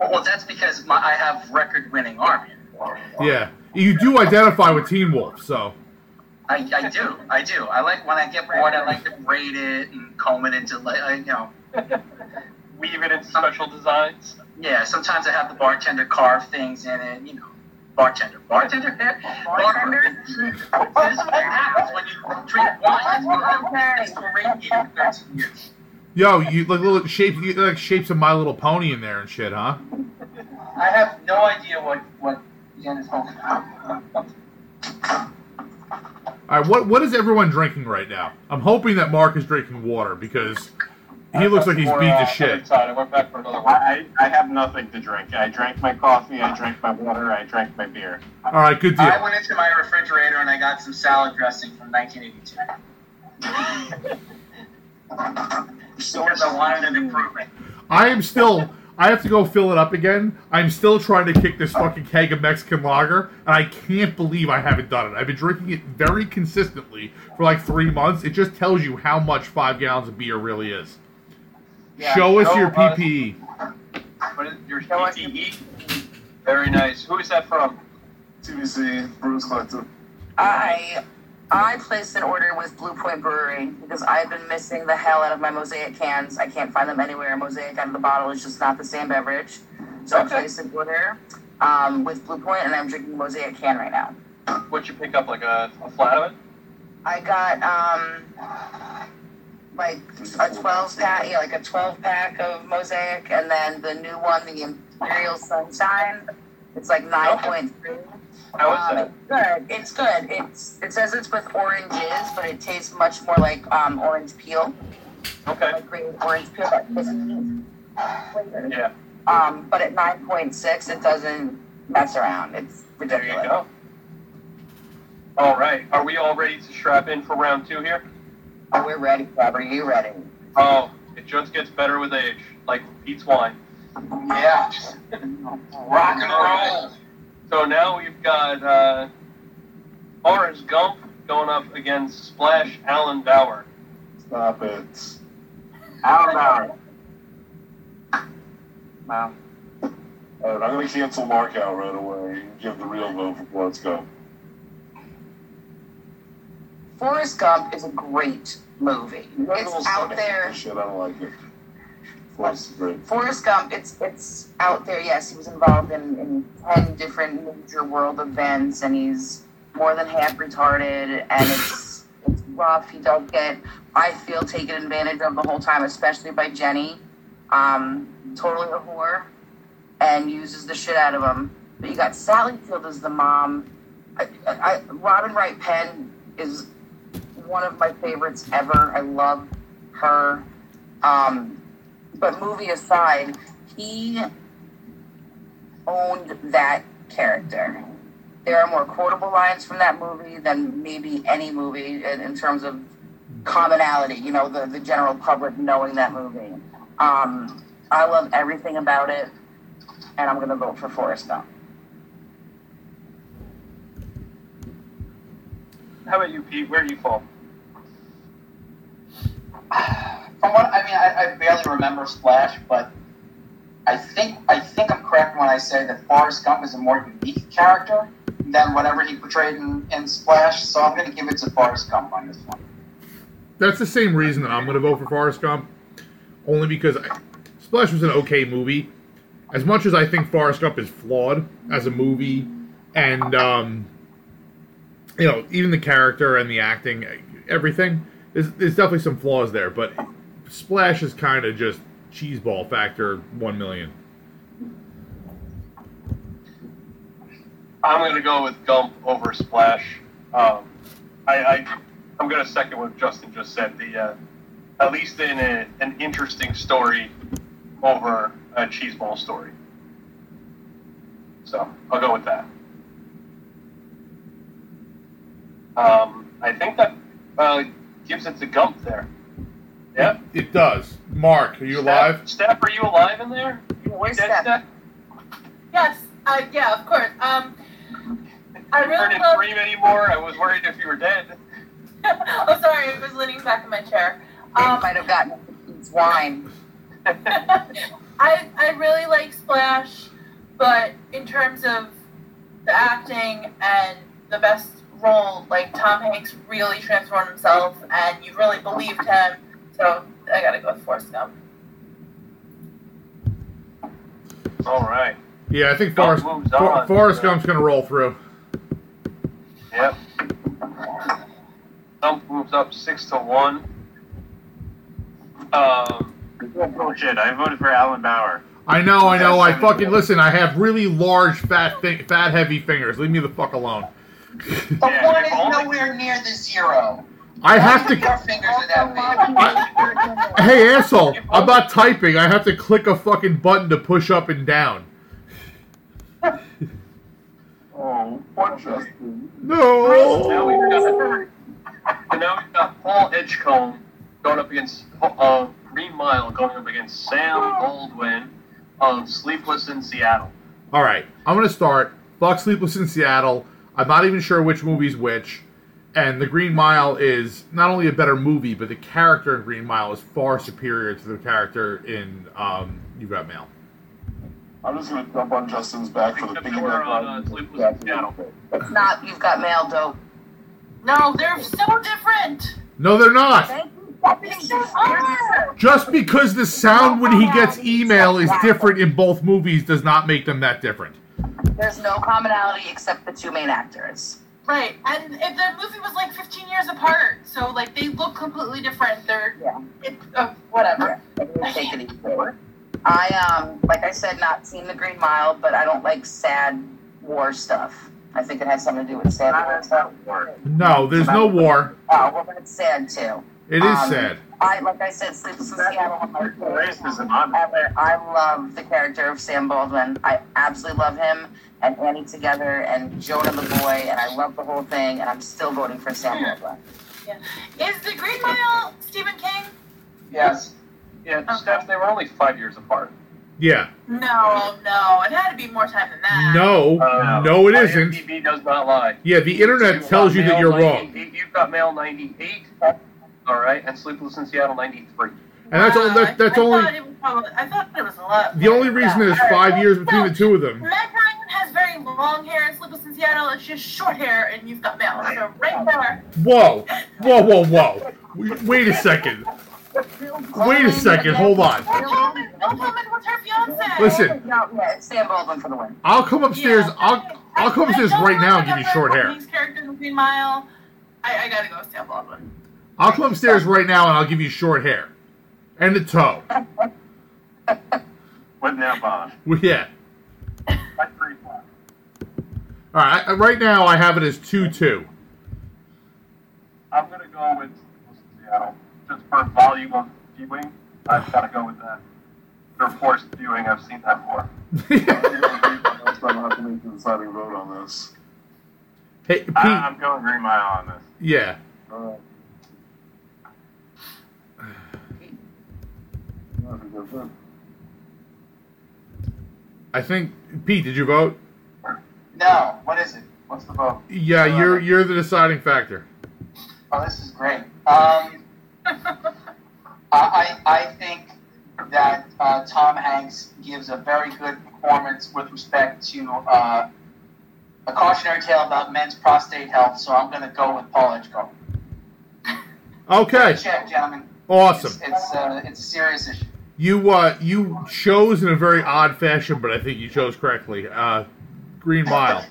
Well, that's because my, I have record-winning arm hair. Yeah. You do identify with Teen Wolf, so... I, I do, I do. I like, when I get bored, I like to braid it and comb it into, like, you know... Weave it in special designs. Yeah, sometimes I have the bartender carve things in it, you know. Bartender. Bartender? Bartender? This is what happens when you drink wine that's been marinated for thirteen years. Yo, you like little shapes, you like shapes of My Little Pony in there and shit, huh? I have no idea what, what Jen is holding out. Alright, what what is everyone drinking right now? I'm hoping that Mark is drinking water because he looks like he's beat to uh, shit. I, I have nothing to drink. I drank my coffee, I drank my water, I drank my beer. All right, good deal. I went into my refrigerator and I got some salad dressing from nineteen eighty-two. Because I wanted an improvement. I am still... I have to go fill it up again. I'm still trying to kick this fucking keg of Mexican lager, and I can't believe I haven't done it. I've been drinking it very consistently for like three months. It just tells you how much five gallons of beer really is. Yeah, show, show us your P P E. What is your P P E? Very nice. Who is that from? T B C, Brewers Collective. I I placed an order with Blue Point Brewery because I've been missing the hell out of my Mosaic cans. I can't find them anywhere. Mosaic out of the bottle is just not the same beverage. So okay. I placed an order um, with Blue Point, and I'm drinking Mosaic can right now. What'd you pick up, like a, a flat of it? I got... um. like a twelve pack, yeah, like a twelve pack of Mosaic, and then the new one, the Imperial Sunshine. It's like nine point three. How is that? Um, it's good. It's good. It's it says it's with oranges, but it tastes much more like um, orange peel. Okay. Like green orange peel. Yeah. Um, but at nine point six, it doesn't mess around. It's ridiculous. There you go. All right. Are we all ready to strap in for round two here? Oh, we're ready, Bob. Are you ready? Oh, it just gets better with age, like Pete's wine. Yeah. Rock and roll. So now we've got uh, Forrest Gump going up against Splash Alan Bauer. Stop it. Alan Bauer. Wow. All right, I'm going to cancel Mark out right away and give the real vote for Forrest Gump. Forrest Gump is a great movie. It's out there. Shit, I don't like it. Forrest is great. Forrest Gump, it's it's out there. Yes, he was involved in, in ten different major world events, and he's more than half retarded, and it's it's rough. He don't get, I feel, taken advantage of the whole time, especially by Jenny. Um, totally a whore, and uses the shit out of him. But you got Sally Field as the mom. I, I, Robin Wright Penn is one of my favorites ever. I love her. Um, but movie aside, he owned that character. There are more quotable lines from that movie than maybe any movie in, in terms of commonality, you know, the, the general public knowing that movie. Um, I love everything about it, and I'm going to vote for Forrest Gump. How about you, Pete? Where do you fall? From what I mean, I, I barely remember Splash, but I think I think I'm correct when I say that Forrest Gump is a more unique character than whatever he portrayed in, in Splash. So I'm going to give it to Forrest Gump on this one. That's the same reason that I'm going to vote for Forrest Gump, only because I, Splash was an okay movie. As much as I think Forrest Gump is flawed as a movie, and um. you know, even the character and the acting, everything, there's, there's definitely some flaws there, but Splash is kind of just cheeseball factor one million. I'm going to go with Gump over Splash. Um, I, I, I'm going to second what Justin just said. The uh, at least in a, an interesting story over a cheeseball story. So I'll go with that. Um, I think that uh, gives it to Gump there. Yeah? It, it does. Mark, are you Steph, alive? Steph, are you alive in there? Where's Steph? Steph? Yes. Uh, yeah, of course. Um, I really I didn't dream anymore. I was worried if you were dead. Oh, sorry. I was leaning back in my chair. Um, I might have gotten it's wine. I I really like Splash, but in terms of the acting and the best role, like Tom Hanks really transformed himself, and you really believed him. So I gotta go with Forrest Gump. All right. Yeah, I think Forrest, For, Forrest Gump's going to roll through. Yep. Gump moves up six to one. Um, bullshit. I voted for Alan Bauer. I know, I know. I fucking listen. I have really large, fat, thi- fat, heavy fingers. Leave me the fuck alone. But yeah, one is nowhere near the zero. I have to. I, hey, asshole! I'm not typing. I have to click a fucking button to push up and down. Oh, what just? No. Now we've got, and now we've got Paul Edgecombe going up against uh, Green Mile, going up against Sam Goldwyn of Sleepless in Seattle. All right, I'm gonna start. Fuck Sleepless in Seattle. I'm not even sure which movie's which. And The Green Mile is not only a better movie, but the character in Green Mile is far superior to the character in um, You've Got Mail. I'm just going to jump on Justin's back for the piggyback on. It's not You've Got Mail, though. No, they're so different. No, they're not. Just because the sound when he gets email is different in both movies does not make them that different. There's no commonality except the two main actors. Right, and if the movie was like fifteen years apart, so like they look completely different. They're yeah, it, uh, whatever. Yeah. Take it easy. I um, like I said, not seen The Green Mile, but I don't like sad war stuff. I think it has something to do with sad war. Stuff. No, there's no war. Oh, well, that's sad too. It um, is sad. I like I said, Sleepless in Seattle. I love the character of Sam Baldwin. I absolutely love him. And Annie Together and Jonah the Boy, and I love the whole thing, and I'm still voting for Sam Goldwyn. Yeah. Yeah. Is The Green Mile Stephen King? Yes. Yeah, okay. Steph, they were only five years apart. Yeah. No, no, it had to be more time than that. No, uh, no, it isn't. I M D B does not lie. Yeah, the internet tells you that you're wrong. You've Got Mail ninety-eight, all right, and Sleepless in Seattle ninety-three. And that's, wow, all, that, that's I only. Thought it was probably, I thought it was a lot. The only reason there's five years between the two of them. Meg Ryan has very long hair in Sleepless in Seattle, and she has short hair, and You've Got Mail. So right there. Whoa. Whoa, whoa, whoa. Wait a second. Wait a second. Hold on. Bill Pullman was her fiance. Listen. Sam Baldwin for the win. I'll come upstairs. Yeah. I'll, I'll come upstairs right now and give you short hair. These characters in Green Mile. I, I gotta go with Sam Baldwin. I'll come upstairs right now and I'll give you short hair. And the toe. With that bond. Well, yeah. All right. I, right now, I have it as two two. I'm going to go with Seattle. Just for volume of viewing, I've got to go with that. For forced viewing, I've seen that before. I'm going to have to make the deciding vote on this. Hey, Pete. I, I'm going Green Mile on this. Yeah. All right. I think Pete, did you vote? No. What is it? What's the vote? Yeah, uh, you're you're the deciding factor. Oh, this is great. Um, I I think that uh, Tom Hanks gives a very good performance with respect to uh, A Cautionary Tale about men's prostate health. So I'm going to go with Paul Edgecombe. Okay. Check, gentlemen. Awesome. It's it's, uh, it's a serious issue. You uh, you chose in a very odd fashion, but I think you chose correctly. Uh, Green Mile.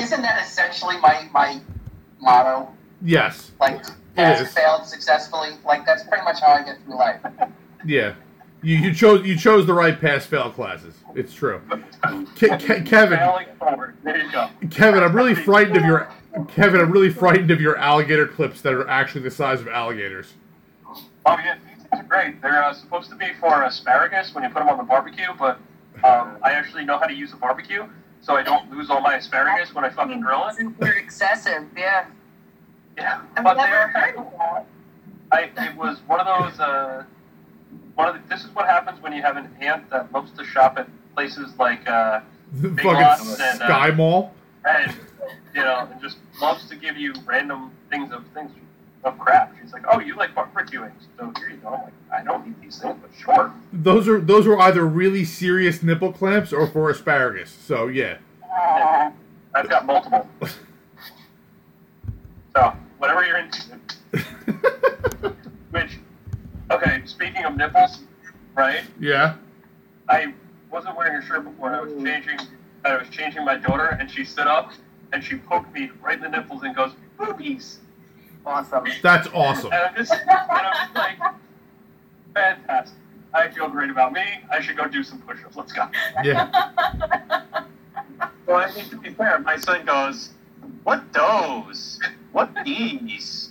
Isn't that essentially my my motto? Yes. Like, has failed successfully. Like, that's pretty much how I get through life. Yeah, you you chose you chose the right pass-fail classes. It's true. Ke- Ke- Kevin. There you go. Kevin, I'm really frightened of your Kevin. I'm really frightened of your alligator clips that are actually the size of alligators. Oh yeah. great. They're uh, supposed to be for asparagus when you put them on the barbecue, but um, I actually know how to use a barbecue, so I don't lose all my asparagus when I fucking grill it. Super excessive, yeah. Yeah, I've but never heard of that. I, it was one of those, uh, one of the, this is what happens when you have an aunt that loves to shop at places like, uh, Big Lots and, Sky uh, Mall. And, you know, and just loves to give you random things of things of crap. She's like, oh, you like barbecuing, so here you go. I'm like, I don't need these things, but sure. Those are, those were either really serious nipple clamps or for asparagus, so yeah. Uh, I've got multiple. So, whatever you're into. Which, okay, speaking of nipples, right? Yeah. I wasn't wearing a shirt before, and I was changing I was changing my daughter, and she stood up, and she poked me right in the nipples and goes, boobies! Awesome. That's awesome. And I'm just, and I'm just like, fantastic. I feel great about me. I should go do some push-ups. Let's go. Yeah. Well, I think to be fair, my son goes, what those? What these?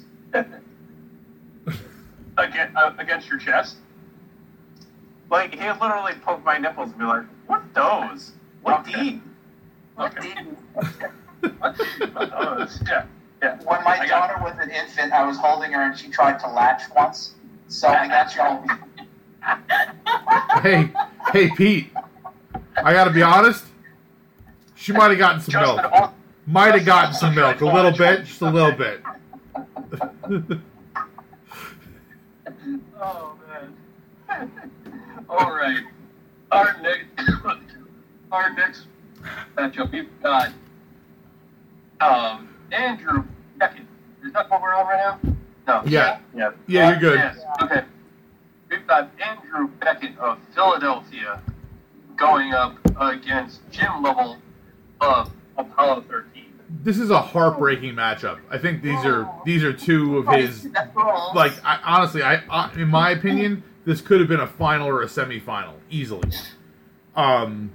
Again, uh, against your chest? Like, he literally poked my nipples and be like, what those? What okay. these? What okay. these? What these? What those? Yeah, yeah. When my I daughter was an infant, I was holding her and she tried to latch once, so I got home. Hey, hey, Pete. I gotta be honest. She might have gotten some Justin, milk. All- Might have gotten some milk, a little bit, just a little bit. Oh, man. All right. Our next, our next matchup, we've got um, Andrew Beckett. Is that what we're on right now? No. Yeah. Yeah, yeah you're good. Yes. Okay. We've got Andrew Beckett of Philadelphia going up against Jim Lovell of Apollo thirteen. This is a heartbreaking matchup. I think these are these are two of his. Like I, honestly, I, I in my opinion, this could have been a final or a semifinal easily. Um,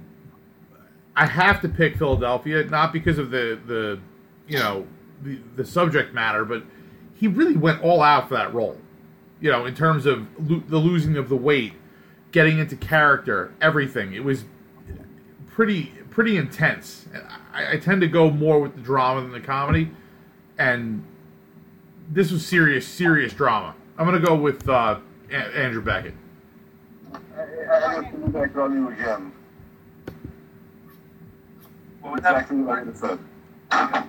I have to pick Philadelphia, not because of the, the you know the, the subject matter, but he really went all out for that role. You know, in terms of lo- the losing of the weight, getting into character, everything. It was pretty. pretty intense. I, I tend to go more with the drama than the comedy, and this was serious, serious drama. I'm going to go with uh, a- Andrew Beckett. I look to back on you again. Well, exactly what I said.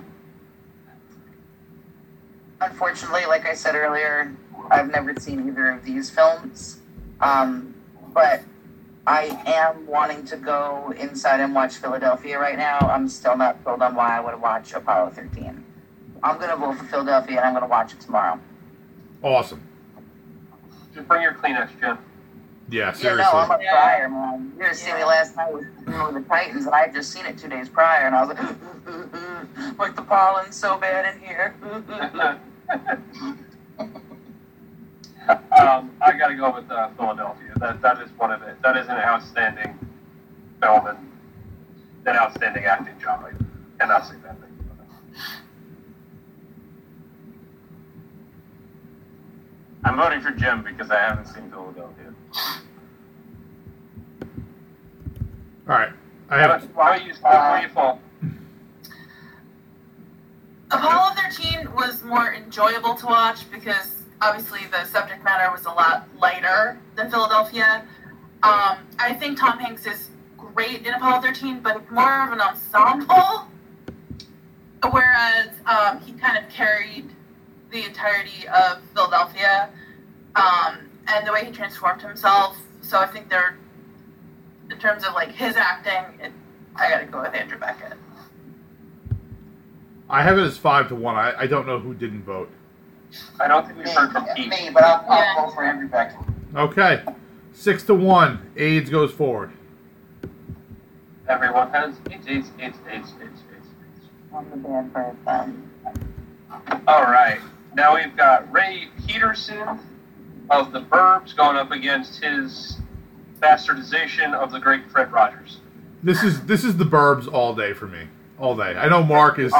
Unfortunately, like I said earlier, I've never seen either of these films, um, but I am wanting to go inside and watch Philadelphia right now. I'm still not sold on why I would watch Apollo thirteen. I'm going to vote for Philadelphia, and I'm going to watch it tomorrow. Awesome. Just bring your Kleenex, Jim. Yeah, seriously. Yeah, no, I'm a prior, man. You were seeing me last night with the Titans, and I had just seen it two days prior, and I was like, ooh, ooh, ooh, like the pollen's so bad in here. Um, I gotta go with uh, Philadelphia. That that is one of it. That is an outstanding film and an outstanding acting job. I cannot say bad things about it. I'm voting for Jim because I haven't seen Philadelphia. All right. I have. Why are you? Why are you fall? Apollo thirteen was more enjoyable to watch because obviously the subject matter was a lot lighter than Philadelphia. Um, I think Tom Hanks is great in Apollo thirteen, but it's more of an ensemble, whereas um, he kind of carried the entirety of Philadelphia um, and the way he transformed himself. So I think they're, in terms of like his acting, it, I gotta go with Andrew Beckett. I have it as five to one. I, I don't know who didn't vote. I don't think we've heard from Pete. Me, but I'll, I'll vote for Andrew Beckett. Okay. Six to one. AIDS goes forward. Everyone has AIDS, AIDS, AIDS, AIDS, AIDS, AIDS. I'm the bad person. All right. Now we've got Ray Peterson of the Burbs going up against his bastardization of the great Fred Rogers. This is this is the Burbs all day for me. All day. I know Mark is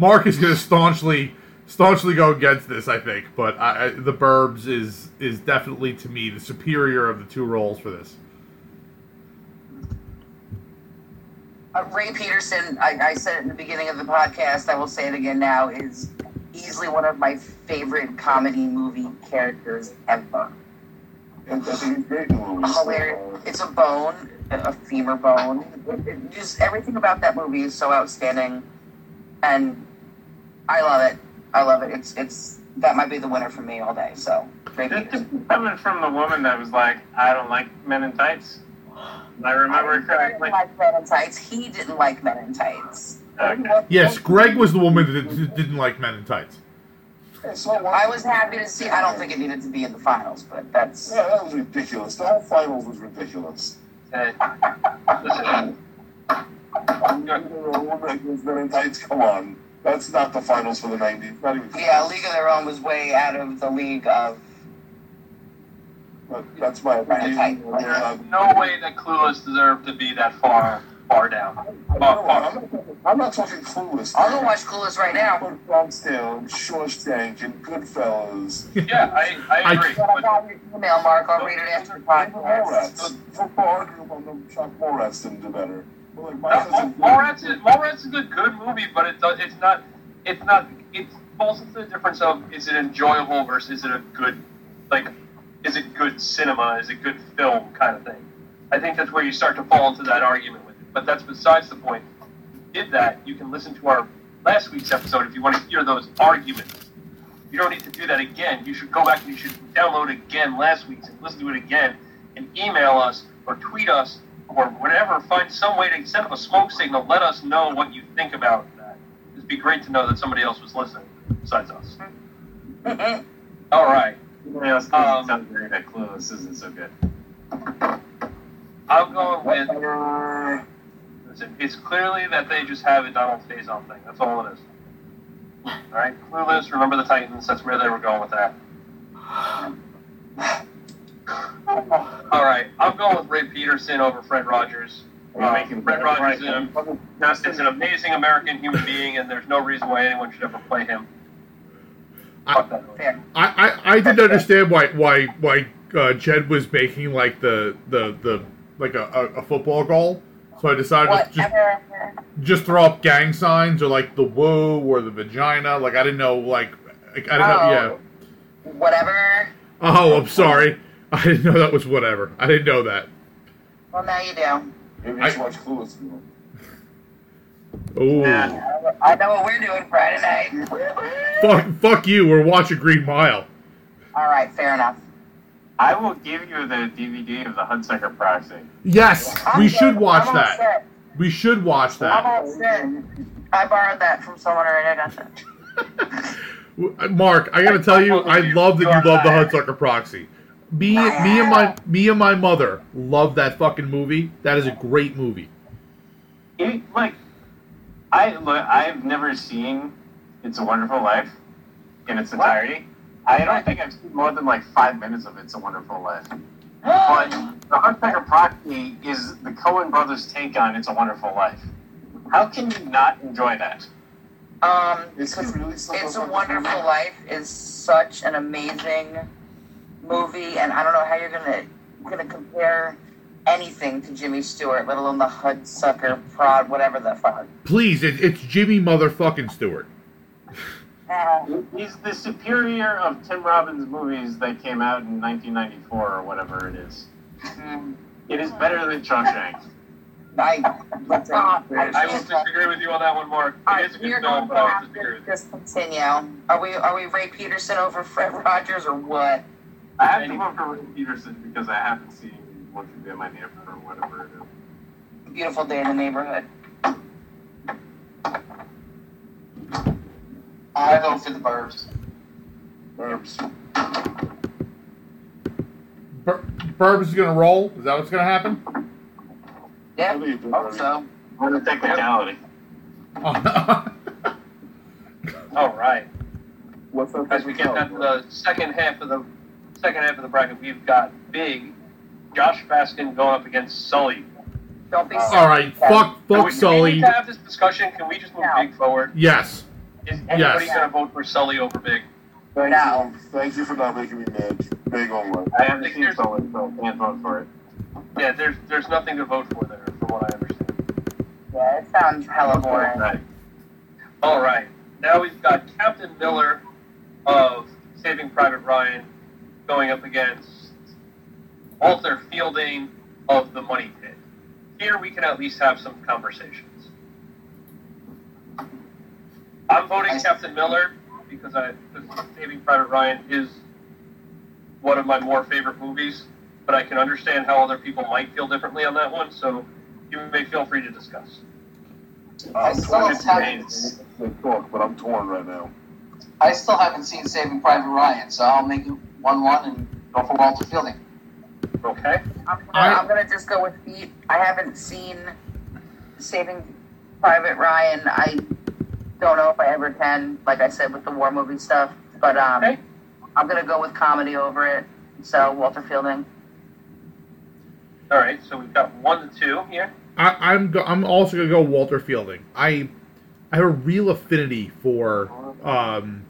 Mark is going to staunchly staunchly go against this, I think, but I, I, The Burbs is is definitely, to me, the superior of the two roles for this. Uh, Ray Peterson, I, I said it in the beginning of the podcast, I will say it again now, is easily one of my favorite comedy movie characters ever. It's hilarious. It's a bone, a femur bone. It, it, just everything about that movie is so outstanding, and I love it. I love it. It's it's that might be the winner for me all day. So Ray Peterson. Coming from the woman that was like, I don't like men in tights. I remember I correctly. Didn't like men in tights. He didn't like men in tights. Okay. Yes, Greg was the woman that didn't like men in tights. I was happy to see. I don't think it needed to be in the finals, but that's... Yeah, that was ridiculous. The whole finals was ridiculous. Hey. Men in tights, come on. That's not the finals for the nineties. Not even. Yeah, League of Their Own was way out of the league of... But that's my opinion. There's no way that Clueless deserved to be that far, far down. I, I far, far. I'm, not talking, I'm not talking Clueless. I'll go watch Clueless right now. Brownsdale, Shawshank, and Goodfellas. Yeah, I, I agree. I got your email, Mark. I'll read it after the podcast. Borat. Chuck Borat's didn't do better. Like, no, Borat's Borat's is a good movie, but it does, it's not. It's not. It falls into the difference of is it enjoyable versus is it a good like. Is it good cinema? Is it good film kind of thing? I think that's where you start to fall into that argument with it. But that's besides the point. If you did that, you can listen to our last week's episode if you want to hear those arguments. You don't need to do that again. You should go back and you should download again last week's and listen to it again and email us or tweet us or whatever. Find some way to send up a smoke signal. Let us know what you think about that. It'd be great to know that somebody else was listening besides us. All right. Yeah, it's um, not very that close. This isn't so good. I'm going with... Listen, it's clearly that they just have a Donald Faison thing. That's all it is. Alright, Clueless, Remember the Titans. That's where they were going with that. Alright, I'm going with Ray Peterson over Fred Rogers. Um, making Fred Rogers is an, an amazing American human being, and there's no reason why anyone should ever play him. I, I, I didn't understand why why why uh, Jen was making like the the, the like a, a football goal, so I decided what? to just, just throw up gang signs or like the woo or the vagina. Like I didn't know like I don't oh, know yeah whatever. Oh, I'm sorry. I didn't know that was whatever. I didn't know that. Well, now you do. Maybe you should watch Clueless. Ooh. Yeah, I know what we're doing Friday night. fuck, fuck you. We're watching Green Mile. All right, fair enough. I will give you the D V D of the Hudsucker Proxy. Yes, I'm we good. should watch I'm that. Upset. We should watch that. I'm upset. I borrowed that from someone already. I got that. Mark, I gotta tell you, I love that you love the Hudsucker Proxy. Me, yeah. me and my, me and my mother love that fucking movie. That is a great movie. It like. I look, I've never seen It's a Wonderful Life in its entirety. What? I don't think I've seen more than like five minutes of It's a Wonderful Life. But the Hudsucker Proxy is the Coen Brothers' take on It's a Wonderful Life. How can you not enjoy that? Um, it's, really so it's a Wonderful Life is such an amazing movie, and I don't know how you're gonna gonna compare anything to Jimmy Stewart, let alone the Hudsucker prod, whatever the fuck. Please, it, it's Jimmy motherfucking Stewart. Uh, He's the superior of Tim Robbins' movies that came out in nineteen ninety-four or whatever it is. It is better than Shawshank. I, uh, I will disagree with you on that one, Mark. It is a good film, but I will disagree with you. Just continue. Are we, are we Ray Peterson over Fred Rogers or what? I have to vote for Ray Peterson because I haven't seen what could be in my neighborhood or whatever it is. Beautiful day in the neighborhood. I vote for the Burbs. Burbs. Bur- Burbs is going to roll? Is that what's going to happen? Yeah, I hope so. What a technicality. All right. What's up? As we get that to the second half of the second half of the bracket, we've got big Josh Baskin going up against Sully. Don't be uh, all right, fuck, fuck Sully. Do we need to have this discussion? Can we just move no. Big forward? Yes. Is everybody yes. going to vote for Sully over Big? Thank now. You, thank you for not making me mad. Big only. I haven't seen Sully, so can't vote for it. Yeah, there's there's nothing to vote for there, from what I understand. Yeah, it sounds hella boring. Right. All right. Now we've got Captain Miller of Saving Private Ryan going up against Walter Fielding of The Money Pit. Here we can at least have some conversations. I'm voting Captain Miller because I because Saving Private Ryan is one of my more favorite movies, but I can understand how other people might feel differently on that one, so you may feel free to discuss. I still haven't talk, but I'm torn right now. I still haven't seen Saving Private Ryan, so I'll make it one one and go for Walter Fielding. Okay. I'm gonna, right. I'm gonna just go with Pete. I haven't seen Saving Private Ryan. I don't know if I ever can. Like I said, with the war movie stuff, but um, okay. I'm gonna go with comedy over it. So Walter Fielding. All right. So we've got one to two here. I, I'm go, I'm also gonna go Walter Fielding. I I have a real affinity for um,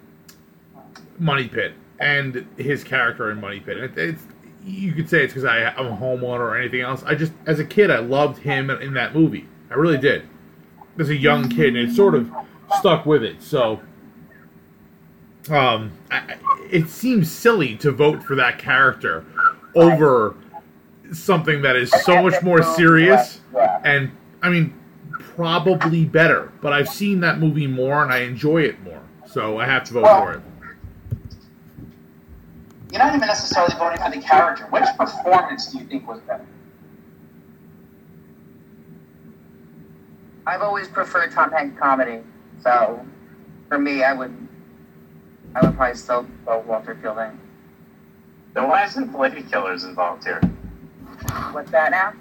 Money Pit and his character in Money Pit. It, it's You could say it's because I'm a homeowner or anything else. I just, as a kid, I loved him in that movie. I really did. As a young kid, and it sort of stuck with it. So, um, I, it seems silly to vote for that character over something that is so much more serious and, I mean, probably better. But I've seen that movie more and I enjoy it more. So I have to vote for it. You're not even necessarily voting for the character. Which performance do you think was better? I've always preferred Tom Hanks comedy, so for me, I would, I would probably still vote Walter Fielding. Then why isn't Lady Killers involved here? What's that now?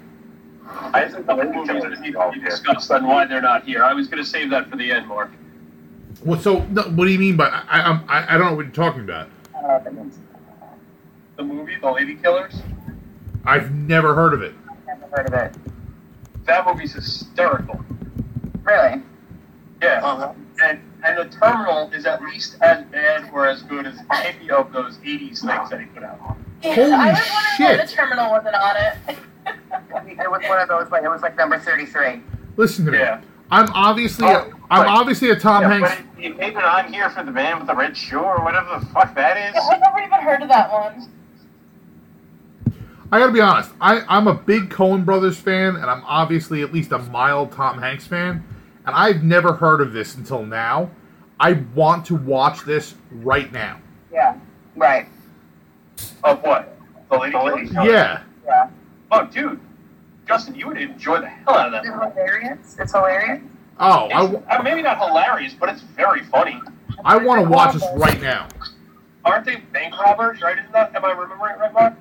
I isn't the Lady Killers involved here? Discussed on why they're not here. I was going to save that for the end, Mark. Well, so no, what do you mean by I? I, I don't know what you're talking about. I don't know what that means. The movie, The Lady Killers? I've never heard of it. I've never heard of it. That movie's hysterical. Really? Yeah. Uh-huh. And and The Terminal is at least as bad or as good as any of those eighties things that he put out. Yeah, Holy I was shit! Why The Terminal wasn't on it. It was one of those, like it was like number thirty-three. Listen to yeah. me. I'm obviously oh, a, I'm but, obviously a Tom yeah, Hanks. But maybe I'm here for the man with the red shoe or whatever the fuck that is. Yeah, I've never even heard of that one. I gotta be honest, I, I'm a big Coen Brothers fan, and I'm obviously at least a mild Tom Hanks fan, and I've never heard of this until now. I want to watch this right now. Yeah, right. Of what? The Lady Killers? Yeah. Yeah. Oh, dude, Justin, you would enjoy the hell out of that. It's hilarious. It's hilarious. Oh, it's, I w- uh, maybe not hilarious, but it's very funny. I want to watch this right now. Aren't they bank robbers, right? Isn't that? Am I remembering it right, Mark?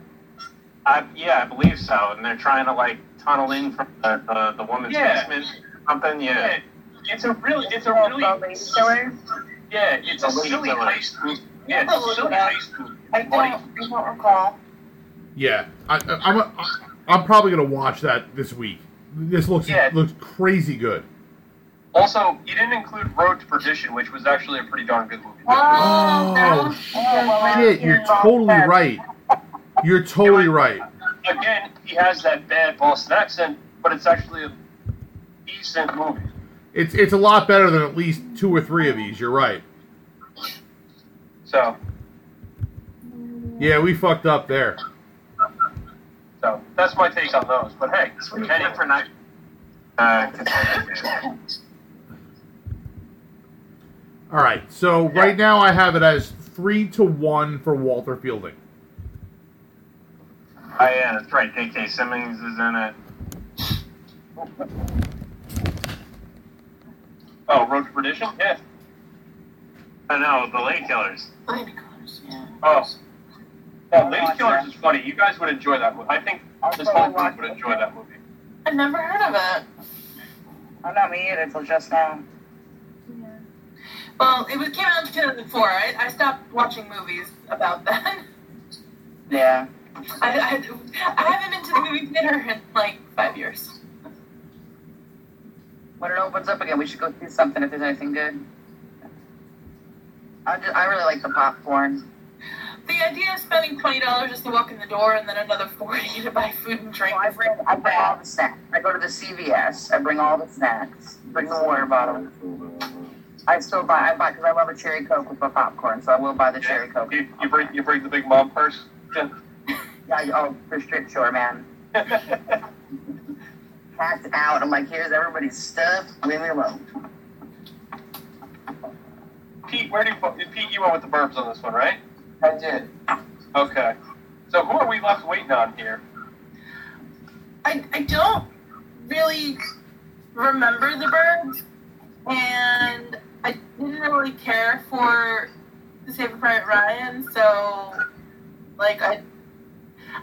I, yeah, I believe so. And they're trying to, like, tunnel in from the, the, the woman's yeah. basement or something. Yeah. yeah. It's a really, it's a really... Yeah, it's a, a silly heist movie. Yeah, it's a silly heist movie. I don't, I don't recall. Yeah. I, I'm, a, I'm probably going to watch that this week. This looks yeah. looks crazy good. Also, you didn't include Road to Perdition, which was actually a pretty darn good movie. Oh, oh shit. Oh, shit. You're totally right. You're totally right. Again, he has that bad Boston accent, but it's actually a decent movie. It's it's a lot better than at least two or three of these. You're right. So. Yeah, we fucked up there. So that's my take on those. But hey, this week any for night. Uh, All right. So yeah. right now I have it as three to one for Walter Fielding. Oh, yeah, that's right. K K Simmons is in it. Oh, Road to Perdition? Yeah. I know, The Lady Killers. Lady Killers, yeah. Oh. Yeah, Lady Killers that. Is funny. You guys would enjoy that movie. I think I'll this whole group would enjoy that movie. I've never heard of it. Oh, not me either until just now. Yeah. Well, it was came out in two thousand four. I, I stopped watching movies about that. Yeah. I, I, I haven't been to the movie theater in like five years. When it opens up again, we should go see something if there's anything good. I, just, I really like the popcorn. The idea of spending twenty dollars just to walk in the door and then another forty dollars to buy food and drink. Well, I bring, I bring all the snacks. I go to the C V S. I bring all the snacks. Bring the water bottle. I still buy, I buy, because I love a cherry Coke with my popcorn, so I will buy the yeah. cherry Coke. You, you, bring, you bring the big mom purse? Yeah. yeah oh, for strip sure, man. Packed out. I'm like, here's everybody's stuff. Leave me alone. Pete, where do you, Pete, you went with the Burbs on this one, right? I did. Okay. So who are we left waiting on here? I, I don't really remember the Burbs, and I didn't really care for Saving Private Ryan, so, like, I,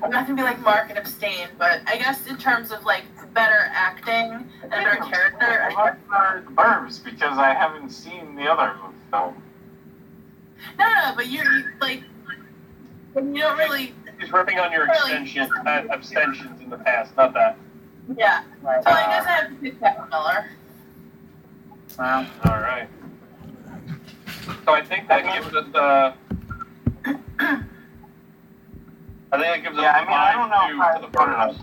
I'm not going to be like Mark and abstain, but I guess in terms of, like, better acting and better character, I left the Burbs because I haven't seen the other film. No, no, but you're, you, like, you don't really... He's ripping on your really abstentions, uh, abstentions in the past, not that. Yeah. Right. So uh, I guess I have to pick that color. Wow. All right. So I think that I gives us, uh... I think that gives yeah, us I mean, I don't know to, to the Burbs.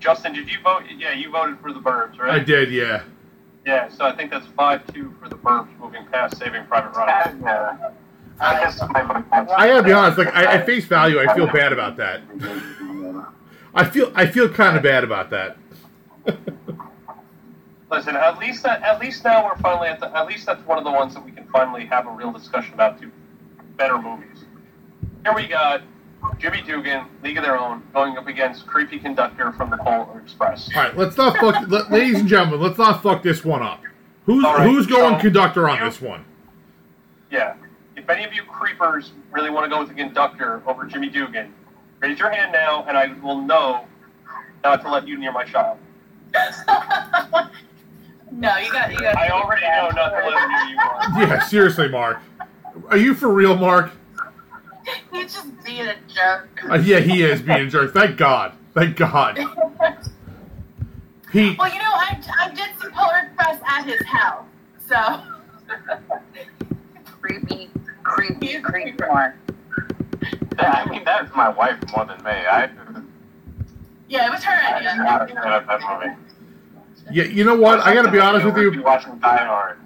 Justin, did you vote? Yeah, you voted for the Burbs, right? I did, yeah. Yeah, so I think that's five two for the Burbs moving past Saving Private Ryan. Uh, I guess I gotta be honest, like, I, at face value, I feel bad about that. I feel I feel kind of bad about that. Listen, at least that, at least now we're finally at the, at least that's one of the ones that we can finally have a real discussion about two better movies. Here we got Jimmy Dugan, League of Their Own, going up against Creepy Conductor from the Polar Express. All right, let's not fuck, let, ladies and gentlemen, let's not fuck this one up. Who's right, who's going so, Conductor on you, this one? Yeah. If any of you creepers really want to go with the Conductor over Jimmy Dugan, raise your hand now, and I will know not to let you near my child. No, you got you got. I already know not to let near you, Mark. Yeah, seriously, Mark. Are you for real, Mark? He's just being a jerk. Uh, yeah, he is being a jerk. Thank God. Thank God. He. Well, you know, I, I did some Polar Express at his house, so. creepy, creepy, creepy Mark. Yeah, I mean, that's my wife more than me. I. Yeah, it was her idea. I did not that movie. Yeah, you know what? I gotta be honest with you. Watching Die Hard.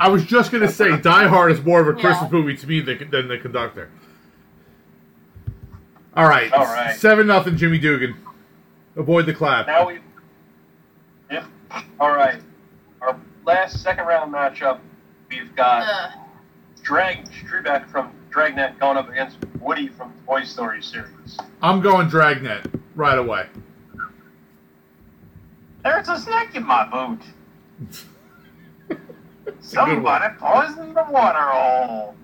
I was just gonna say, Die Hard is more of a Christmas yeah. movie to me than, than The Conductor. All right, all right. Seven nothing, Jimmy Dugan. Avoid the clap. Now we, yeah. All right, our last second round matchup. We've got uh. Drag Strebeck from Dragnet going up against Woody from Toy Story series. I'm going Dragnet right away. There's a snake in my boot. Somebody poisoned the water hole.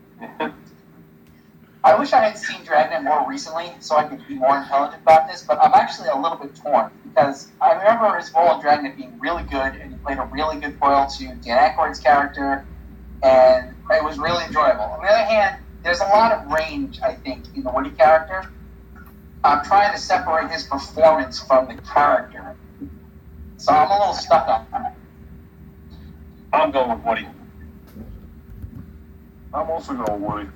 I wish I had seen Dragnet more recently so I could be more intelligent about this, but I'm actually a little bit torn because I remember his role in Dragnet being really good and he played a really good foil to Dan Aykroyd's character, and it was really enjoyable. On the other hand, there's a lot of range, I think, in the Woody character. I'm trying to separate his performance from the character, so I'm a little stuck on it. I'm going with Woody. I'm also going with Woody.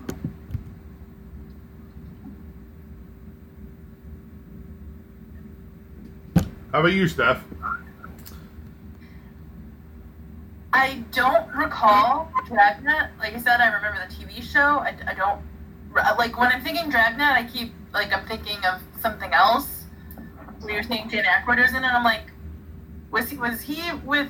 How about you, Steph? I don't recall Dragnet. Like I said, I remember the T V show. I, I don't... Like, when I'm thinking Dragnet, I keep... Like, I'm thinking of something else. We were saying Dan Aykroyd was in it, and I'm like... Was he, was he with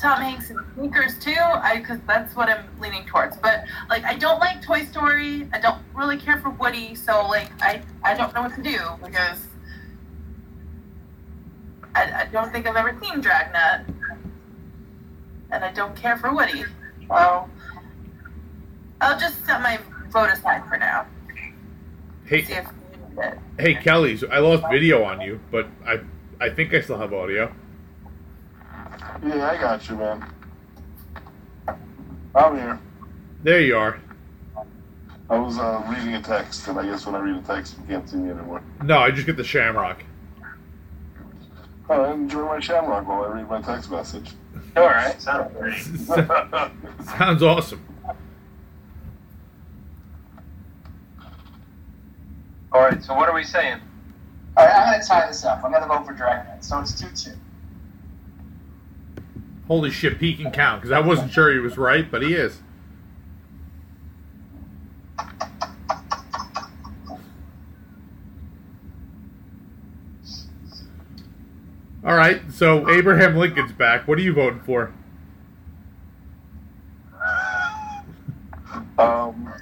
Tom Hanks and Sneakers, too? I Because that's what I'm leaning towards. But, like, I don't like Toy Story. I don't really care for Woody. So, like, I, I don't know what to do because... I, I don't think I've ever seen Dragnet, and I don't care for Woody, so I'll just set my vote aside for now. Hey, see if it. Hey, Kelly, I lost video on you, but I I think I still have audio. Yeah, I got you, man. I'm here. There you are. I was uh, reading a text, and I guess when I read a text, you can't see me anymore. No, I just get the shamrock. I enjoy my shamrock while I read my text message. All right, sounds great. Sounds awesome. All right, so what are we saying? All right, I'm going to tie this up. I'm going to vote for Dragnet, so it's two two. Holy shit, Pete can count, because I wasn't sure he was right, but he is. All right, so Abraham Lincoln's back. What are you voting for? Um,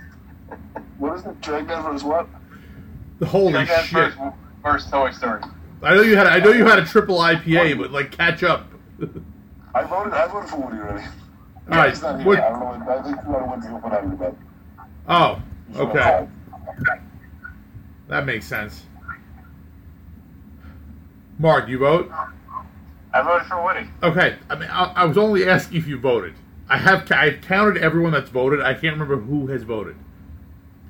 what is it? Dragnet versus what? Holy Dragnet shit! First, first Toy Story. I know you had. I know you had a triple I P A, but like, catch up. I voted. I voted for Woody already. All right. Yeah, Woody. I don't know. I think Woody wins the opening bet. Oh. Okay. That makes sense. Mark, you vote? I voted for Woody. Okay. I mean, I, I was only asking if you voted. I have. I've counted everyone that's voted. I can't remember who has voted.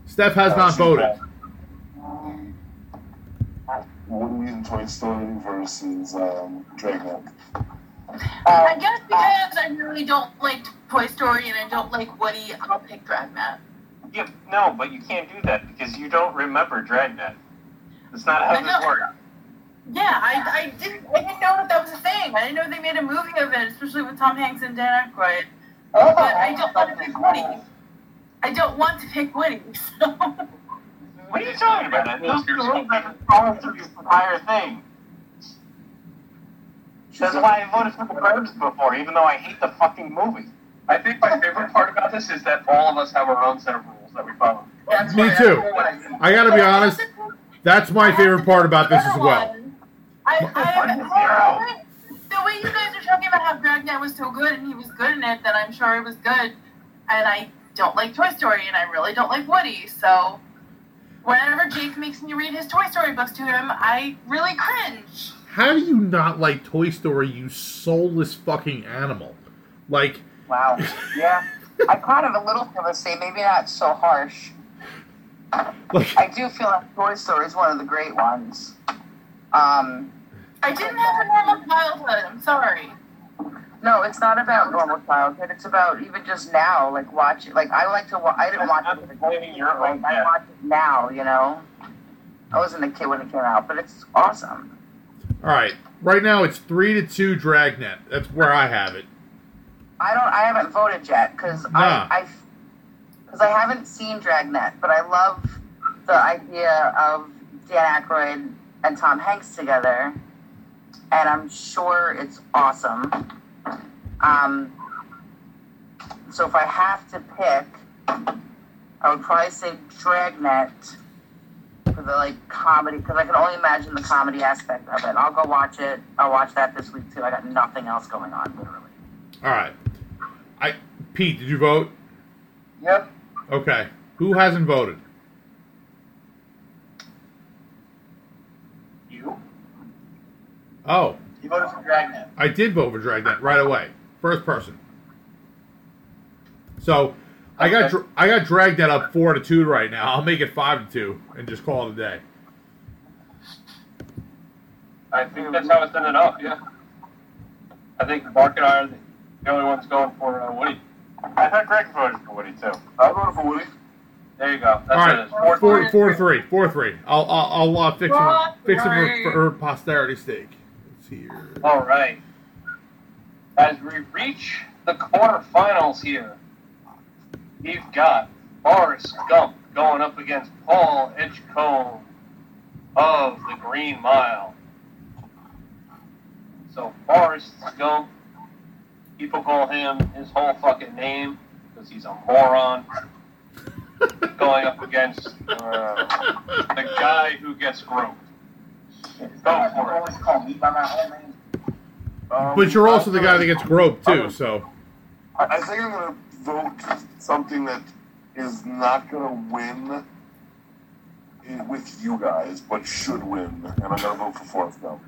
Steph has oh, not voted. That. Woody and Toy Story versus um, Dragnet. Um, I guess because I really don't like Toy Story and I don't like Woody, I'll pick Dragnet. Yeah, no, but you can't do that because you don't remember Dragnet. It's not how this works. Yeah, I, I didn't I didn't know that that was a thing. I didn't know they made a movie of it, especially with Tom Hanks and Dan Aykroyd. Oh, but I don't want to pick Woody. I don't want to pick Woody, so... What are you talking about? That those rules that follow through the entire thing. That's why I voted for the Burbs before, even though I hate the fucking movie. I think my favorite part about this is that all of us have our own set of rules that we follow. That's Me too. I, I gotta be honest, that's my favorite part about this as well. I, I, the way you guys are talking about how Dragnet was so good and he was good in it, that I'm sure it was good, and I don't like Toy Story and I really don't like Woody, so... Whenever Jake makes me read his Toy Story books to him, I really cringe. How do you not like Toy Story, you soulless fucking animal? Like... Wow. Yeah. I caught it a little jealousy. Maybe not so harsh. Like, I do feel like Toy Story is one of the great ones. Um, I didn't have a normal childhood. I'm sorry. No, it's not about normal childhood. It's about even just now, like watching. Like I like to. Wa- I didn't watch it. Like, like, I watch it now. You know, I wasn't a kid when it came out, but it's awesome. All right, right now it's three to two. Dragnet. That's where I have it. I don't. I haven't voted yet because nah. I because I, I haven't seen Dragnet, but I love the idea of Dan Aykroyd and Tom Hanks together, and I'm sure it's awesome. Um, so if I have to pick, I would probably say Dragnet for the, like, comedy, because I can only imagine the comedy aspect of it. I'll go watch it. I'll watch that this week, too. I got nothing else going on, literally. All right. I Pete, did you vote? Yep. Okay. Who hasn't voted? You. Oh. You voted for Dragnet. I did vote for Dragnet right away. First person. So, I got okay. I got Dragnet up four to two right now. I'll make it five to two and just call it a day. I think that's how it's ended up. Yeah. I think Mark and I are the only ones going for uh, Woody. I thought Greg voted for Woody too. I voted for Woody. There you go. That's all right. It is. Four, four, four to three. Four to three. I'll I'll, I'll uh, fix him fix him for, for her posterity's sake. It's here. All right. As we reach the quarterfinals here, we've got Forrest Gump going up against Paul Edgecombe of the Green Mile. So Forrest Gump, people call him his whole fucking name because he's a moron. Going up against uh, the guy who gets groped. Go for it. Call me by my whole name. Um, but you're also the guy that gets groped, too, I so... I think I'm going to vote something that is not going to win with you guys, but should win, and I'm going to vote for Forrest Gump.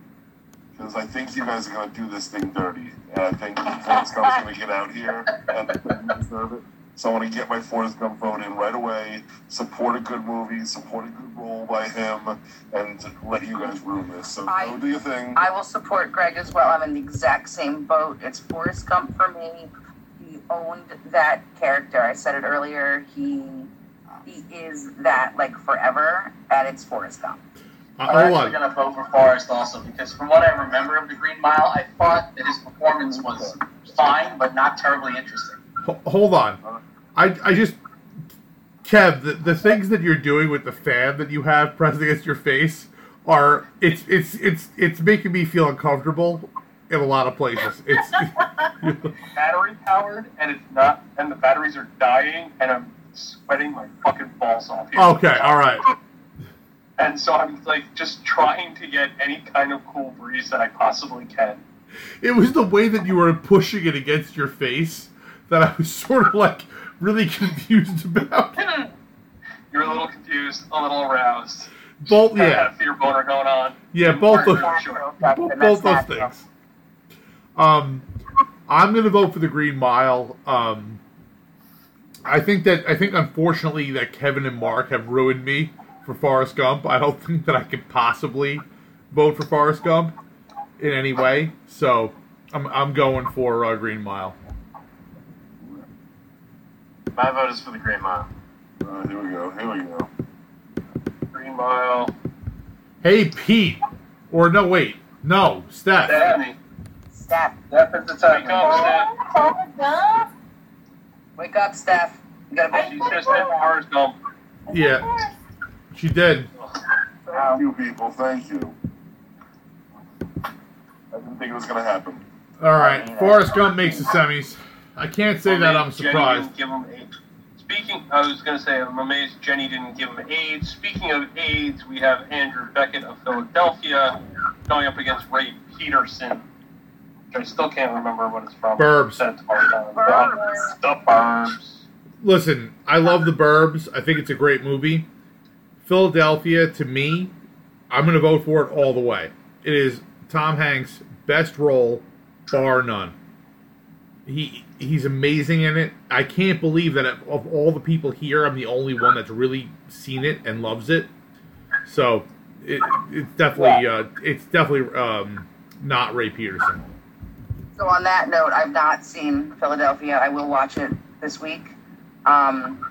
Because I think you guys are going to do this thing dirty, and I think Forrest Gump's going to get out here, and I think we deserve it. So I want to get my Forrest Gump vote in right away, support a good movie, support a good role by him, and let you guys ruin this. So I, go do your thing. I will support Greg as well. I'm in the exact same boat. It's Forrest Gump for me. He owned that character. I said it earlier. He he is that, like, forever, that it's Forrest Gump. I'm actually want... going to vote for Forrest also, because from what I remember of The Green Mile, I thought that his performance was fine, but not terribly interesting. H- hold on. I, I just... Kev, the, the things that you're doing with the fan that you have pressed against your face are... It's it's it's it's making me feel uncomfortable in a lot of places. It's battery-powered, and it's not... And the batteries are dying, and I'm sweating my fucking balls off here. Okay, all right. And so I'm, like, just trying to get any kind of cool breeze that I possibly can. It was the way that you were pushing it against your face that I was sort of, like, really confused about. You're a little confused, a little aroused. Both, yeah. I had a fear boner going on. Yeah, both, those, sure. both, both those things. Um, I'm going to vote for The Green Mile. Um, I think that, I think, unfortunately, that Kevin and Mark have ruined me for Forrest Gump. I don't think that I could possibly vote for Forrest Gump in any way, so I'm I'm going for uh, Green Mile. My vote is for the Green Mile. Uh, here we go. Here we go. Green Mile. Hey, Pete. Or no, wait, no, Steph. Stephanie. Steph. Steph is the time. Wake up, Steph. Wake up, Steph. You gotta vote. She says Forrest Gump. Yeah. She did. Thank you, people. Thank you. I didn't think it was going to happen. All right. I mean, Forrest Gump makes the semis. I can't say I'm that I'm surprised. Give him eight. Speaking, I was going to say, I'm amazed Jenny didn't give him AIDS. Speaking of AIDS, we have Andrew Beckett of Philadelphia going up against Ray Peterson, which I still can't remember what it's from. Burbs. It's Burbs. The Burbs. Listen, I love The Burbs. I think it's a great movie. Philadelphia, to me, I'm going to vote for it all the way. It is Tom Hanks' best role, bar none. He he's amazing in it. I can't believe that of all the people here, I'm the only one that's really seen it and loves it. So it, it's definitely yeah. uh, it's definitely um, not Ray Peterson. So on that note, I've not seen Philadelphia. I will watch it this week. Um,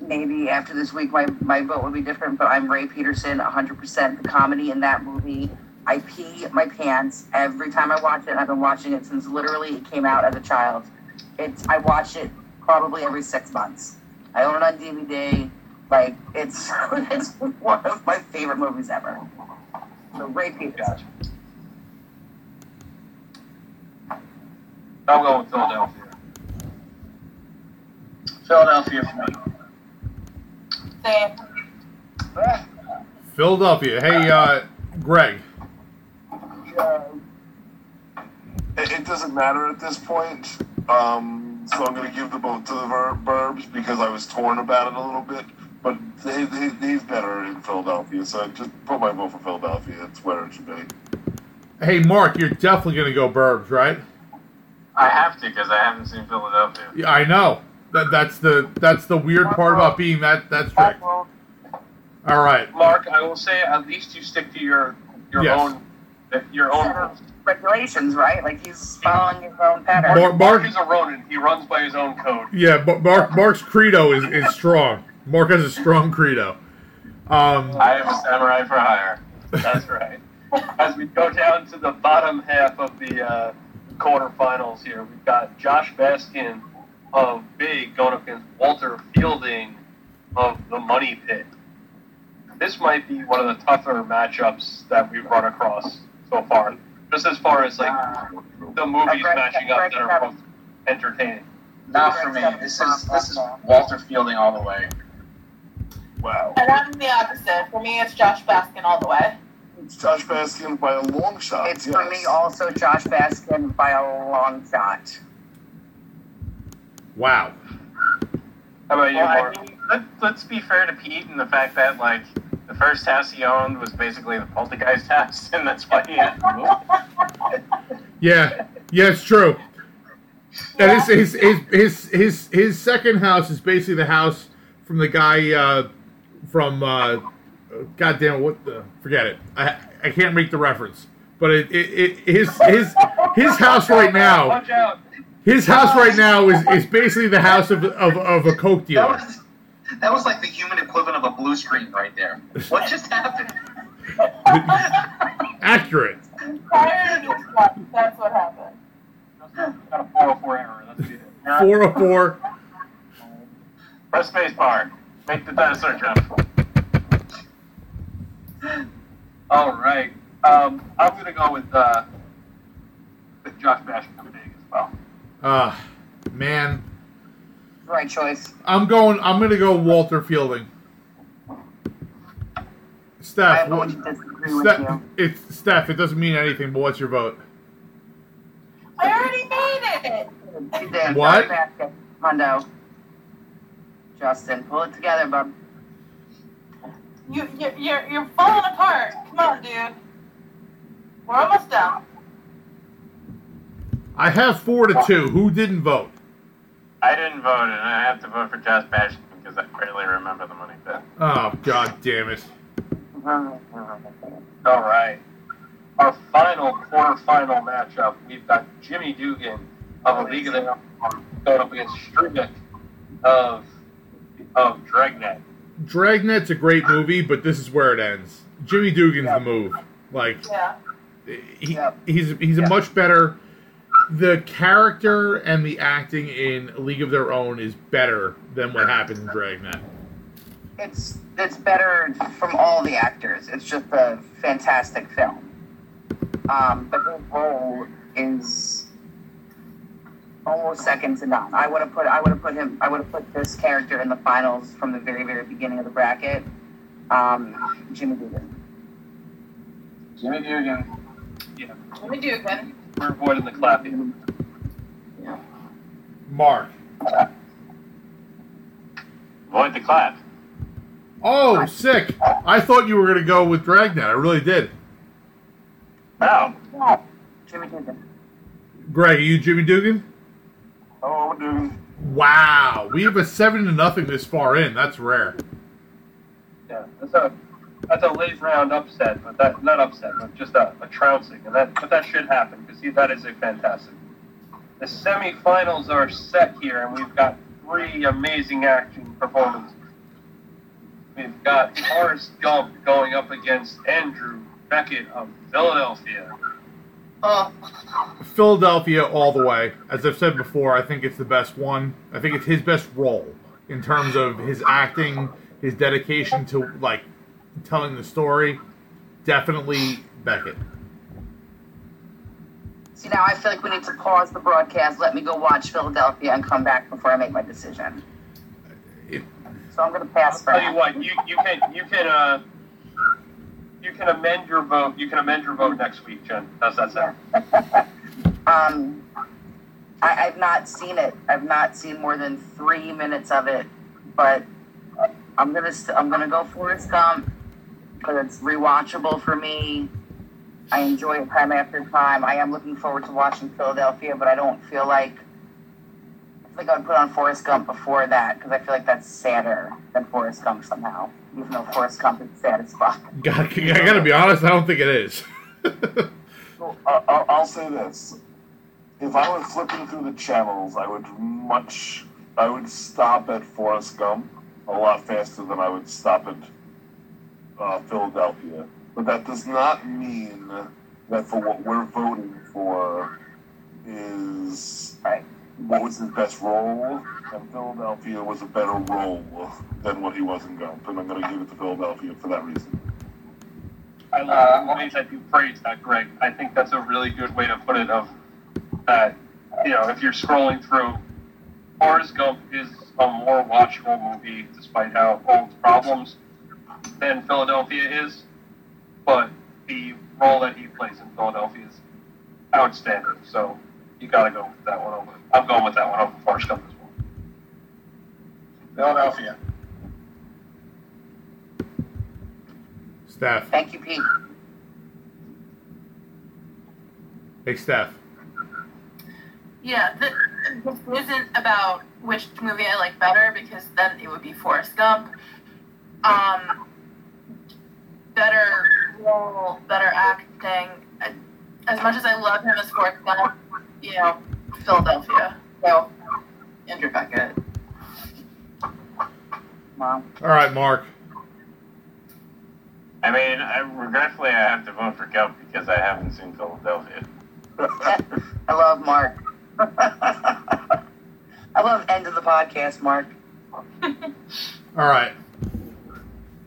Maybe after this week, my, my vote would be different, but I'm Ray Peterson, one hundred percent. The comedy in that movie, I pee my pants every time I watch it, and I've been watching it since literally it came out as a child. It's I watch it probably every six months. I own it on D V D. Like, it's, it's one of my favorite movies ever. So, Ray Peterson. I'll go with Philadelphia. Philadelphia for me. Philadelphia. Hey, uh, Greg. Yeah. It, it doesn't matter at this point, um, so I'm going to give the vote to the Burbs because I was torn about it a little bit, but they, they, he's better in Philadelphia, so I just put my vote for Philadelphia. It's where it should be. Hey, Mark, you're definitely going to go Burbs, right? I have to because I haven't seen Philadelphia. Yeah, I know. That, that's the that's the weird part about being that that strict. All right, Mark. I will say at least you stick to your your yes. own your own regulations, right? Like he's following his own pattern. Mark, Mark is a Ronin. He runs by his own code. Yeah, but Mark Mark's credo is, is strong. Mark has a strong credo. Um, I am a samurai for hire. That's right. As we go down to the bottom half of the uh, quarterfinals here, we've got Josh Baskin of Big going up against Walter Fielding of The Money Pit. This might be one of the tougher matchups that we've run across so far, just as far as like uh, the movies Greg, matching up Greg, that are both entertaining. Not for me. This is this is Walter Fielding all the way. Wow. And I'm the opposite. For me, it's Josh Baskin all the way. It's Josh Baskin by a long shot. It's yes. for me also Josh Baskin by a long shot. Wow. How about you, well, Mark? I mean, let, let's be fair to Pete in the fact that, like, the first house he owned was basically the Poltergeist house, and that's why he had to move. Yeah. Yeah, it's true. Yeah. And his, his, his, his, his, his second house is basically the house from the guy uh, from, uh, goddamn, what the, forget it. I I can't make the reference. But it, it, it his, his, his house right now. Watch out. His house right now is, is basically the house of of, of a coke dealer. That was, That was like the human equivalent of a blue screen right there. What just happened? Accurate. Prior to this one, that's what happened. Got a four oh four error. That's good. four oh four. Press space bar. Make the dinosaur jump. All right. Um, I'm going to go with, uh, with Josh Basham coming in as well. Ah, uh, man. Right choice. I'm going. I'm going to go Walter Fielding. Steph, what, Steph, it's, Steph, it doesn't mean anything, but what's your vote? I already made it. You did. What? Mundo. Justin, pull it together, bub. You, you, you're, you're falling apart. Come on, dude. We're almost done. I have four to two. Who didn't vote? I didn't vote, and I have to vote for Josh Basham because I barely remember the money pit. Oh, god damn it. All right. Our final quarterfinal matchup, we've got Jimmy Dugan of A League of Their Own going up against Strubeck of, of Dragnet. Dragnet's a great movie, but this is where it ends. Jimmy Dugan's yeah. the move. Like, yeah. he, yeah. he's, he's yeah. a much better... The character and the acting in A League of Their Own is better than what happens in Dragnet. It's it's better from all the actors. It's just a fantastic film. Um, but his role is almost second to none. I would have put I would have put him I would have put this character in the finals from the very very beginning of the bracket. Um, Jimmy Dugan. Jimmy Dugan. Yeah. Jimmy Dugan. We're avoiding the clapping. Yeah. Mark. Avoid the clap. Oh, sick. I thought you were going to go with Dragnet. I really did. No. Jimmy Dugan. Greg, are you Jimmy Dugan? Oh, I'm Dugan. Wow. We have a seven to nothing this far in. That's rare. Yeah, that's a, that's a late round upset, but that, not upset, but just a, a trouncing. And that, but that should happen, because that is a fantastic. The semifinals are set here, and we've got three amazing action performances. We've got Forrest Gump going up against Andrew Beckett of Philadelphia. Uh, Philadelphia all the way. As I've said before, I think it's the best one. I think it's his best role in terms of his acting, his dedication to, like, telling the story. Definitely Beckett. See, now I feel like we need to pause the broadcast, let me go watch Philadelphia, and come back before I make my decision. It, So I'm going to pass for I'll tell you what, you, you can you can uh, you can amend your vote. You can amend your vote next week, Jen. How's that sound? um, I, I've not seen it. I've not seen more than three minutes of it, but I'm gonna I'm gonna go for it, Gump, because it's rewatchable for me. I enjoy it time after time. I am looking forward to watching Philadelphia, but I don't feel like. I think I would put on Forrest Gump before that, because I feel like that's sadder than Forrest Gump somehow, even though Forrest Gump is sad as fuck. God, I gotta be honest, I don't think it is. Well, I'll, I'll say this. If I was flipping through the channels, I would much, I would stop at Forrest Gump a lot faster than I would stop at uh, Philadelphia. But that does not mean that for what we're voting for is... Right. What was his best role? And Philadelphia was a better role than what he was in Gump. And I'm going to give it to Philadelphia for that reason. I love the way that you phrased that, Greg. I think that's a really good way to put it. Of that, you know, if you're scrolling through, Forrest Gump is a more watchable movie, despite how old problems, than Philadelphia is. But the role that he plays in Philadelphia is outstanding. So you got to go with that one over. I'm going with that one over Forrest Gump as well. Philadelphia. Steph. Thank you, Pete. Hey, Steph. Yeah, this, this isn't about which movie I like better, because then it would be Forrest Gump. Um, better role, better acting. As much as I love him as Forrest Gump, you know, Philadelphia. So, Andrew Beckett. Well, all right, Mark. I mean, I, regretfully, I have to vote for Kelp because I haven't seen Philadelphia. I love Mark. I love end of the podcast, Mark. All right.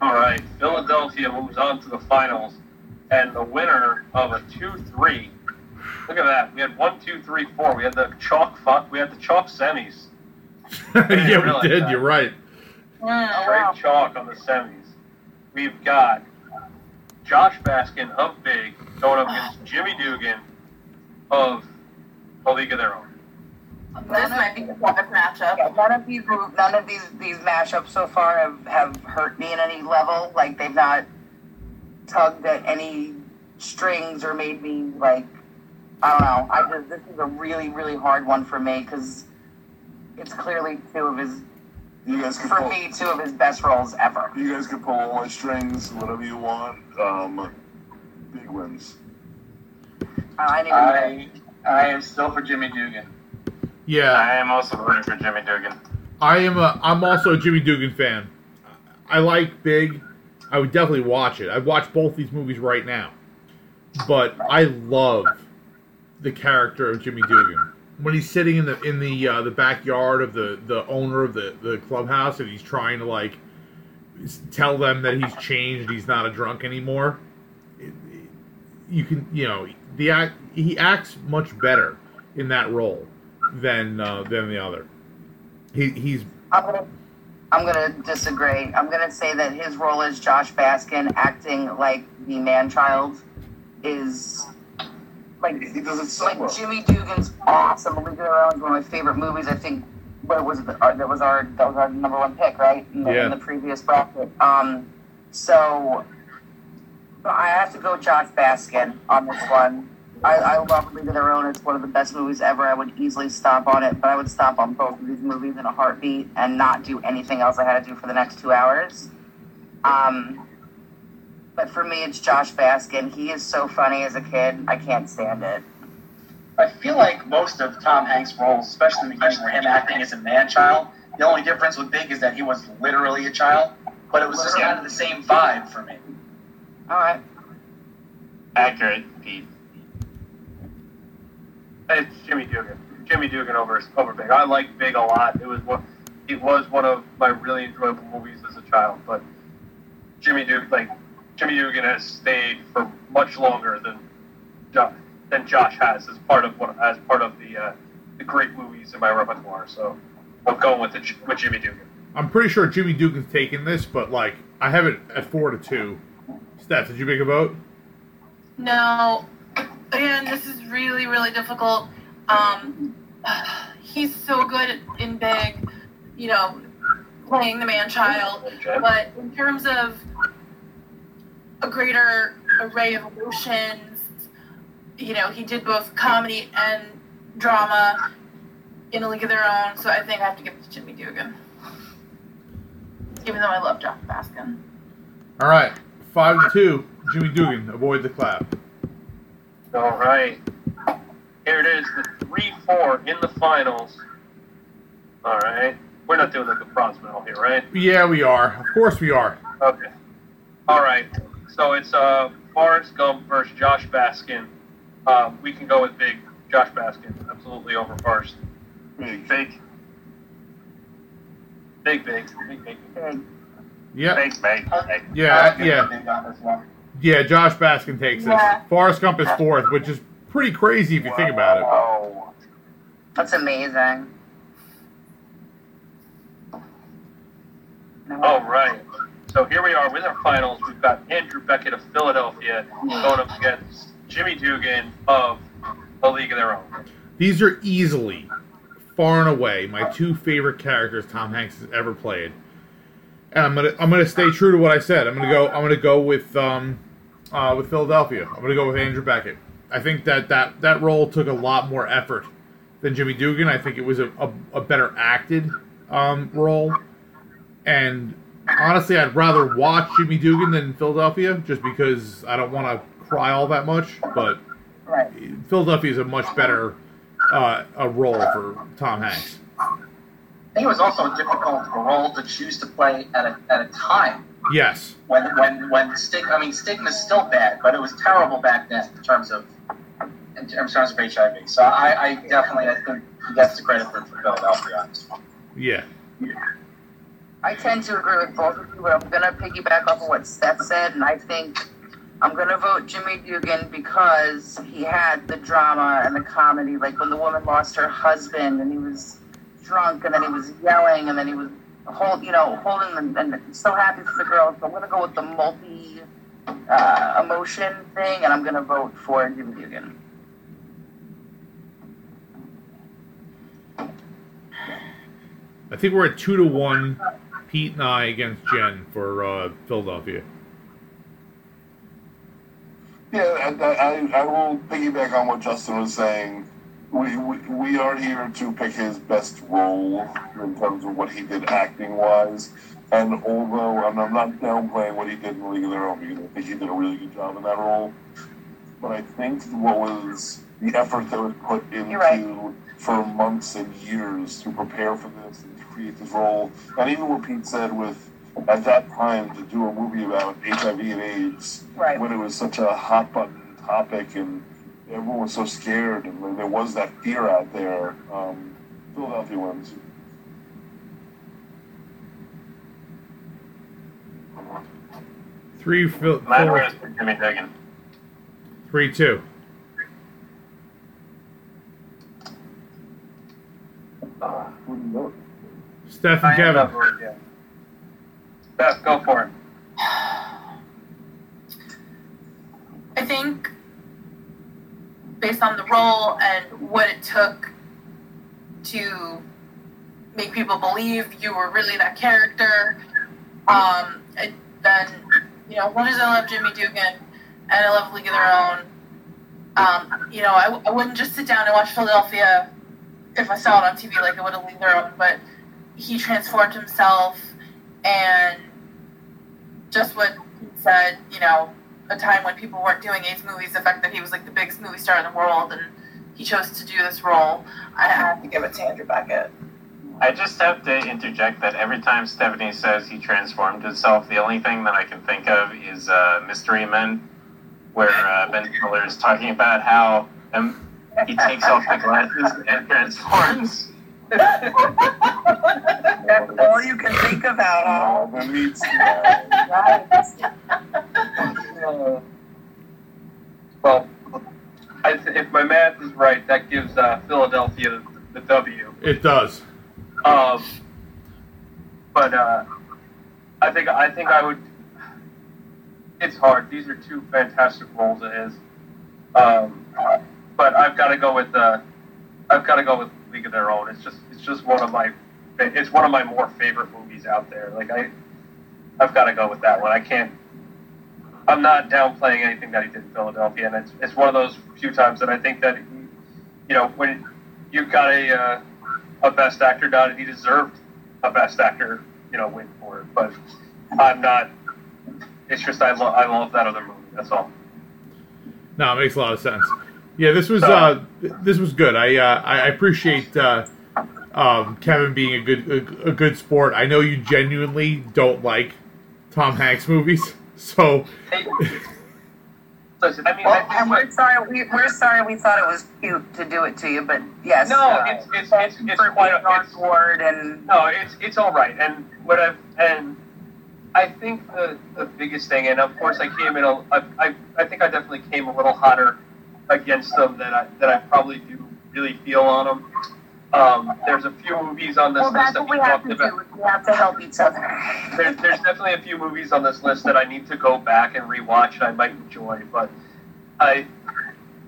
All right. Philadelphia moves on to the finals, and the winner of a two three. Look at that. We had one, two, three, four. We had the chalk fuck. We had the chalk semis. Yeah, we did. That. You're right. Yeah, Straight wow. chalk on the semis. We've got Josh Baskin of Big going up against Jimmy Dugan of A League of Their Own. This might be a perfect matchup. Yeah, none of these, none of these, these matchups so far have, have hurt me in any level. Like, they've not tugged at any strings or made me, like, I don't know. I just, this is a really, really hard one for me because it's clearly two of his, you guys can for pull, me, two of his best roles ever. You guys can pull all my strings, whatever you want. Um, big wins. I didn't I, I am still for Jimmy Dugan. Yeah, I am also rooting for Jimmy Dugan. I am. A, I'm also a Jimmy Dugan fan. I like Big. I would definitely watch it. I've watched both these movies right now, but I love the character of Jimmy Dugan when he's sitting in the in the uh, the backyard of the, the owner of the, the clubhouse and he's trying to like tell them that he's changed. He's not a drunk anymore. It, it, you can you know the act, he acts much better in that role than uh, than the other. He he's. I'm gonna, I'm gonna disagree. I'm gonna say that his role as Josh Baskin acting like the man child is. Like, he doesn't so like well. Jimmy Dugan's awesome. League of Their Own is one of my favorite movies. I think what was the, uh, that was our that was our number one pick, right? In the, yeah. in the previous bracket. Um, so I have to go Josh Baskin on this one. I, I love League of Their Own. It's one of the best movies ever. I would easily stop on it, but I would stop on both of these movies in a heartbeat and not do anything else I had to do for the next two hours. Um. But for me, it's Josh Baskin. He is so funny as a kid. I can't stand it. I feel like most of Tom Hanks' roles, especially in the beginning, were him acting as a man-child. The only difference with Big is that he was literally a child, but it was literally. just kind of the same vibe for me. All right. Accurate, Pete. It's Jimmy Dugan. Jimmy Dugan over, over Big. I liked Big a lot. It was one, it was one of my really enjoyable movies as a child, but Jimmy Dugan, like... Jimmy Dugan has stayed for much longer than Josh, than Josh has as part of what as part of the uh, the great movies in my repertoire. So I'm going with the, with Jimmy Dugan. I'm pretty sure Jimmy Dugan's taking this, but like I have it at four to two. Steph, did you make a vote? No. Again, this is really really difficult. Um, he's so good in Big, you know, playing the man child. But in terms of a greater array of emotions. You know, he did both comedy and drama in A League of Their Own, so I think I have to give it to Jimmy Dugan. Even though I love Josh Baskin. All right, five to two, Jimmy Dugan, avoid the clap. All right. Here it is, the three four in the finals. All right. We're not doing the props medal here, right? Yeah, we are. Of course we are. Okay. All right. So it's uh, Forrest Gump versus Josh Baskin. Uh, we can go with Big. Josh Baskin, absolutely over Forrest. Big, big, big, big, big, big. Yeah. Big, big, big. Yeah, yeah. Yeah, Josh Baskin takes yeah. this. Forrest Gump is fourth, which is pretty crazy if you Whoa. think about it. That's amazing. No. All right. So here we are with our finals. We've got Andrew Beckett of Philadelphia going up against Jimmy Dugan of A League of Their Own. These are easily, far and away, my two favorite characters Tom Hanks has ever played. And I'm gonna I'm gonna stay true to what I said. I'm gonna go I'm gonna go with um uh, with Philadelphia. I'm gonna go with Andrew Beckett. I think that, that, that role took a lot more effort than Jimmy Dugan. I think it was a, a, a better acted um, role. And honestly, I'd rather watch Jimmy Dugan than Philadelphia, just because I don't want to cry all that much. But right. Philadelphia is a much better uh, a role for Tom Hanks. I think it was also a difficult role to choose to play at a at a time. Yes. When when when stigma, I mean, stigma's still bad, but it was terrible back then in terms of in terms of H I V. So I, I definitely I think he gets the credit for, for Philadelphia on this one. Yeah. Yeah. I tend to agree with both of you, but I'm gonna piggyback off of what Seth said, and I think I'm gonna vote Jimmy Dugan because he had the drama and the comedy. Like when the woman lost her husband, and he was drunk, and then he was yelling, and then he was hold, you know, holding them, and so happy for the girls. So I'm gonna go with the multi uh, emotion thing, and I'm gonna vote for Jimmy Dugan. I think we're at two to one, Pete and I against Jen for uh, Philadelphia. Yeah, I, I, I will piggyback on what Justin was saying. We, we we are here to pick his best role in terms of what he did acting-wise. And although I'm, I'm not downplaying what he did in League of Their Own, because I think he did a really good job in that role, but I think what was the effort that was put into... You're right. For months and years to prepare for this and to create this role. And even what Pete said with, at that time, to do a movie about H I V and AIDS, right, when it was such a hot-button topic and everyone was so scared and there was that fear out there, um, Philadelphia wins. Three, Phil... Jimmy Dugan. Three, two. Uh, Steph and Kevin. Yeah. Steph, go for it. I think, based on the role and what it took to make people believe you were really that character, um, it, then, you know, one is I love Jimmy Dugan and I love League of Their Own. Um, you know, I, I wouldn't just sit down and watch Philadelphia if I saw it on T V, like, I would have leaned their own, but he transformed himself, and just what he said, you know, a time when people weren't doing AIDS movies, the fact that he was, like, the biggest movie star in the world, and he chose to do this role, I have to give it to Andrew Beckett. I just have to interject that every time Stephanie says he transformed himself, the only thing that I can think of is uh, Mystery Men, where uh, Ben Stiller is talking about how... Um, He takes off the glasses and transforms. That's all you can think about. All the meats. Right. Well, I, if my math is right, that gives uh, Philadelphia the, the W. It does. Um, but uh, I think I think I would. It's hard. These are two fantastic roles. It is. Um, But I've got to go with uh, I've got to go with League of Their Own. It's just it's just one of my it's one of my more favorite movies out there. Like I, I've got to go with that one. I can't. I'm not downplaying anything that he did in Philadelphia, and it's it's one of those few times that I think that, he, you know, when you got a uh, a Best Actor nod, he deserved a Best Actor, you know, win for it. But I'm not. It's just I love I love that other movie. That's all. No, it makes a lot of sense. Yeah, this was uh, this was good. I uh, I appreciate uh, um, Kevin being a good a, a good sport. I know you genuinely don't like Tom Hanks movies, so. Hey. Listen, I mean, well, I we're sorry. We, we're sorry. We thought it was cute to do it to you, but yes. No, uh, it's it's it's, it's, it's quite a, it's, board and no, it's it's all right. And what I've and I think the, the biggest thing, and of course I came in a I I, I think I definitely came a little hotter against them that I that I probably do really feel on them. Um, there's a few movies on this well, list that we talked about. We have to help each other. There, there's definitely a few movies on this list that I need to go back and rewatch and I might enjoy, but I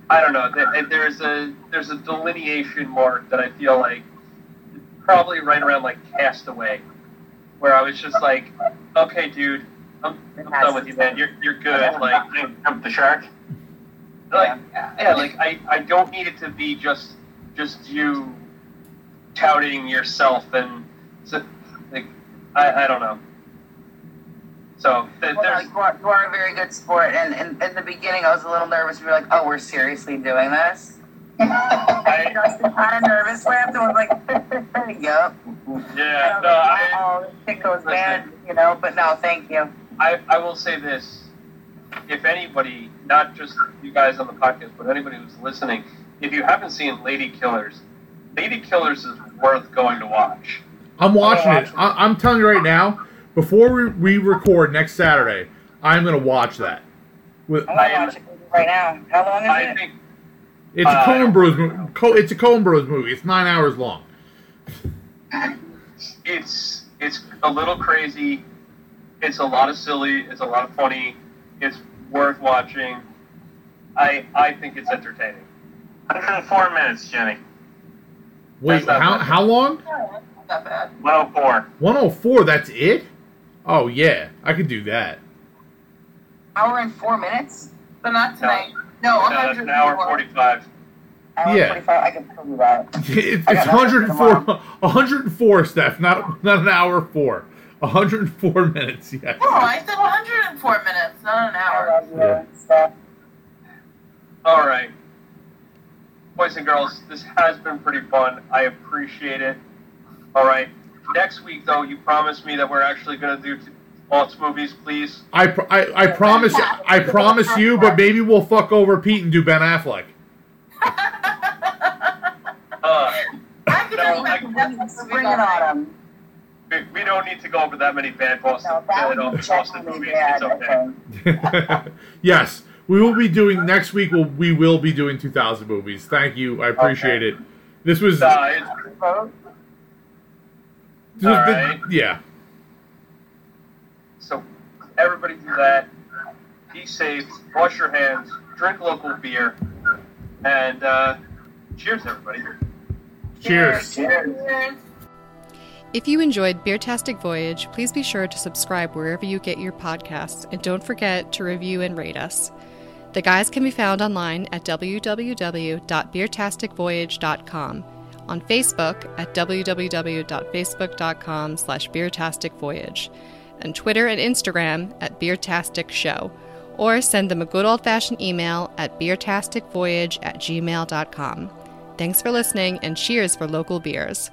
I don't know. There, there's a there's a delineation mark that I feel like probably right around like Castaway, where I was just like, okay, dude, I'm, I'm done with you, man. You're you're good. Like, jump the shark. Like, yeah, yeah, like I, I don't need it to be just just you touting yourself and so, like I, I don't know. So th- well, there's... No, you, are, you are a very good sport, and in the beginning I was a little nervous. We were like, oh, we're seriously doing this. I, right. I was kind of nervous laughter. I was like, yep. Yeah. No, like, oh, I, this shit goes bad, you know, but no, thank you. I, I will say this. If anybody, not just you guys on the podcast, but anybody who's listening, if you haven't seen Lady Killers, Lady Killers is worth going to watch. I'm watching it. I, I'm telling you right now, before we, we record next Saturday, I'm going to watch that. With, I'm going to watch it right now. How long is I it? Think, it's, uh, a Coen Bros mo- Co- it's a Coen Bros movie. It's nine hours long. It's it's a little crazy. It's a lot of silly. It's a lot of funny. It's worth watching. I I think it's entertaining. one hundred four minutes, Jenny. Wait, how bad. How long? Yeah, that's not bad. one oh four one oh four that's it? Oh, yeah. I could do that. Hour and four minutes? But not tonight. No, no one hundred four An hour forty-five Hour yeah. forty-five I can tell you that. It's, it's one oh four one oh four Steph. Not, not an hour four. one oh four minutes, yes. No, I said one hundred four minutes, not an hour. Yeah. Yeah. All right. Boys and girls, this has been pretty fun. I appreciate it. All right. Next week, though, you promised me that we're actually going to do false movies, please. I, pr- I, I promise I promise you, but maybe we'll fuck over Pete and do Ben Affleck. uh, I no, I can bring it on him. We, we don't need to go over that many bad Boston, no, that uh, Boston movies. Bad, it's okay. Yes, we will be doing next week. We'll, we will be doing two thousand movies. Thank you. I appreciate okay. it. This was. Uh, it's, this was right. the, yeah. So everybody do that. Be safe. Wash your hands. Drink local beer. And uh, cheers, everybody. Cheers. Cheers. Cheers. If you enjoyed Beertastic Voyage, please be sure to subscribe wherever you get your podcasts, and don't forget to review and rate us. The guys can be found online at w w w dot beertastic voyage dot com, on Facebook at w w w dot facebook dot com slash beertastic voyage, and Twitter and Instagram at Beertastic Show, or send them a good old-fashioned email at beertasticvoyage at gmail dot com. Thanks for listening, and cheers for local beers.